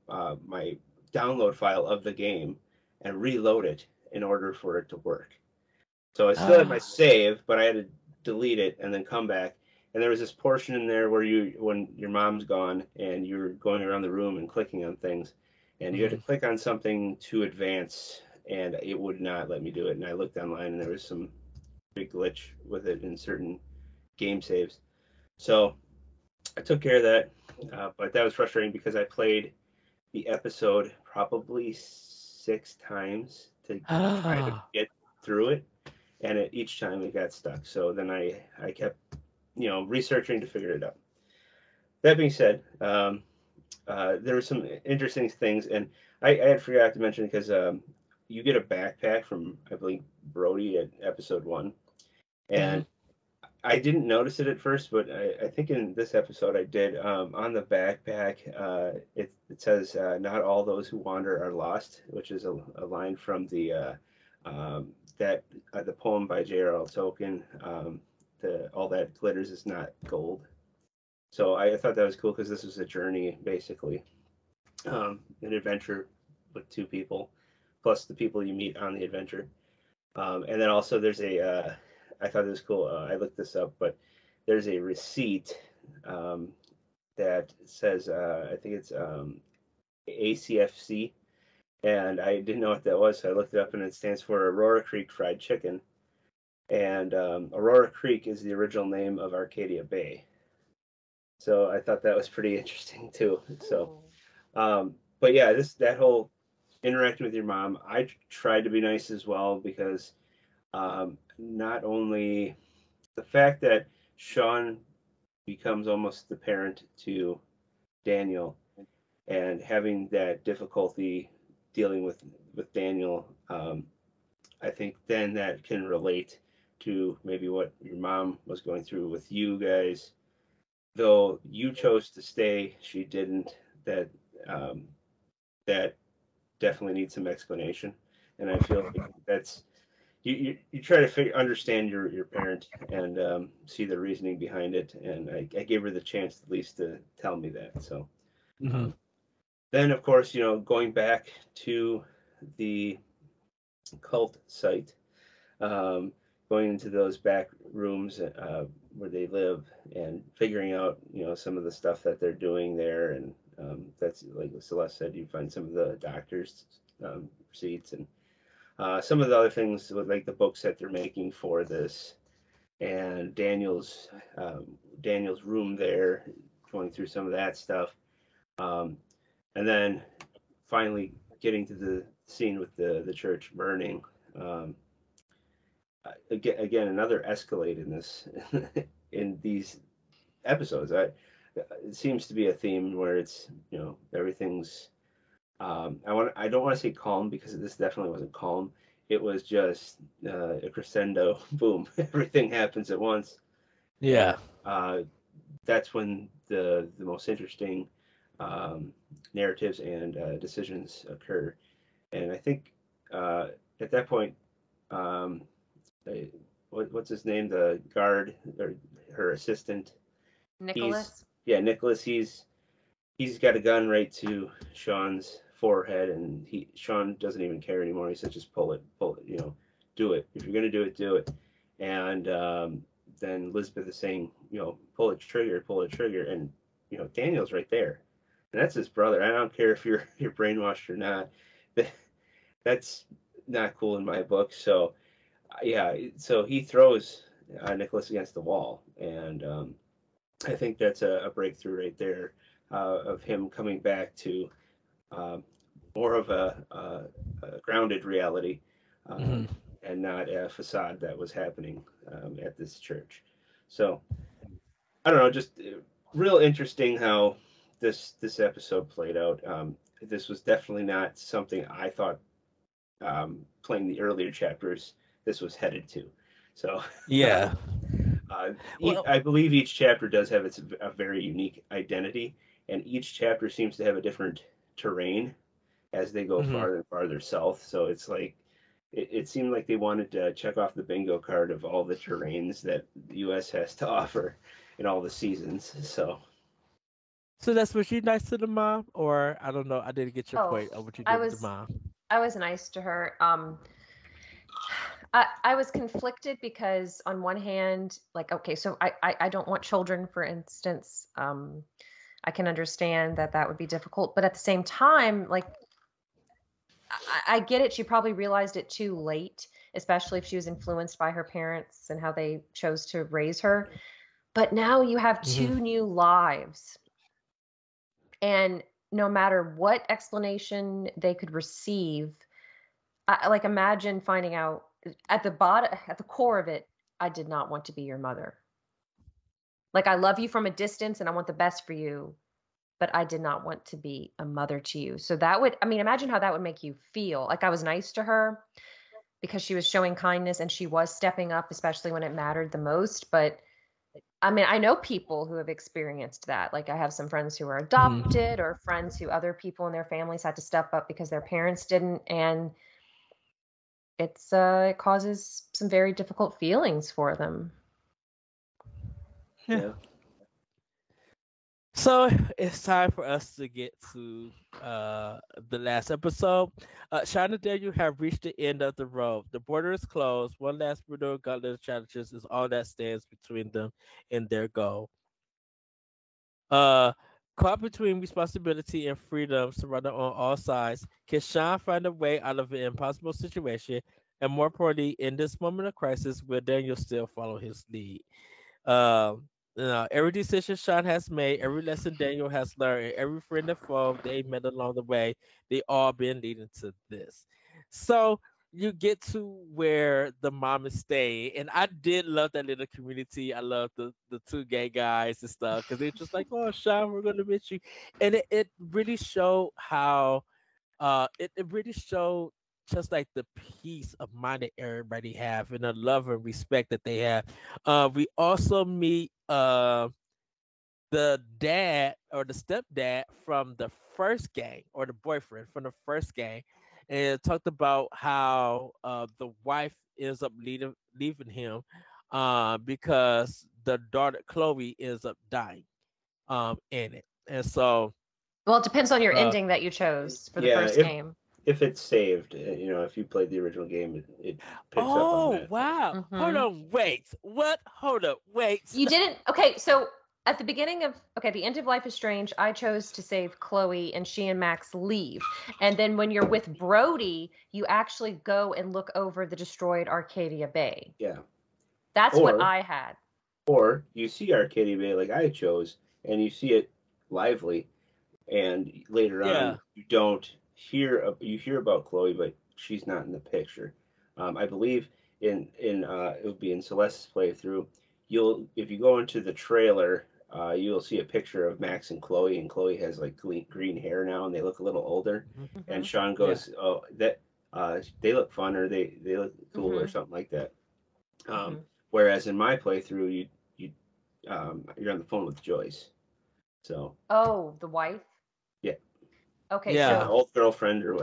uh, my download file of the game and reload it in order for it to work. So I still oh. had my save, but I had to delete it and then come back. And there was this portion in there where you, when your mom's gone and you're going around the room and clicking on things, and mm-hmm. you had to click on something to advance, and it would not let me do it. And I looked online, and there was some big glitch with it in certain game saves. So I took care of that, uh, but that was frustrating because I played the episode probably six times to oh. try to get through it. And it, each time it got stuck. So then I, I kept, you know, researching to figure it out. That being said, um, uh, there were some interesting things. And I, I had forgot to mention because um, you get a backpack from, I believe, Brody at episode one. And mm-hmm. I didn't notice it at first, but I, I think in this episode I did. Um, on the backpack, uh, it, it says, uh, not all those who wander are lost, which is a, a line from the... Uh, um, that uh, the poem by J R R Tolkien, um, the all that glitters is not gold. So I, I thought that was cool because this was a journey, basically, um, an adventure with two people, plus the people you meet on the adventure. Um, and then also there's a, uh, I thought it was cool. Uh, I looked this up, but there's a receipt um, that says, uh, I think it's um, A C F C. And I didn't know what that was, so I looked it up, and it stands for Aurora Creek Fried Chicken. And um, Aurora Creek is the original name of Arcadia Bay. So I thought that was pretty interesting, too. So, um, but yeah, this that whole interacting with your mom, I tried to be nice as well, because um, not only the fact that Sean becomes almost the parent to Daniel, and having that difficulty dealing with with Daniel, um, I think then that can relate to maybe what your mom was going through with you guys. Though you chose to stay, she didn't. That um, that definitely needs some explanation. And I feel like that's you you, you try to figure, understand your your parent and um, see the reasoning behind it. And I, I gave her the chance at least to tell me that. So. Mm-hmm. Then, of course, you know, going back to the cult site, um, going into those back rooms, uh, where they live and figuring out, you know, some of the stuff that they're doing there. And um, that's, like Celeste said, you find some of the doctor's um, receipts and uh, some of the other things with like the books that they're making for this. And Daniel's um, Daniel's room there, going through some of that stuff. Um, and then finally getting to the scene with the, the church burning. Um, again, again, another escalate in this, in these episodes. I, it seems to be a theme where it's, you know, everything's, um, I want, I don't want to say calm, because this definitely wasn't calm. It was just uh, a crescendo, boom, everything happens at once. Yeah. Uh, that's when the, the most interesting um, narratives and uh, decisions occur. And I think uh, at that point, um, they, what, what's his name? The guard, or her assistant. Nicholas. Yeah, Nicholas, he's he's got a gun right to Sean's forehead, and he Sean doesn't even care anymore. He said, just pull it, pull it, you know, do it. If you're going to do it, do it. And um, then Elizabeth is saying, you know, pull a trigger, pull a trigger. And, you know, Daniel's right there. And that's his brother. I don't care if you're, you're brainwashed or not. That's not cool in my book. So, yeah, so he throws uh, Nicholas against the wall. And um, I think that's a, a breakthrough right there uh, of him coming back to Uh, more of a, uh, a grounded reality uh, mm-hmm. and not a facade that was happening um, at this church. So, I don't know, just real interesting how this this episode played out. Um, this was definitely not something I thought um, playing the earlier chapters, this was headed to. So, yeah, uh, well, I believe each chapter does have its a very unique identity, and each chapter seems to have a different terrain as they go mm-hmm. farther and farther south. So it's like it, it seemed like they wanted to check off the bingo card of all the terrains that the U S has to offer in all the seasons. So so that's, was she nice to the mom? Or I don't know, I didn't get your oh, point of what you did I was, with the mom. I was nice to her. Um I, I was conflicted because on one hand, like, okay, so I, I, I don't want children, for instance. Um I can understand that that would be difficult, but at the same time, like, I, I get it. She probably realized it too late, especially if she was influenced by her parents and how they chose to raise her. But now you have two mm-hmm. new lives, and no matter what explanation they could receive, I, like, imagine finding out at the bottom, at the core of it, I did not want to be your mother. Like, I love you from a distance and I want the best for you, but I did not want to be a mother to you. So that would, I mean, imagine how that would make you feel. Like, I was nice to her because she was showing kindness and she was stepping up, especially when it mattered the most. But I mean, I know people who have experienced that. Like, I have some friends who were adopted mm. or friends who other people in their families had to step up because their parents didn't. And it's, uh, it causes some very difficult feelings for them. Yeah. So it's time for us to get to uh, the last episode. Uh, Sean and Daniel have reached the end of the road. The border is closed. One last brutal gauntlet of challenges is all that stands between them and their goal. Uh, Caught between responsibility and freedom surrounded on all sides. Can Sean find a way out of an impossible situation? And more importantly, in this moment of crisis, will Daniel still follow his lead? Uh, you know, every decision Sean has made, every lesson Daniel has learned, and every friend and foe they met along the way, they all been leading to this. So you get to where the mom is staying, and I did love that little community. I love the, the two gay guys and stuff, because they're just like, oh, Sean, we're going to miss you. And it, it really showed how, uh, it, it really showed just like the peace of mind that everybody have and the love and respect that they have. Uh, we also meet uh, the dad or the stepdad from the first gang, or the boyfriend from the first gang, and it talked about how uh, the wife ends up leaving, leaving him uh, because the daughter Chloe ends up dying um, in it. And so, well, it depends on your uh, ending that you chose for the yeah, first if- game. if it's saved, you know, if you played the original game, it, it picks oh, up on that. Oh, wow. Mm-hmm. Hold on, wait. What? Hold on, wait. You didn't? Okay, so at the beginning of, okay, the end of Life is Strange, I chose to save Chloe, and she and Max leave. And then when you're with Brody, you actually go and look over the destroyed Arcadia Bay. Yeah. That's or, what I had. Or you see Arcadia Bay like I chose, and you see it lively, and later yeah. on you don't hear you hear about Chloe, but she's not in the picture. Um, I believe in in uh, it would be in Celeste's playthrough. You'll if you go into the trailer, uh, you'll see a picture of Max and Chloe, and Chloe has like green, green hair now, and they look a little older. Mm-hmm. And Sean goes, yeah. "Oh, that uh, they look fun, or they they look cool, mm-hmm. or something like that." Um, mm-hmm. Whereas in my playthrough, you you um, you're on the phone with Joyce. So. Oh, the wife? Yeah. Okay. Yeah, so, the old girlfriend or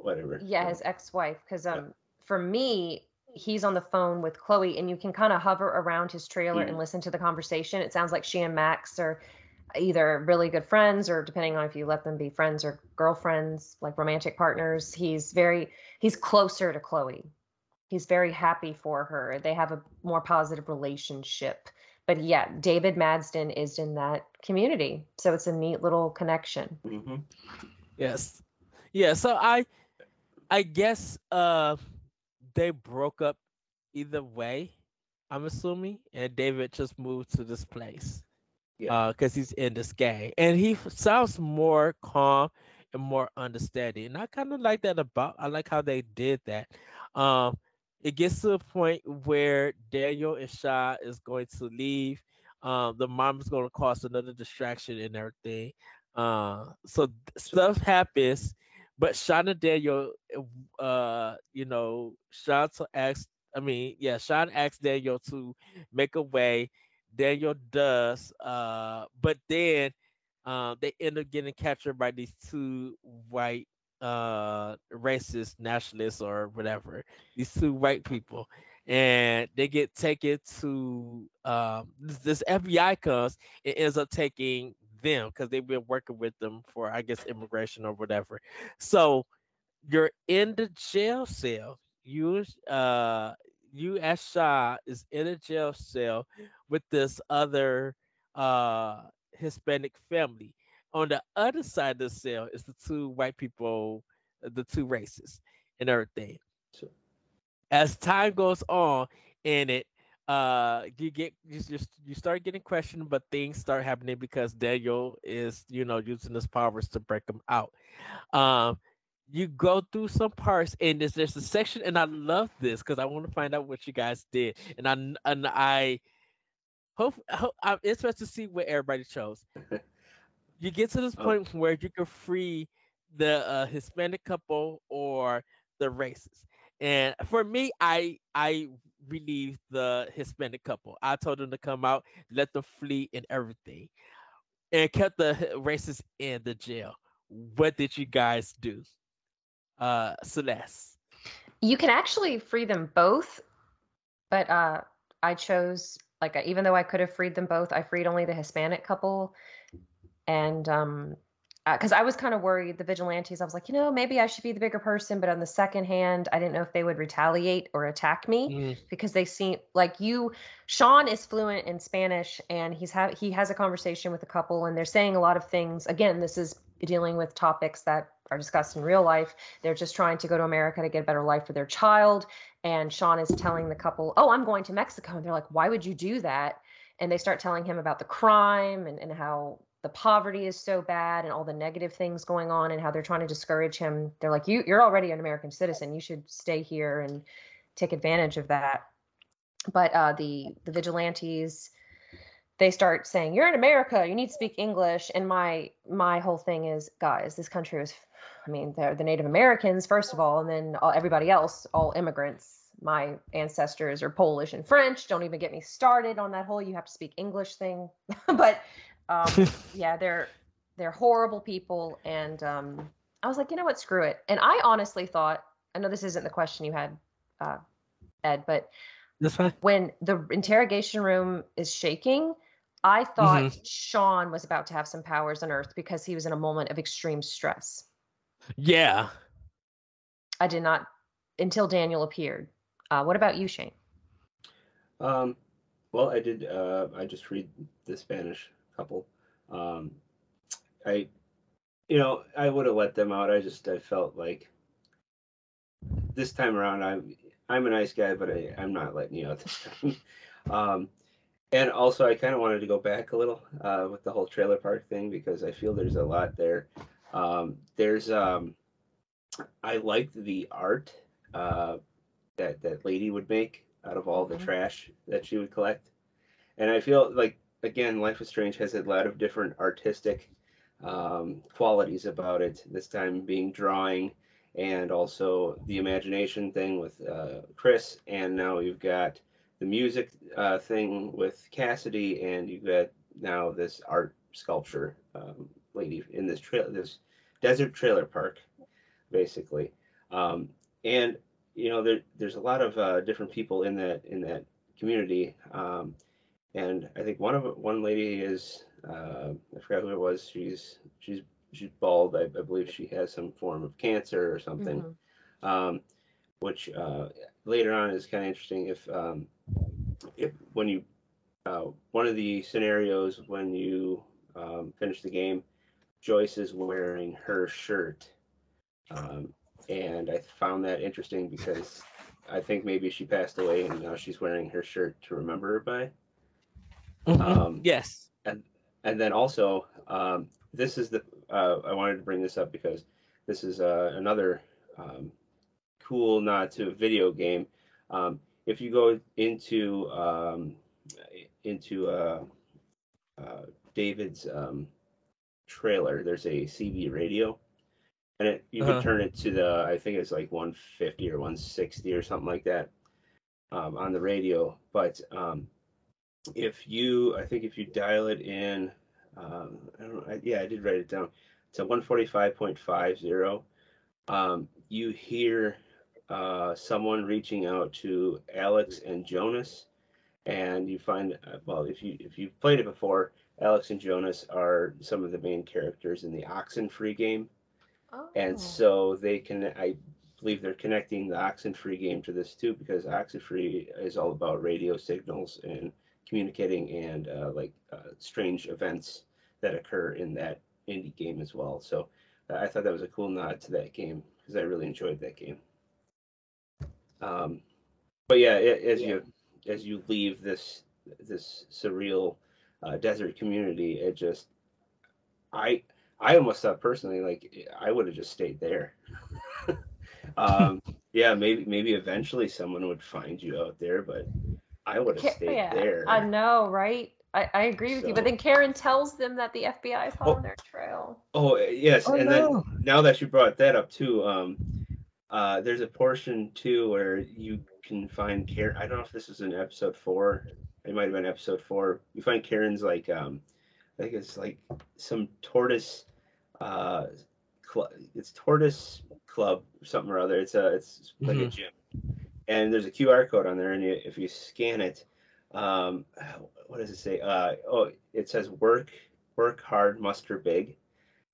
whatever. Yeah, his ex-wife. Because um, yeah. for me, he's on the phone with Chloe, and you can kind of hover around his trailer mm. and listen to the conversation. It sounds like she and Max are either really good friends, or depending on if you let them be friends or girlfriends, like romantic partners. He's very he's closer to Chloe. He's very happy for her. They have a more positive relationship. But yeah, David Madsen is in that community, so it's a neat little connection. Mm-hmm. Yes, yeah. So I, I guess uh, they broke up either way, I'm assuming, and David just moved to this place, yeah, because uh, he's in this gang, and he sounds more calm and more understanding, and I kind of like that about. I like how they did that. Um, It gets to the point where Daniel and Sha is going to leave. Um, the mom is going to cause another distraction and everything. Uh, so stuff happens, but Sha and Daniel, uh, you know, Sha to ask, I mean, yeah, Sha asks Daniel to make a way. Daniel does, uh, but then uh, they end up getting captured by these two white uh racist nationalists or whatever, these two white people, and they get taken to um this, this F B I comes. It ends up taking them because they've been working with them for I guess immigration or whatever. So you're in the jail cell, you uh you as Shah is in a jail cell with this other uh Hispanic family. On the other side of the cell is the two white people, the two races and everything. Sure. As time goes on in it, uh, you get you, you you start getting questioned, but things start happening because Daniel is, you know, using his powers to break them out. Um, you go through some parts, and there's there's a section, and I love this because I want to find out what you guys did, and I and I hope, hope I'm interested to see what everybody chose. You get to this point oh. where you can free the uh, Hispanic couple or the races. And for me, I I relieved the Hispanic couple. I told them to come out, let them flee and everything. And kept the races in the jail. What did you guys do? Uh, Celeste. You can actually free them both, but uh, I chose, like, even though I could have freed them both, I freed only the Hispanic couple. And um, because uh, I was kind of worried, the vigilantes, I was like, you know, maybe I should be the bigger person. But on the second hand, I didn't know if they would retaliate or attack me mm. because they seem like you. Sean is fluent in Spanish, and he's ha- he has a conversation with a couple, and they're saying a lot of things. Again, this is dealing with topics that are discussed in real life. They're just trying to go to America to get a better life for their child. And Sean is telling the couple, oh, I'm going to Mexico. And they're like, why would you do that? And they start telling him about the crime and, and how the poverty is so bad and all the negative things going on and how they're trying to discourage him. They're like, you, you're already an American citizen. You should stay here and take advantage of that. But uh, the, the vigilantes, they start saying, you're in America. You need to speak English. And my my whole thing is, guys, this country was, I mean, they're the Native Americans, first of all, and then all, everybody else, all immigrants. My ancestors are Polish and French. Don't even get me started on that whole you have to speak English thing. But Um, yeah, they're they're horrible people, and um, I was like, you know what, screw it. And I honestly thought, I know this isn't the question you had, uh, Ed, but that's fine. When the interrogation room is shaking, I thought mm-hmm. Sean was about to have some powers on Earth because he was in a moment of extreme stress. Yeah. I did not until Daniel appeared. Uh, what about you, Shane? Um, well, I did. Uh, I just read the Spanish couple. Um, I, you know, I would have let them out. I just I felt like this time around, I'm I'm a nice guy, but I, I'm not letting you out this time. um, and also, I kind of wanted to go back a little uh, with the whole trailer park thing because I feel there's a lot there. Um, there's um, I liked the art uh, that that lady would make out of all the mm-hmm. trash that she would collect, and I feel like again, Life is Strange has a lot of different artistic um, qualities about it. This time being drawing and also the imagination thing with uh, Chris, and now you've got the music uh, thing with Cassidy, and you've got now this art sculpture um, lady in this trail, this desert trailer park, basically. Um, and you know, there, there's a lot of uh, different people in that in that community. Um, And I think one of one lady is uh, I forgot who it was. She's she's she's bald. I, I believe she has some form of cancer or something, mm-hmm. um, which uh, later on is kind of interesting. If um, if when you uh, one of the scenarios when you um, finish the game, Joyce is wearing her shirt, um, and I found that interesting because I think maybe she passed away and now she's wearing her shirt to remember her by. Mm-hmm. Um, yes, and and then also um, this is the uh, I wanted to bring this up because this is uh, another um, cool nod to a video game. Um, if you go into um, into uh, uh, David's um, trailer, there's a C B radio, and it, you uh-huh. can turn it to the I think it's like one fifty or one sixty or something like that um, on the radio, but. Um, If you, I think if you dial it in, um, I don't know, I, yeah, I did write it down, to one forty-five point five zero, um, you hear uh, someone reaching out to Alex and Jonas, and you find, well, if, you, if you've played it before, Alex and Jonas are some of the main characters in the Oxenfree game, oh. and so they can, I believe they're connecting the Oxenfree game to this too, because Oxenfree is all about radio signals and communicating and uh, like uh, strange events that occur in that indie game as well. So uh, I thought that was a cool nod to that game because I really enjoyed that game. Um, but yeah, it, as yeah. you as you leave this this surreal uh, desert community, it just I I almost thought personally like I would have just stayed there. um, yeah, maybe maybe eventually someone would find you out there, but. I would have stayed yeah, there. I know, right? I, I agree with so, you. But then Karen tells them that the F B I is following oh, their trail. Oh, yes. Oh, and no. then now that you brought that up, too, um, uh, there's a portion, too, where you can find Karen. I don't know if this is in episode four. It might have been episode four. You find Karen's, like, um, I think it's, like, some tortoise. Uh, cl- it's Tortoise Club, something or other. It's, a, it's like mm-hmm. a gym. And there's a Q R code on there, and you, if you scan it, um, what does it say? Uh, oh, it says work, work hard, muster big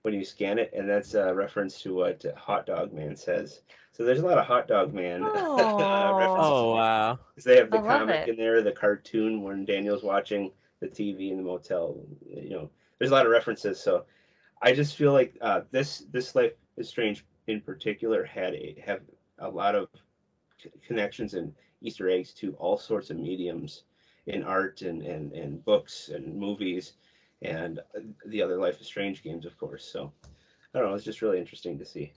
when you scan it, and that's a reference to what Hot Dog Man says. So there's a lot of Hot Dog Man oh. uh, references. Oh, wow. Because they have the I comic in there, the cartoon when Daniel's watching the T V in the motel. You know, there's a lot of references. So I just feel like uh, this this Life is Strange in particular had a, have a lot of connections and Easter eggs to all sorts of mediums in art and, and, and books and movies and the other Life is Strange games, of course. So I don't know. It's just really interesting to see.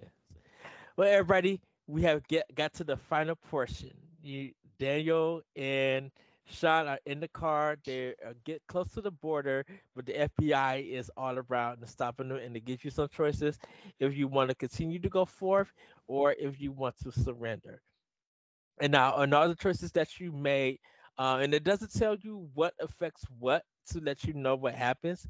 Yeah. Well, everybody, we have get, got to the final portion. You, Daniel and Sean are in the car. They uh, get close to the border, but the F B I is all around and stopping them, and they give you some choices if you want to continue to go forth or if you want to surrender. And now, and all the choices that you made, uh, and it doesn't tell you what affects what to let you know what happens,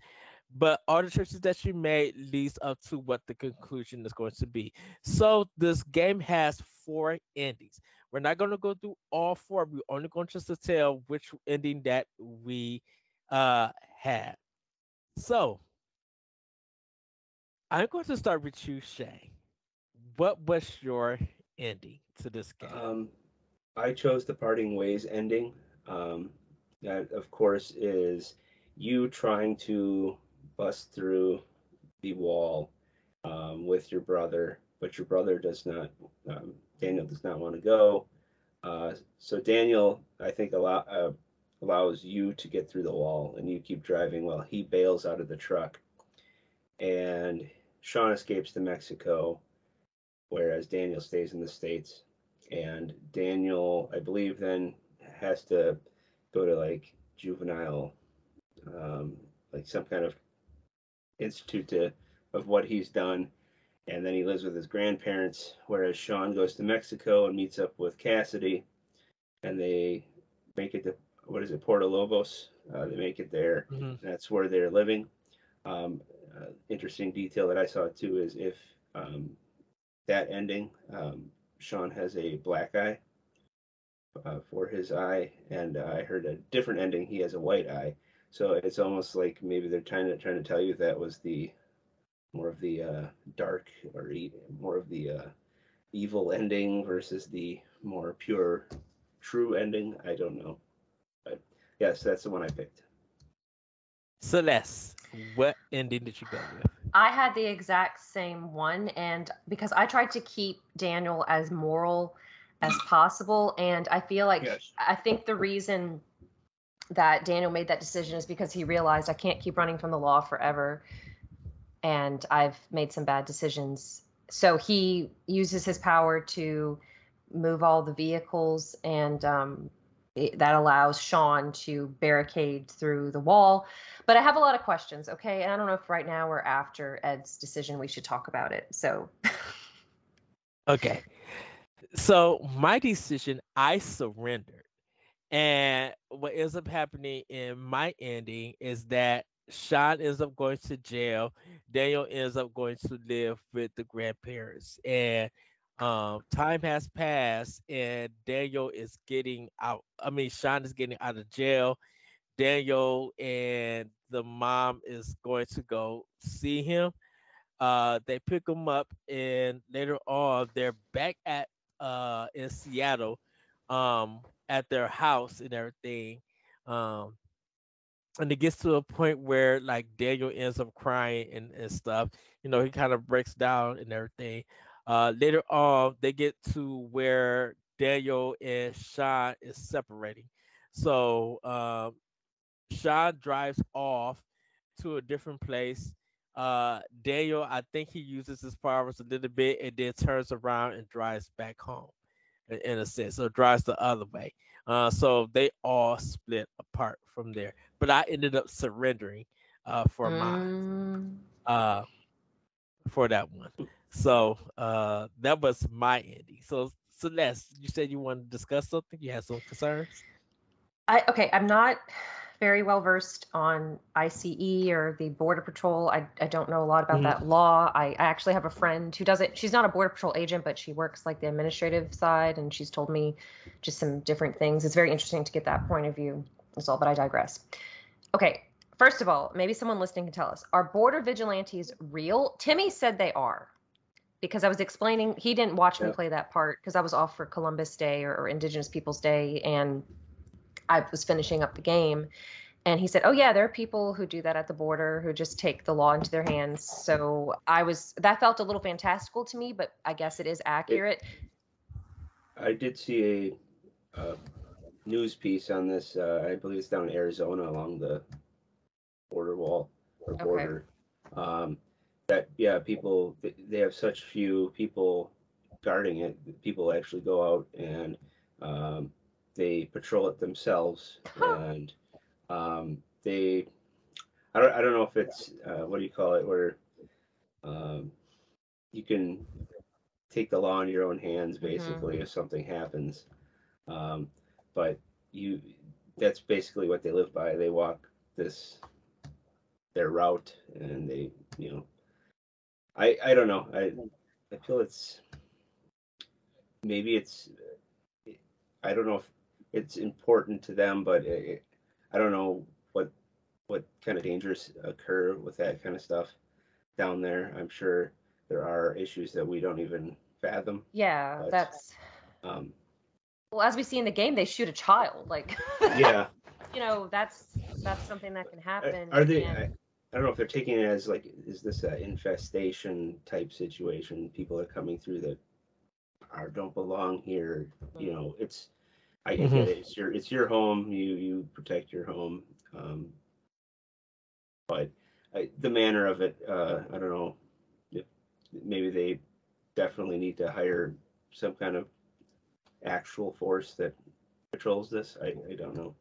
but all the choices that you made leads up to what the conclusion is going to be. So this game has four endings. We're not going to go through all four. We're only going just to tell which ending that we uh, had. So I'm going to start with you, Shay. what was your ending to this game? Um, I chose the parting ways ending. Um, that, of course, is you trying to bust through the wall um, with your brother, but your brother does not, um, Daniel does not want to go. Uh, so Daniel, I think, allow, uh, allows you to get through the wall, and you keep driving while he bails out of the truck. And Sean escapes to Mexico, whereas Daniel stays in the States. And Daniel, I believe, then has to go to, like, juvenile, um, like some kind of institute to, of what he's done. And then he lives with his grandparents, whereas Sean goes to Mexico and meets up with Cassidy, and they make it to, what is it, Puerto Lobos? Uh, they make it there. Mm-hmm. That's where they're living. Um, uh, interesting detail that I saw, too, is if um, that ending, um, Sean has a black eye uh, for his eye, and I heard a different ending, he has a white eye. So it's almost like maybe they're trying to trying to tell you that was the more of the uh, dark or e- more of the uh, evil ending versus the more pure, true ending. I don't know. But yes, that's the one I picked. Celeste, what ending did you go with? I had the exact same one, and because I tried to keep Daniel as moral as possible, and I feel like yes. I think the reason that Daniel made that decision is because he realized I can't keep running from the law forever, and I've made some bad decisions. So he uses his power to move all the vehicles, and um, it, that allows Sean to barricade through the wall. But I have a lot of questions, okay? And I don't know if right now or after Ed's decision we should talk about it, so. Okay. So my decision, I surrendered. And what ends up happening in my ending is that Sean ends up going to jail. Daniel ends up going to live with the grandparents. And um, time has passed, and Daniel is getting out. I mean, Sean is getting out of jail. Daniel and the mom is going to go see him. Uh, they pick him up, and later on, they're back at uh, in Seattle um, at their house and everything. Um, And it gets to a point where, like, Daniel ends up crying and, and stuff. You know, he kind of breaks down and everything. Uh, later on, they get to where Daniel and Sean is separating. So uh, Sean drives off to a different place. Uh, Daniel, I think he uses his powers a little bit and then turns around and drives back home, in, in a sense. So drives the other way. Uh, so they all split apart from there. But I ended up surrendering uh, for mm. mine, uh, for that one. So uh, that was my ending. So Celeste, you said you wanted to discuss something? You had some concerns? I okay, I'm not very well versed on I C E or the Border Patrol. I, I don't know a lot about mm-hmm. that law. I, I actually have a friend who doesn't, she's not a Border Patrol agent, but she works like the administrative side, and she's told me just some different things. It's very interesting to get that point of view as well, but I digress. Okay, first of all, maybe someone listening can tell us, are border vigilantes real? Timmy said they are, because I was explaining, he didn't watch yeah. me play that part because I was off for Columbus Day or, or Indigenous Peoples Day, and I was finishing up the game, and he said, oh yeah, there are people who do that at the border, who just take the law into their hands. So I was, that felt a little fantastical to me, but I guess it is accurate. It, I did see a uh, news piece on this. Uh, I believe it's down in Arizona along the border wall or border. Okay. Um, that, yeah, people, they have such few people guarding it. People actually go out and, um, they patrol it themselves, and um, they, I don't, I don't know if it's, uh, what do you call it, where um, you can take the law in your own hands, basically, mm-hmm. if something happens. Um, but you, that's basically what they live by. They walk this, their route, and they, you know, I, I don't know. I, I feel it's, maybe it's, I don't know if it's important to them, but it, I don't know what what kind of dangers occur with that kind of stuff down there. I'm sure there are issues that we don't even fathom. Yeah, but, that's. Um, well, as we see in the game, they shoot a child. Like. Yeah. You know, that's that's something that can happen. Are, are they? And, I, I don't know if they're taking it as like, is this an infestation type situation? People are coming through that are don't belong here. Mm-hmm. You know, it's. I get mm-hmm. it. It's your it's your home. You you protect your home. Um, but I, the manner of it, uh, I don't know. If, maybe they definitely need to hire some kind of actual force that patrols this. I, I don't know.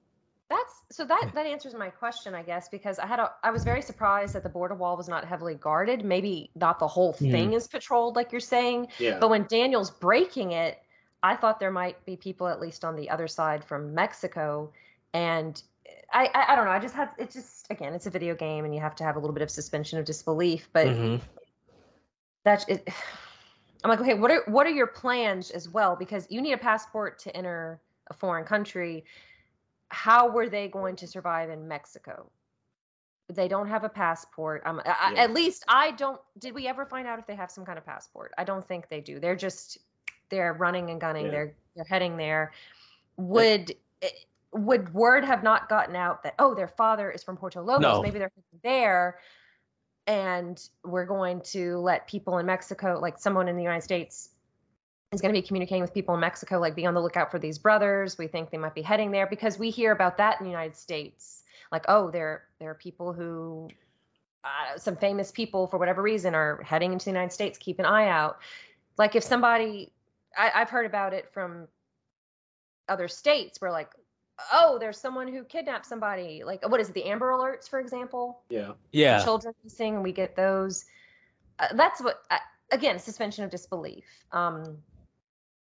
That's so that that answers my question, I guess, because I had a I was very surprised that the border wall was not heavily guarded. Maybe not the whole thing yeah. is patrolled, like you're saying. Yeah. But when Daniel's breaking it, I thought there might be people at least on the other side from Mexico, and I, I, I don't know. I just had it's just again, it's a video game, and you have to have a little bit of suspension of disbelief. But mm-hmm. that's it. I'm like, okay, what are what are your plans as well? Because you need a passport to enter a foreign country. How were they going to survive in Mexico? They don't have a passport. Um, I, yeah. At least I don't. Did we ever find out if they have some kind of passport? I don't think they do. They're just. They're running and gunning. Yeah. They're they're heading there. Would it, would word have not gotten out that oh their father is from Puerto Lobos? No. Maybe they're there, and we're going to let people in Mexico, like someone in the United States, is going to be communicating with people in Mexico, like be on the lookout for these brothers. We think they might be heading there because we hear about that in the United States. Like oh there there are people who uh, some famous people for whatever reason are heading into the United States. Keep an eye out. Like if somebody I, I've heard about it from other states where like, oh, there's someone who kidnapped somebody. Like, what is it, the Amber Alerts, for example? Yeah. Yeah. The children missing, and we get those. Uh, that's what, uh, again, suspension of disbelief. Um,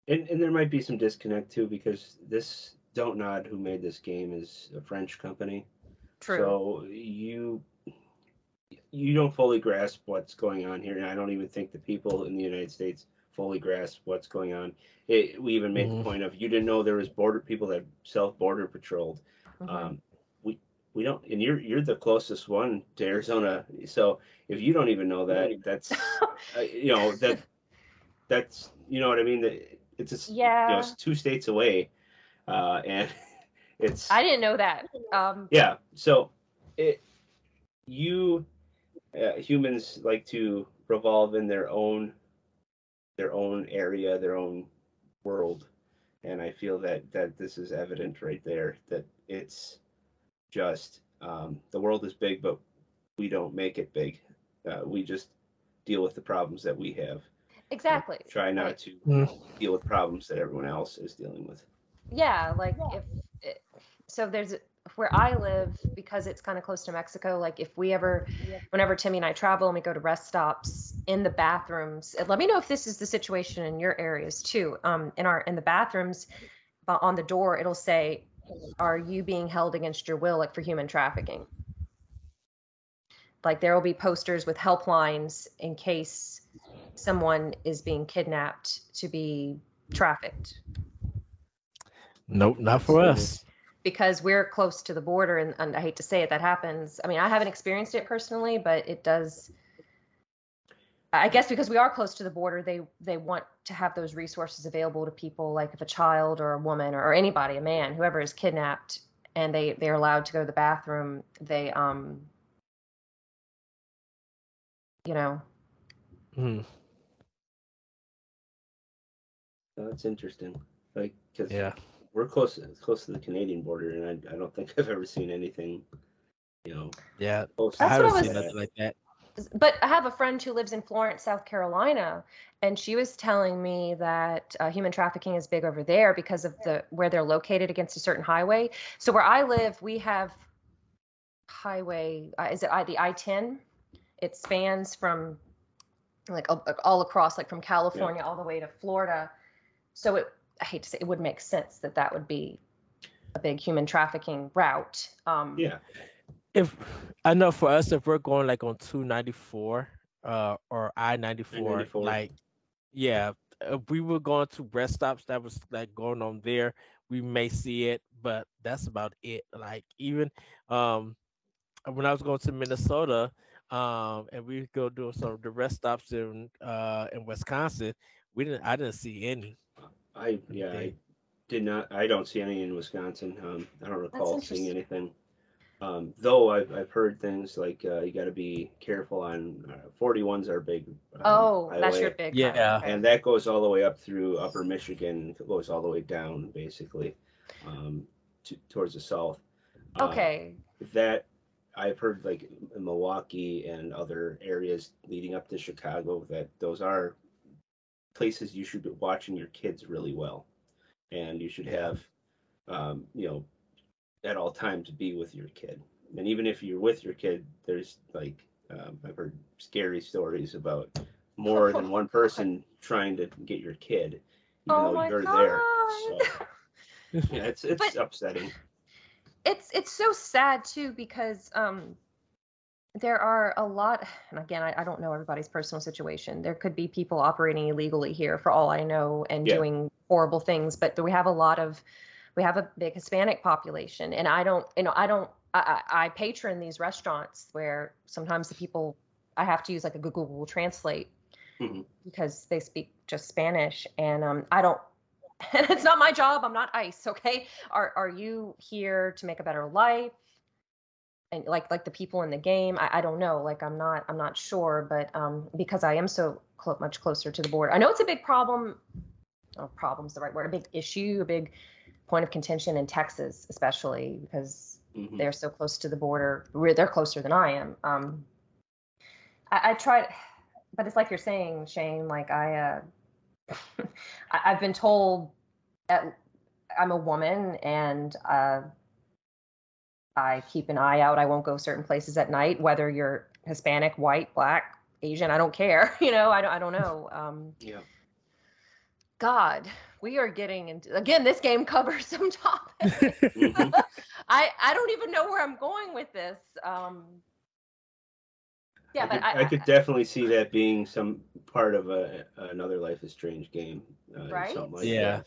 and, and there might be some disconnect, too, because this Dontnod, who made this game, is a French company. True. So you... you don't fully grasp what's going on here, and I don't even think the people in the United States fully grasp what's going on. It, we even made mm-hmm. the point of you didn't know there was border people that self border patrolled. Mm-hmm. Um, we we don't, and you're you're the closest one to Arizona, so if you don't even know that, that's uh, you know that that's you know what I mean. That it's a, yeah, you know, it's two states away, uh, and it's I didn't know that. Um, yeah, so it you. Uh, humans like to revolve in their own their own area, their own world, and I feel that that this is evident right there, that it's just um, the world is big, but we don't make it big. Uh, we just deal with the problems that we have. Exactly. And try not like, to mm-hmm. deal with problems that everyone else is dealing with. Yeah, like yeah. if it, so there's where I live, because it's kind of close to Mexico, like if we ever, whenever Timmy and I travel and we go to rest stops in the bathrooms, let me know if this is the situation in your areas too. Um, in our, in the bathrooms on the door, it'll say, are you being held against your will, like for human trafficking? Like there will be posters with helplines in case someone is being kidnapped to be trafficked. Nope, not for us. Because we're close to the border, and, and I hate to say it, that happens. I mean, I haven't experienced it personally, but it does. I guess because we are close to the border, they they want to have those resources available to people, like if a child or a woman or, or anybody, a man, whoever is kidnapped, and they they're allowed to go to the bathroom. They um, you know. Hmm. Oh, that's interesting. Like, 'cause yeah. We're close, close to the Canadian border, and I, I don't think I've ever seen anything, you know. Yeah, I haven't seen nothing like that. But I have a friend who lives in Florence, South Carolina, and she was telling me that uh, human trafficking is big over there because of the where they're located against a certain highway. So where I live, we have highway. Uh, is it I, the I ten? It spans from like all across, like from California yeah. all the way to Florida. So it. I hate to say it would make sense that that would be a big human trafficking route. Um, yeah. If I know for us, if we're going like on two ninety-four uh, or I ninety-four, like, yeah, if we were going to rest stops that was like going on there, we may see it, but that's about it. Like even um, when I was going to Minnesota um, and we go do some of the rest stops in, uh, in Wisconsin, we didn't. I didn't see any. I yeah, I did not. I don't see any in Wisconsin. Um, I don't recall seeing anything. Um, though I've I've heard things like uh, you got to be careful on uh, forty-one's our big. Um, oh, highway. That's your big. Yeah, okay. And that goes all the way up through Upper Michigan. It goes all the way down basically, um, to, towards the south. Okay. Um, that. I've heard like in Milwaukee and other areas leading up to Chicago that those are places you should be watching your kids really well, and you should have, um, you know, at all times be with your kid. And even if you're with your kid, there's like um, I've heard scary stories about more than one person trying to get your kid, even oh though you're God. there. So yeah, it's it's but- upsetting. It's it's so sad, too, because um, there are a lot, and again, I, I don't know everybody's personal situation. There could be people operating illegally here, for all I know, and yeah. doing horrible things. But we have a lot of, we have a big Hispanic population. And I don't, you know, I don't, I, I patron these restaurants where sometimes the people, I have to use like a Google Translate mm-hmm. because they speak just Spanish. And um, I don't. And it's not my job. I'm not ICE. Okay. Are are you here to make a better life? And like like the people in the game, I, I don't know. Like I'm not I'm not sure. But um, because I am so cl- much closer to the border, I know it's a big problem. Oh, problem's the right word. A big issue, a big point of contention in Texas, especially because mm-hmm. they're so close to the border. They're closer than I am. Um, I, I tried, but it's like you're saying, Shane. Like I. Uh, I've been told that I'm a woman and uh, I keep an eye out. I won't go certain places at night, whether you're Hispanic, white, black, Asian. I don't care. You know, I don't, I don't know. Um, yeah. God, we are getting into, again, this game covers some topics. I, I don't even know where I'm going with this. Um, Yeah, I but could, I, I could definitely see that being some part of a another Life is Strange game, uh, right? Something like yeah. that.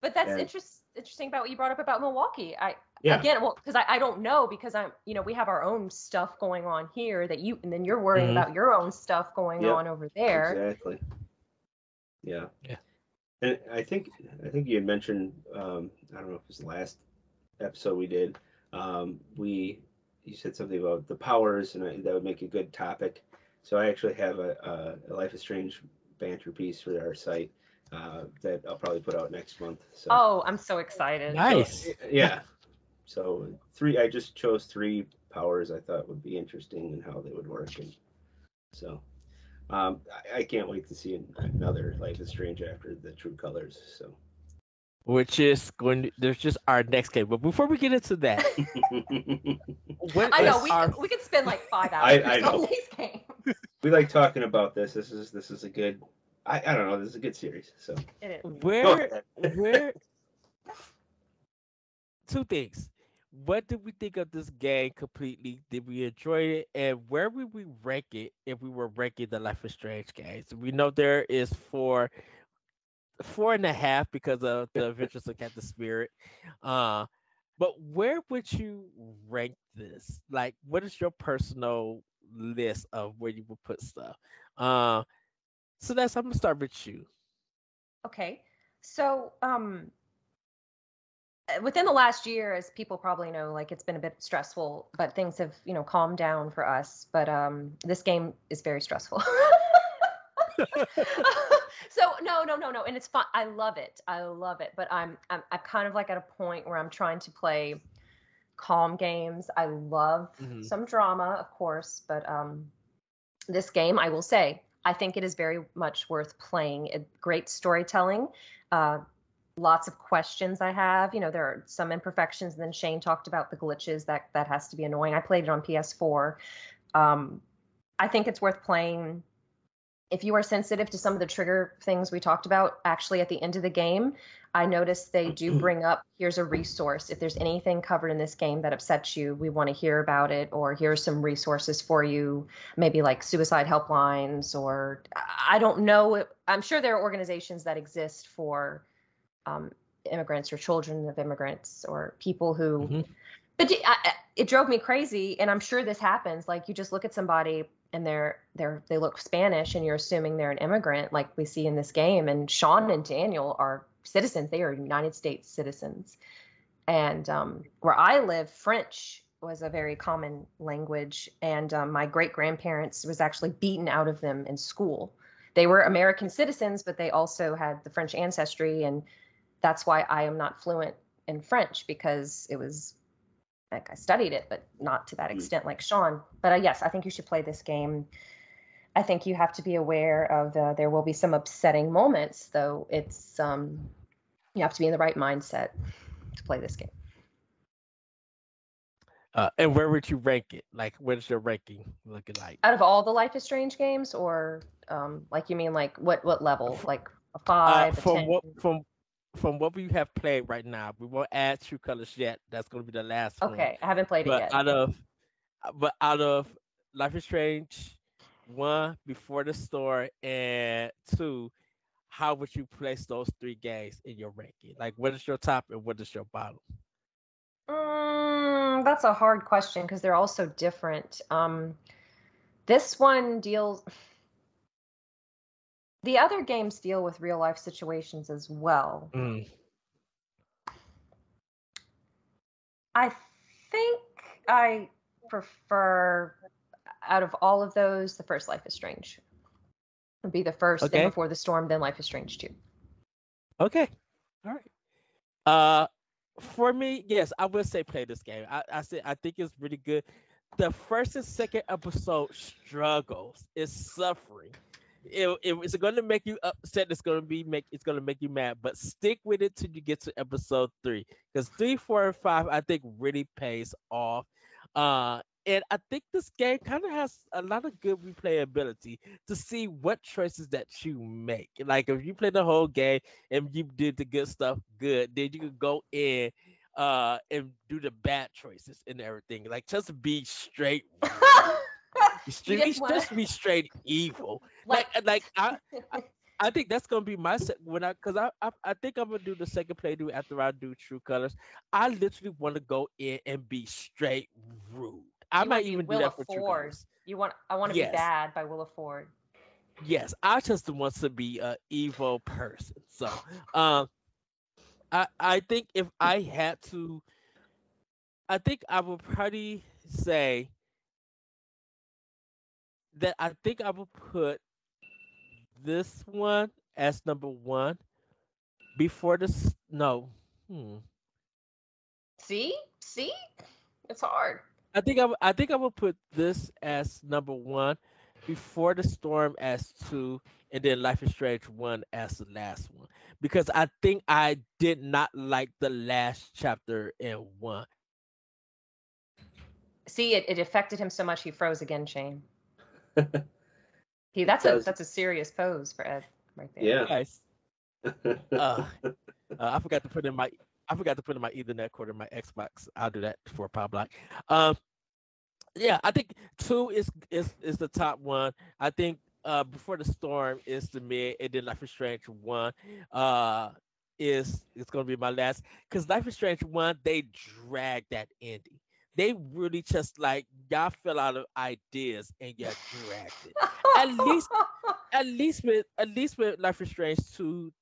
But that's and, interest, interesting about what you brought up about Milwaukee. I yeah. again, well, because I, I don't know because I'm you know we have our own stuff going on here that you and then you're worrying mm-hmm. about your own stuff going yep. on over there. Exactly. Yeah. Yeah. And I think I think you had mentioned um, I don't know if it was the last episode we did um, we. You said something about the powers, and I, that would make a good topic. So I actually have a, a Life is Strange banter piece for our site uh, that I'll probably put out next month. So. Oh, I'm so excited. Nice. So, yeah. So three, I just chose three powers I thought would be interesting and how they would work. And so um, I, I can't wait to see another Life is Strange after the True Colors. So. Which is going to, there's just our next game. But before we get into that, I know we our... could, we could spend like five hours I, I on know. these games. We like talking about this. This is this is a good. I, I don't know. This is a good series. So it is. where where two things. What did we think of this game completely? Did we enjoy it? And where would we rank it if we were ranking the Life is Strange games? We know there is four. Four and a half because of the Adventures of Captain Spirit. Uh, but where would you rank this? Like, what is your personal list of where you would put stuff? Uh, so that's, I'm going to start with you. Okay. So um, within the last year, as people probably know, like it's been a bit stressful, but things have, you know, calmed down for us. But um, this game is very stressful. So no, no, no, no. And it's fun. I love it. I love it. But I'm, I'm, I'm kind of like at a point where I'm trying to play calm games. I love mm-hmm. some drama, of course, but um, this game, I will say, I think it is very much worth playing. It, great storytelling. Uh, lots of questions I have. You know, there are some imperfections. And then Shane talked about the glitches. That that has to be annoying. I played it on P S four. Um, I think it's worth playing. If you are sensitive to some of the trigger things we talked about, actually at the end of the game, I noticed they do bring up, here's a resource. If there's anything covered in this game that upsets you, we want to hear about it, or here's some resources for you, maybe like suicide helplines, or I don't know. I'm sure there are organizations that exist for um, immigrants or children of immigrants or people who, mm-hmm. but it drove me crazy. And I'm sure this happens. Like you just look at somebody and they're they're they look Spanish, and you're assuming they're an immigrant, like we see in this game. And Sean and Daniel are citizens; they are United States citizens. And um, where I live, French was a very common language, and um, my great grandparents was actually beaten out of them in school. They were American citizens, but they also had the French ancestry, and that's why I am not fluent in French, because it was like I studied it, but not to that extent like Sean. But uh, yes, I think you should play this game. I think you have to be aware of the, there will be some upsetting moments, though. It's um, you have to be in the right mindset to play this game. Uh, and where would you rank it? Like, what's your ranking looking like? Out of all the Life is Strange games, or um, like you mean like what what level? Like a five? Uh, from a ten? What from from what we have played right now, we won't add True Colors yet. That's going to be the last okay, one. Okay, I haven't played but it yet. Out of but out of Life is Strange one, Before the Storm, and two, how would you place those three games in your ranking? Like, what is your top and what is your bottom? Mm, that's a hard question because they're all so different. Um, this one deals... The other games deal with real-life situations as well. Mm. I think I prefer, out of all of those, the first Life is Strange. It would be the first, okay. Then Before the Storm, then Life is Strange two. Okay. All right. Uh, for me, yes, I will say play this game. I, I say I think it's really good. The first and second episode struggles. It's suffering. It, it, it's going to make you upset. It's going to be make. It's going to make you mad. But stick with it till you get to episode three, because three, four, and five, I think, really pays off. Uh, and I think this game kind of has a lot of good replayability to see what choices that you make. Like if you play the whole game and you did the good stuff, good. Then you can go in uh, and do the bad choices and everything. Like just be straight. Street, just, wanna... just be straight evil. Like, like, like I, I, I think that's gonna be my se- when I, cause I, I, I think I'm gonna do the second playthrough after I do True Colors. I literally want to go in and be straight rude. I you might even do that for True Colors. You want? I want to yes. be bad by Willa Ford. Yes, I just want to be an evil person. So, um, I, I think if I had to, I think I would probably say. That I think I will put this one as number one before this. No. Hmm. See? See? It's hard. I think I, I think I will put this as number one, Before the Storm as two, and then Life is Strange one as the last one. Because I think I did not like the last chapter in one. See, it, it affected him so much he froze again, Shane. He, that's a that's a serious pose for Ed right there. Yeah. Nice. Uh, uh, I forgot to put in my I forgot to put in my Ethernet cord in my Xbox. I'll do that for Power Block. Um, yeah, I think two is is is the top one. I think uh, Before the Storm is the mid, and then Life is Strange one uh, is it's gonna be my last because Life is Strange one they drag that ending. They really just like y'all fell out of ideas and y'all dragged it. At least, at least with at least with Life is Strange two,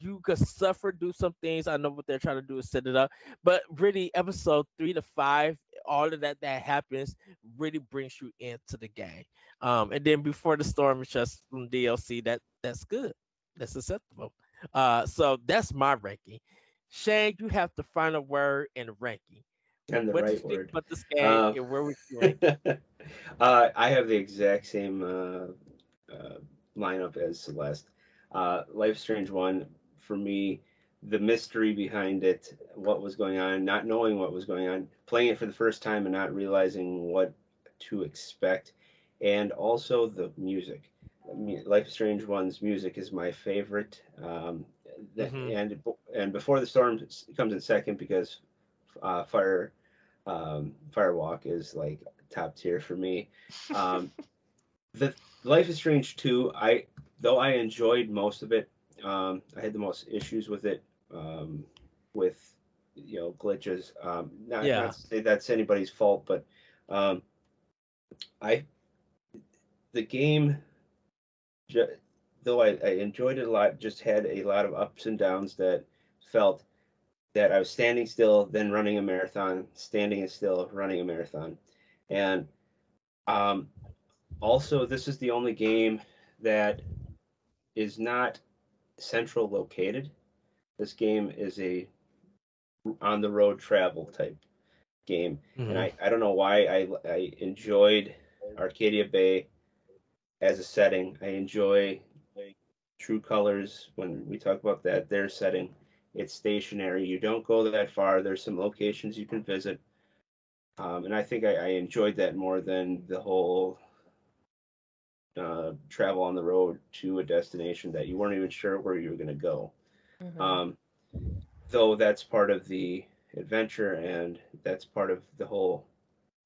you could suffer, do some things. I know what they're trying to do is set it up, but really, episode three to five, all of that that happens really brings you into the game. Um, and then Before the Storm is just from D L C. That that's good. That's acceptable. Uh, so that's my ranking. Shane, you have the final word in the ranking. And the what right word. About this game uh, and where we uh, I have the exact same uh, uh, lineup as Celeste. Uh, Life is Strange one, for me, the mystery behind it, what was going on, not knowing what was going on, playing it for the first time and not realizing what to expect, and also the music. Life is Strange one's music is my favorite, um, mm-hmm. and and Before the Storm comes in second because. Uh, Fire, um, Firewalk is like top tier for me. Um, the Life is Strange two, I though I enjoyed most of it. Um, I had the most issues with it, um, with you know glitches. Um, not, yeah. not to say that's anybody's fault, but um, I the game, though I, I enjoyed it a lot, just had a lot of ups and downs that felt that I was standing still, then running a marathon, standing still, running a marathon. And um, also, this is the only game that is not central located. This game is a on the road travel type game. Mm-hmm. And I, I don't know why I, I enjoyed Arcadia Bay as a setting. I enjoy like, True Colors when we talk about that, their setting. It's stationary. You don't go that far. There's some locations you can visit. Um, and I think I, I enjoyed that more than the whole uh, travel on the road to a destination that you weren't even sure where you were going to go. Mm-hmm. Um, though that's part of the adventure, and that's part of the whole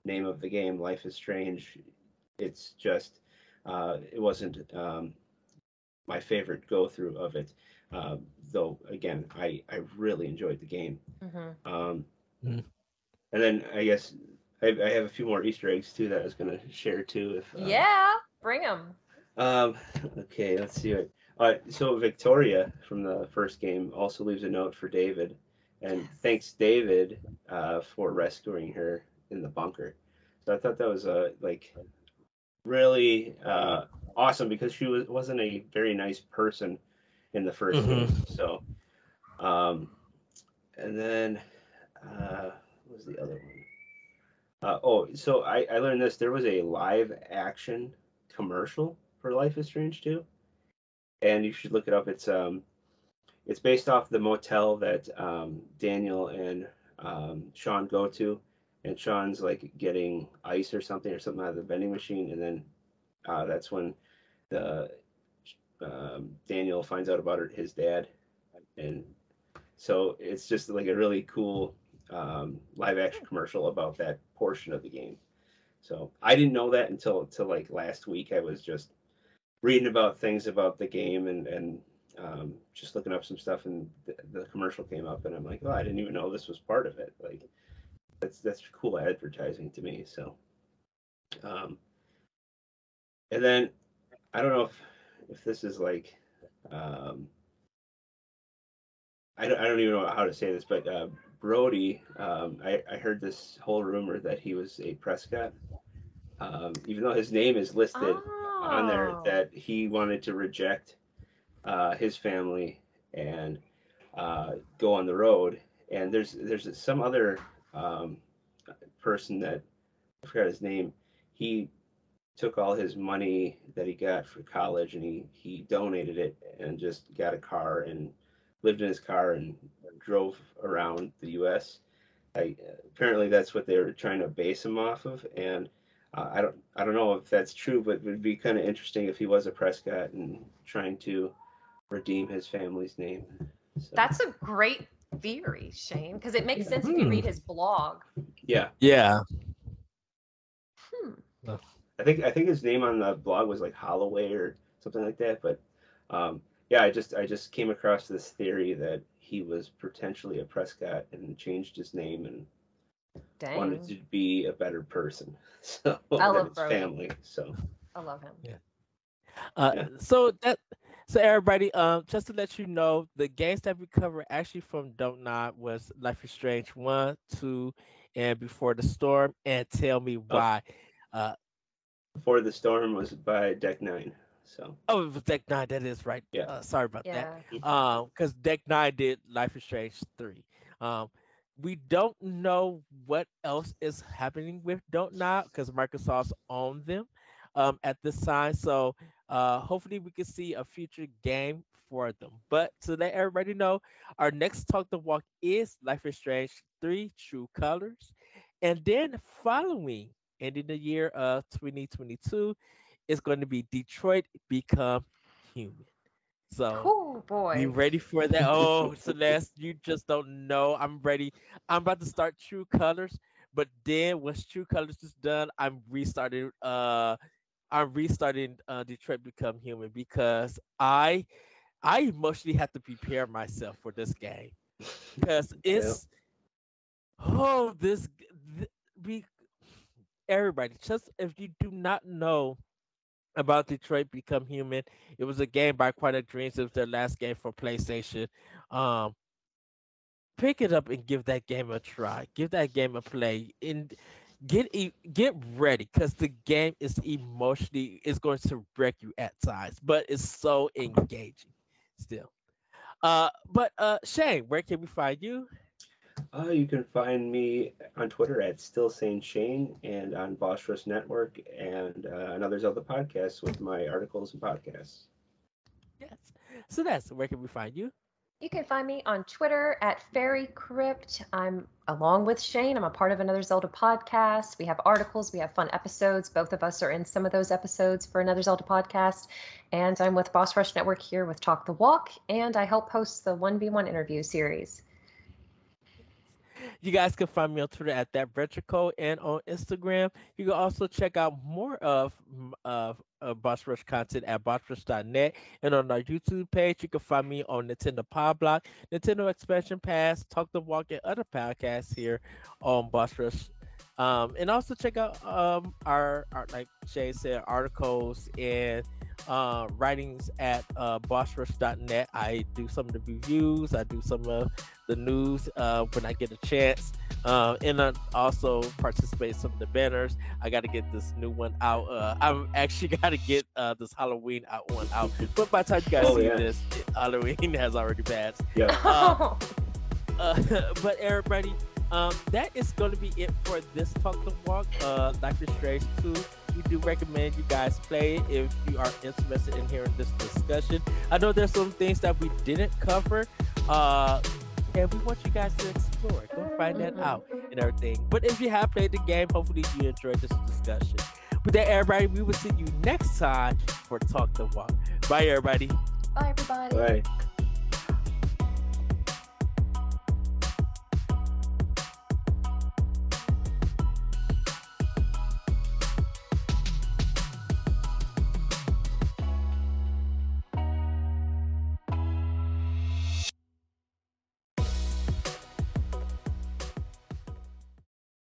name of the game, Life is Strange. It's just, uh, it wasn't um, my favorite go-through of it. Uh, though, again, I, I really enjoyed the game. Mm-hmm. Um, mm-hmm. And then I guess I, I have a few more Easter eggs, too, that I was going to share, too. If, uh, yeah, bring them. Um, okay, let's see it. Uh, so Victoria from the first game also leaves a note for David, and yes. thanks David uh, for rescuing her in the bunker. So I thought that was uh, like really uh, awesome, because she was, wasn't a very nice person in the first mm-hmm. game. So, um, and then uh, what was the other one? Uh, oh, so I, I learned this. There was a live action commercial for Life is Strange two. And you should look it up. It's um, it's based off the motel that um, Daniel and um, Sean go to, and Sean's like getting ice or something or something out of the vending machine, and then uh, that's when the um, Daniel finds out about his dad, and so it's just like a really cool um, live action commercial about that portion of the game. So I didn't know that until until like last week. I was just reading about things about the game and and um, just looking up some stuff, and th- the commercial came up, and I'm like, oh, I didn't even know this was part of it. Like, that's that's cool advertising to me. So, um, and then I don't know if if this is like, um, I don't I don't even know how to say this, but uh, Brody, um, I I heard this whole rumor that he was a Prescott, um, even though his name is listed. Oh. on there, that he wanted to reject uh, his family and uh, go on the road. And there's there's some other um, person that, I forgot his name, he took all his money that he got for college, and he, he donated it and just got a car and lived in his car and drove around the U S. I, apparently that's what they were trying to base him off of. And Uh, I don't I don't know if that's true, but it would be kind of interesting if he was a Prescott and trying to redeem his family's name. So. That's a great theory, Shane, because it makes yeah. sense mm. if you read his blog. Yeah. Yeah. Hmm. I think I think his name on the blog was like Holloway or something like that. But um, yeah, I just I just came across this theory that he was potentially a Prescott and changed his name and. Dang. Wanted to be a better person, so I love his family. So I love him. Yeah. Uh, yeah. So that, so everybody, um, just to let you know, the games that we covered actually from Dontnod was Life is Strange one, two, and Before the Storm, and Tell Me Why. Oh. Uh, Before the Storm was by Deck Nine. So. Oh, it was Deck Nine. That is right. Yeah. Uh, sorry about yeah. that. Um, because Deck Nine did Life is Strange three. Um. We don't know what else is happening with Dontnod because Microsoft's on them um, at this time. So uh, hopefully we can see a future game for them. But to let everybody know, our next Talk the Walk is Life is Strange three, True Colors. And then following, ending the year of twenty twenty-two, is going to be Detroit Become Human. So, oh boy, you ready for that? Oh, Celeste, you just don't know. I'm ready. I'm about to start True Colors, but then once True Colors is done, I'm restarting. Uh, I'm restarting uh, Detroit Become Human because I, I emotionally have to prepare myself for this game because it's yep. oh this th- we everybody just if you do not know about Detroit Become Human. It was a game by Quantic Dreams. It was their last game for PlayStation. Um, pick it up and give that game a try. Give that game a play. And get get ready, because the game is emotionally, it's going to wreck you at times, but it's so engaging still. Uh, but uh, Shane, where can we find you? Uh, you can find me on Twitter at Still Sane Shane, and on Bostress Network and uh, on others of the podcasts with my articles and podcasts. Yes. So that's where can we find you? You can find me on Twitter at Fairy Crypt. I'm along with Shane. I'm a part of Another Zelda podcast. We have articles. We have fun episodes. Both of us are in some of those episodes for Another Zelda podcast. And I'm with Boss Rush Network here with Talk the Walk. And I help host the one v one interview series. You guys can find me on Twitter at That Retrico and on Instagram. You can also check out more of, of, of Boss Rush content at boss rush dot net. And on our YouTube page, you can find me on Nintendo Podblock, Nintendo Expansion Pass, Talk the Walk, and other podcasts here on Boss Rush. Um, and also check out um, our, our, like Shay said, articles and uh, writings at uh, boss rush dot net. I do some of the reviews. I do some of the news uh, when I get a chance. Uh, and I also participate in some of the banners. I got to get this new one out. Uh, I'm actually got to get uh, this Halloween out one out. But by the time you guys oh, see yeah. this, Halloween has already passed. Yeah. Uh, uh, but everybody... Um, that is going to be it for this Talk the Walk. Uh, Life is Strange two. We do recommend you guys play it if you are interested in hearing this discussion. I know there's some things that we didn't cover, uh, and we want you guys to explore it. Go find that out and everything. But if you have played the game, hopefully you enjoyed this discussion. With that, everybody, we will see you next time for Talk the Walk. Bye, everybody. Bye, everybody. Bye.